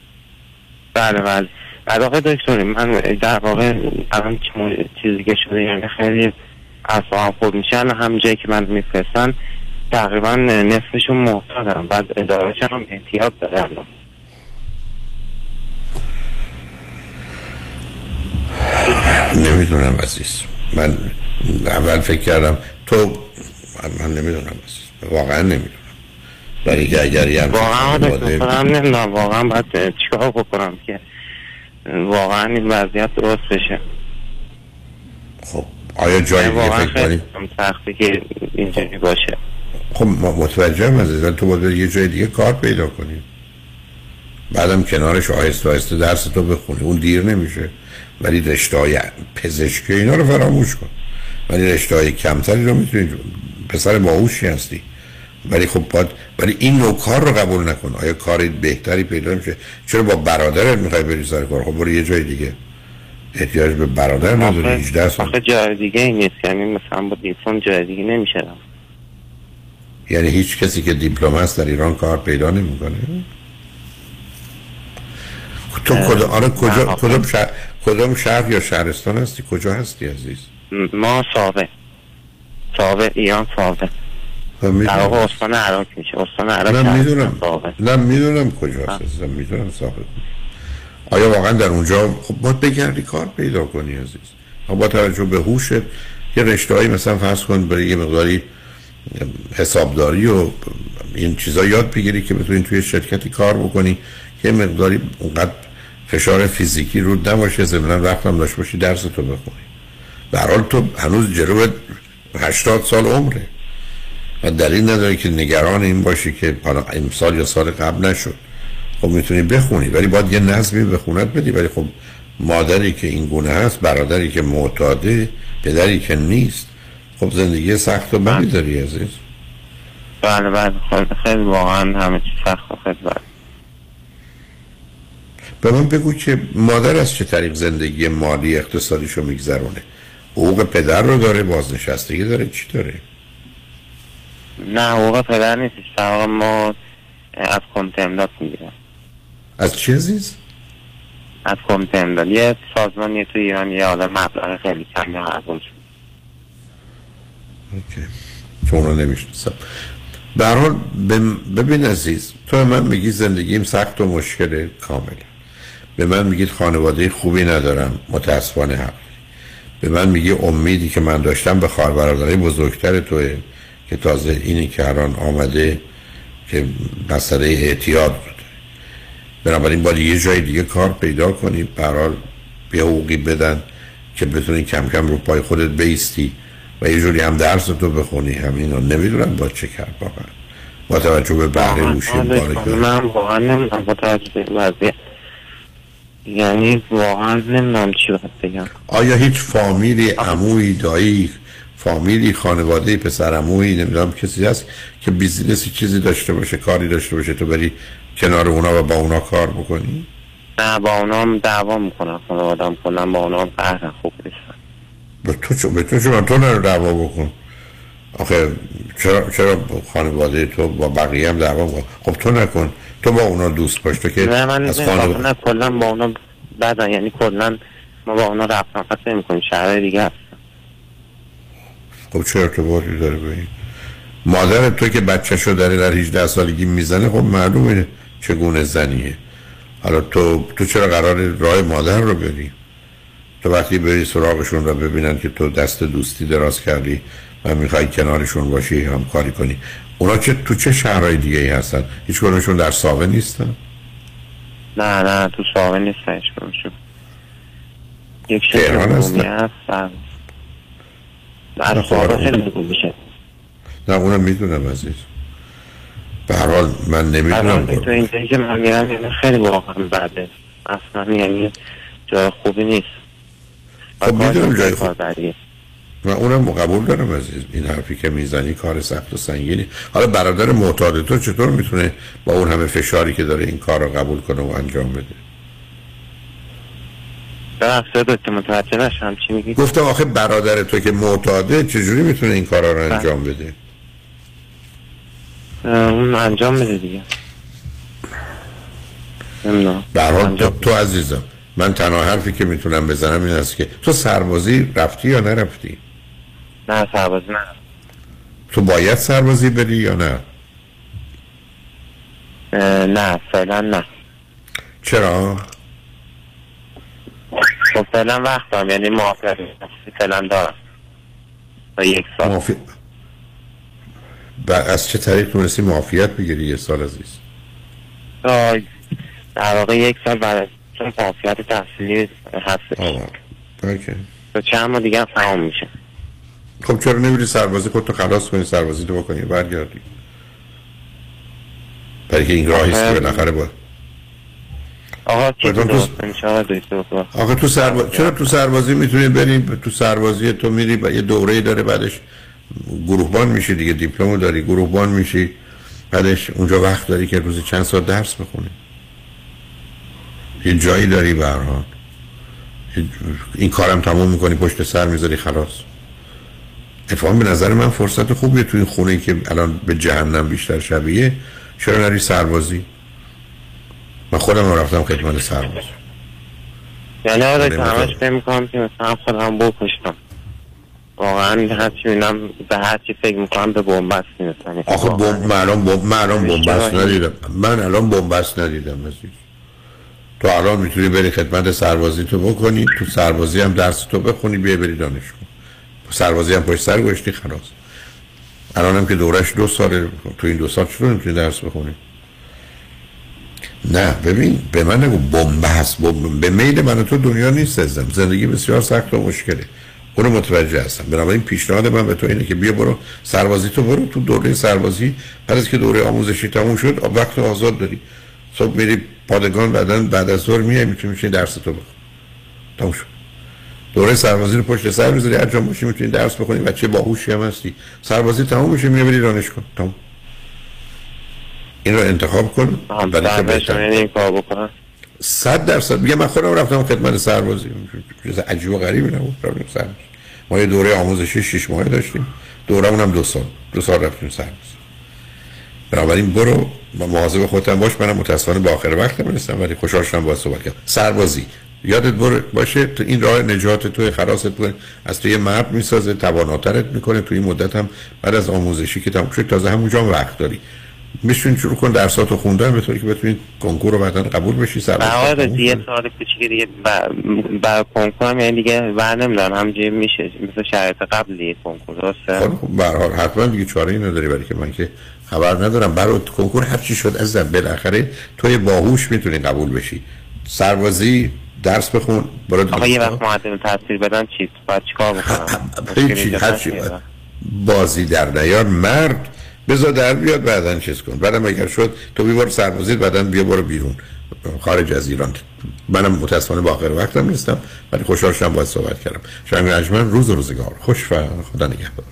بله بله. بعد آقای دکتر من در واقع الان چیزی که شده یعنی خیلی اعصابم خورد میشه، هم جایی که من میفرستن تقریبا نصفشون محتاطم، بعد ادارهشون هم امتیاز دارم. نمیدونم عزیز، من اول فکر کردم تو، من نمیدونم عزیز، واقعا نمیدونم، برای که اگر یه واقعا دکترم نمیدونم واقعا باید چیکار بکنم که واقعا این وضعیت درست بشه. خب آیا جایی فکر کنیم سختی که اینجوری باشه؟ خب متوجهم عزیزم، تو باید یه جای دیگه کار پیدا کنی، بعدم کنارش آهسته آهسته درس تو بخونی، اون دیر نمیشه. ولی رشته های پزشکی اینا رو فراموش کن، ولی رشته های کمتری رو میتونی، پسر باهوشی هستی، ولی خب باید ولی این نوع کار رو قبول نکن. آیا کاری بهتری پیدا میشه؟ چرا با برادرت میخوای بری سر کار؟ خب برو یه جای دیگه، احتیاج به برادر نداری. هجده سال آخه جای دیگه نیست، یعنی مثلا با دیپلم جای دیگه نمیشه. یعنی هیچ کسی که دیپلم هست در ایران کار پیدا نمیکنه. تو کد آره کجا کدوم شهر کدوم شهر یا شهرستان هستی؟ کجا هستی عزیز؟ ما ساوه ساوه ایران ساوه در آقا استان عراق میشه. استان عراق من میدونم من میدونم کجا هست، میدونم ساوه. آیا واقعا در اونجا خب باید بگردی کار پیدا کنی عزیز؟ خب با توجه به هوش یه رشته‌ای مثلا فرض کن برای یه مقداری حسابداری و این چیزا یاد بگیری که بتونی توی شرکتی کار بکنی که مقداری اونقدر فشار فیزیکی رو نباشه، ضمناً وقتم داشته باشی درس تو بخونی. به هر حال تو هنوز جلو هشتاد سال عمره و دلیل نداری که نگران این باشی که حالا امسال یا سال قبل نشد. خب میتونی بخونی ولی باید یه نظمی به خونت بدی. ولی خب مادری که این گونه هست، برادری که معتاده، پدری که نیست، خب زندگی سخت و بدی داری عزیز. بله بله خیلی واقعا همه چی سخت و خیلی بله. به من بگو که مادر از چه طریق زندگی مالی اقتصادیشو میگذرونه؟ حقوق پدر رو داره، بازنشستگی داره، چی داره؟ نه حقوق پدر نیست، حقوق ما از کمیته امداد میگیرن. از چی عزیز؟ از کمیته امداد. یه سازمانی تو ایران یه آدم مبلغ خیلی کمی حقوق شد. اوکی چون رو نمیشناسم. به هر حال ببین عزیز، تو من میگی زندگیم سخت و مشکله، کامله. به من میگید خانواده خوبی ندارم، متاسفانه حق. به من میگه امیدی که من داشتم به خواهر برادرای بزرگتر توئه که تازه اینی که الان آمده که مسئله اعتیاد بود. بنابراین باید یه جای دیگه کار پیدا کنی، برای یه حقوقی بدن که بتونی کم کم رو پای خودت بیستی و یه جوری هم درس تو بخونی. همین رو نمیدونم با چه کرد واقعا. با توجه به بهره هوشی من واقعا نمیدونم با توجه به وضعیت، یعنی واقعا نمیدونم چی باید بگم. آیا هیچ فامیلی، عمویی، دایی، فامیلی، خانواده، پسر عمویی، نمیدونم کسی هست که بیزینسی چیزی داشته باشه، کاری داشته باشه تو بری کنار اونا و با اونا کار بکنی؟ نه با اونا هم دعوا میکنم، خانواده هم کنم با اونا هم قهرم خوب نیستن. به تو چون به تو چون تو نرو دعوا بکن. آخه چرا چرا خانواده تو با بقیه هم دعوا میکنه؟ خب تو نکن، تو با اونا دوست باش. تو که نه من از خانواده نه کلا با اونا بدن، یعنی کلا ما با اونا رفت و آمد نمی‌کنیم، شهرهای دیگه هستن. خب چه ارتباطی داره به این؟ مادر تو که بچه‌شو داره در هجده سالگی میزنه، خب معلومه چگونه زنیه. حالا تو تو چرا قرار راه مادر رو بری؟ تو وقتی بری سراغشون رو ببینن که تو دست دوستی دراز کردی و میخوای کنارشون باشی، همکاری کنی. اونا چه تو چه شهرهای دیگه ای هستن؟ هیچ کدومشون در ساوه نیستن؟ نه نه تو ساوه نیستن هیچ کدومشون. یک شهر عمومی هستن. در ساوه خیلی بگو بشه. نه اونم میدونم عزیز. به هر حال من نمیدونم. تو اینجایی که من میرم خیلی واقعا بده. اصلا یعنی جای خوبی نیست. خب میدونم جای خوب بریه. و اونم قبول دارم عزیز، این حرفی که میزنی کار سخت و سنگینی. حالا برادر معتاد تو چطور میتونه با اون همه فشاری که داره این کار رو قبول کنه و انجام بده؟ درسته دکتر متوجه نشم چی میگی؟ گفتم آخه برادر تو که معتاده چجوری میتونه این کارا رو انجام بده؟ اون انجام بده دیگه. نه برادر تو, تو عزیزم من تنها حرفی که میتونم بزنم این است که تو سربازی رفتی یا نرفتی؟ نه سربازی نه. تو باید سربازی بری یا نه؟ نه فعلا نه. چرا؟ خب فعلا وقتم، یعنی معافیت فعلا دارم تا یک سال. معافیت از چه طریق تونستی معافیت بگیری یک سال عزیز؟ در واقع یک سال بعد چون معافیت تحصیلی هستش. اوکی تو چند ماه دیگه تمام میشه. خب چرا نمیری سربازی خودتو خلاص کنی، سربازی تو بکنی برگردی؟ برای که این راهی است که بالاخره با آقا چی درست انشاءالله دکتر. آقا تو سرباز چرا تو سربازی میتونی بری؟ تو سربازی تو میری یه دوره‌ای داره بعدش گروهبان میشی دیگه، دیپلمو داری گروهبان میشی، بعدش اونجا وقت داری که روزی چند ساعت درس بخونی، یه جایی داری برها، این کارم تموم میکنی پشت سر میذاری خلاص. اتفاقا به نظر من فرصت خوبیه تو این خونه که الان به جهنم بیشتر شبیه، چرا نری سربازی؟ من خودم رفتم خدمت سرباز. یعنی آره که همش فکر میکنم که مثلا خودم بکشتم، واقعا هرچی میبینم به هرچی فکر میکنم به بنبست میرسم. آخه بمب من الان بمب من الان بنبست ندیدم، من الان بنبست ندیدم عزیز. تو الان میتونی بری خدمت سربازی تو بکنی، تو سربازی هم درس تو بخونی، بیا بری دانشگاه، سربازی هم پشت سر گذاشتی خلاص. الان هم که دورش دو ساله، تو این دو سال چطور نمیتونی درس بخونی؟ نه ببین به من نگو بمب هست، بمب به میل من و تو دنیا نیست ازم، زندگی بسیار سخت و مشکله، اونو متوجه هستم. بنابراین پیشنهاد من به تو اینه که بیا برو سربازی تو برو تو دوره سربازی، بعد از که دوره آموزشی تموم شد وقت آزاد داری، صبح میری پادگان، بعدن بعد از ظهر میای میتونی بشینی درس تو بخونی، تموم شد. دوره سربازی رو پشت سر میذاری، هر جا باشی میتونی درس بخونی، بچه باهوشی هم هستی، سربازی تموم میشه میبری دانشگاه، تموم. این رو انتخاب کن بعدش بهتر این کارو بکنم. صد درصد میگم من خودم رفتم خدمت سربازی، چیز عجیب و غریبی نبود، رفتم سرباز. ما یه دوره آموزشی شش ماهه داشتیم، دورمون هم دو سال، دو سال رفتیم سرباز. بنابراین برو مواظب خودت باش، منم متاسفانه به آخر وقتم رسیدم ولی خوشحال شدم باهات صحبت کردم. سربازی یادت باشه تو این راه نجات توی خلاصت میکنه، از توی مرد میسازه، تواناترت میکنه، توی این مدت هم بعد از آموزشی که تموم شد تازه همونجا وقت داری میشون شروع کن درساتو خوندن به طوری که بتونی کنکور رو بعدن قبول بشی. سرباز دیگه سال کوچیک دیگه برای کنکورم یعنی دیگه ور نمیدونم همینجوری میشه مثل شرایط قبلی کنکور درسته. خب به هر حال حتما دیگه چاره‌ای نداری، ولی که من که خبر ندارم برای کنکور هر چی شد عزیزم، بالاخره توی باهوش میتونی قبول بشی. سربازی درس بخون برات. آقا یه وقت معلم تاثیر بدن چی؟ باید چیکار بکنم؟ هیچ هرچی بازی در نیار مرد بذار در بیاد، بعدن چیز کن، بعدم اگر شد تو بیوار سربازیت، بعدن بیا برو بیرون خارج از ایران. منم متاسفانه با آخر وقتم نیستم ولی خوشحال شدم باهات صحبت کردم. شنگ رجمن روز روزگار خوش و خدا نگهدار.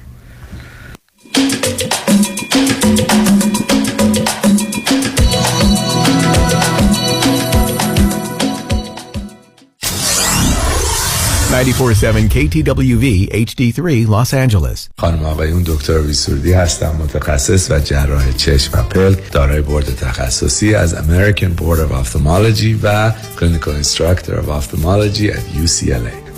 نود و چهار ممیز هفت کی تی دبلیو وی اچ دی سه Los Angeles. خانم آقایون دکتر ویسوردی هستم، متخصص و جراح چشم و پلک، دارای بورد تخصصی از American Board of Ophthalmology و Clinical Instructor of Ophthalmology at یو سی ال ای.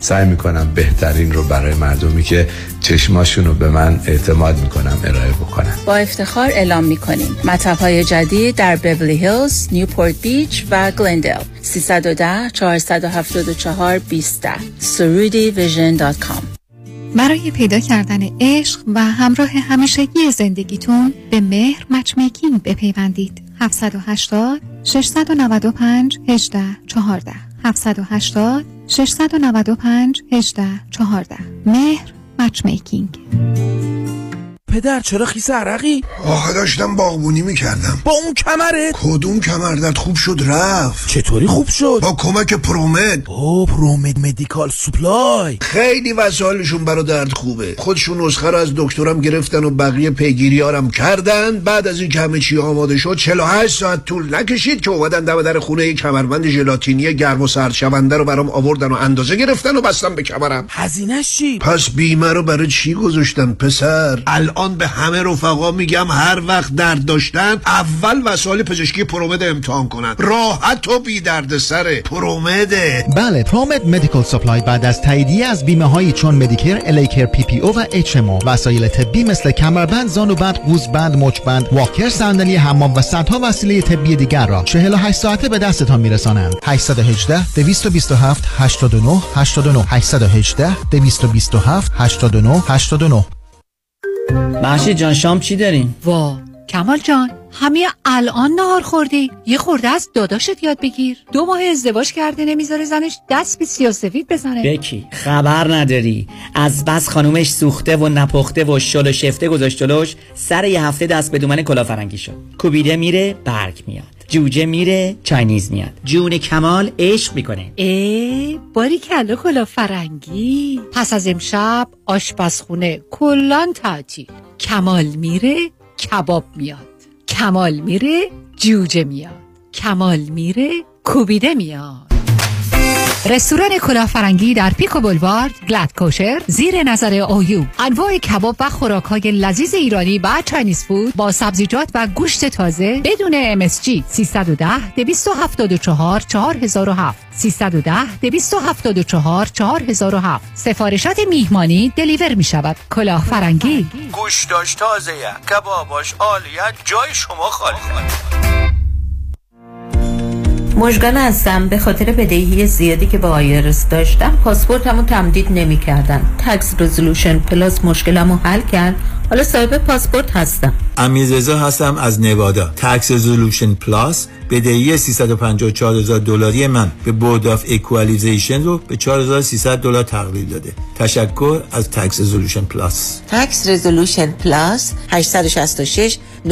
سعی میکنم بهترین رو برای مردمی که چشماشون رو به من اعتماد میکنم ارائه بکنم. با افتخار اعلام میکنیم مطب‌های جدید در بیولی هیلز، نیوپورت بیچ و گلندل. سه یک صفر چهار هفت چهار دو صفر یک صفر سرودی ویژن دات کام. برای پیدا کردن عشق و همراه همیشگی زندگیتون به مهر مچ‌میکینگ بپیوندید. هفت هشت صفر شش نه پنج یک هشت یک چهار هفت هشت صفر شش نه پنج یک هشت یک چهار. مهر مچ‌میکینگ. پدر چرا خیس عرقی؟ آخه داشتم باغبونی میکردم. با اون کمرت؟ کدوم کمردت خوب شد رفت؟ چطوری خوب شد؟ با کمک پرومد. او پرومد مدیکال سپلای خیلی وسایلشون برا درد خوبه. خودشون نسخه رو از دکترم گرفتن و بقیه پیگیریارم کردن. بعد از این که همه چی آماده شد چهل و هشت ساعت طول نکشید که اومدن دم در خونه یک کمربند ژلاتینی گرم و سرد شونده رو برام آوردن و اندازه گرفتن و بستن به کمرم. هزینه‌ش چی؟ پس بیمه رو برای چی گذاشتن پسر؟ الان الان به همه رفقا میگم هر وقت درد داشتن اول وسایل پزشکی پرومد امتحان کنن، راحت و بی دردسر. پرومد. بله، پرومد مدیکال سپلای بعد از تاییدیه از بیمه هایی چون مدیکر، الیکر، پی پی او و اچ ام او، وسایل طبی مثل کمربند، زانوبند، گوزبند، مچبند، واکر، صندلی حمام و صدها وسیله طبی دیگر را چهل و هشت ساعته به دستتان میرسانند. هشت یک هشت، دو دو هفت، هشت دو نه، هشت دو نه هشت یک هشت، دو دو هفت، هشت دو نه، هشت دو نه. محشید جان شام چی داریم؟ وا کمال جان همه الان نهار خوردی، یه خورده از داداشت یاد بگیر. دو ماه ازدواج کرده نمیذاره زنش دست به سیاه‌سفید بزنه. بکی خبر نداری از بس خانومش سوخته و نپخته و شل و شفته گذاشت جلوش، سر یه هفته دست به دومن کلافرنگی شد. کوبیده میره برگ میاد، جوجه میره چاینیز میاد. جون کمال عشق میکنه. ای باری کلا کلافرنگی. پس از امشب آشپزخونه کلان تعطیل. کمال میره کباب میاد، کمال میره جوجه میاد، کمال میره کوبیده میاد. رستوران کلافرنگی در پیکو بولوارد، گلد کوشر، زیر نظر اویو. انواع کباب و خوراک‌های لذیذ ایرانی و چاینیز فود با سبزیجات و گوشت تازه بدون ام اس جی. سیصد و ده، دویست و هفتاد و چهار، چهار هزار و هفت سیصد و ده، دویست و هفتاد و چهار، چهار هزار و هفت. سفارشات میهمانی دلیور می شود. کلافرنگی گوشتاش تازه، کباباش عالیه، جای شما خالی. مژگان هستم. به خاطر بدهی زیادی که با آیرس داشتم پاسپورتمو تمدید نمی کردن. تکس رزولوشن پلاس مشکلمو حل کرد. حالا صاحب پاسپورت هستم. امیررضا هستم از نوادا. تکس رزولوشن پلاس بدهی سیصد و پنجاه و چهار هزار دلاری من به بورد آف اکوالیزیشن رو به چهار هزار و سیصد دلار تقلیل داده. تشکر از تکس رزولوشن پلاس. تکس رزولوشن پلاس هشت شش شش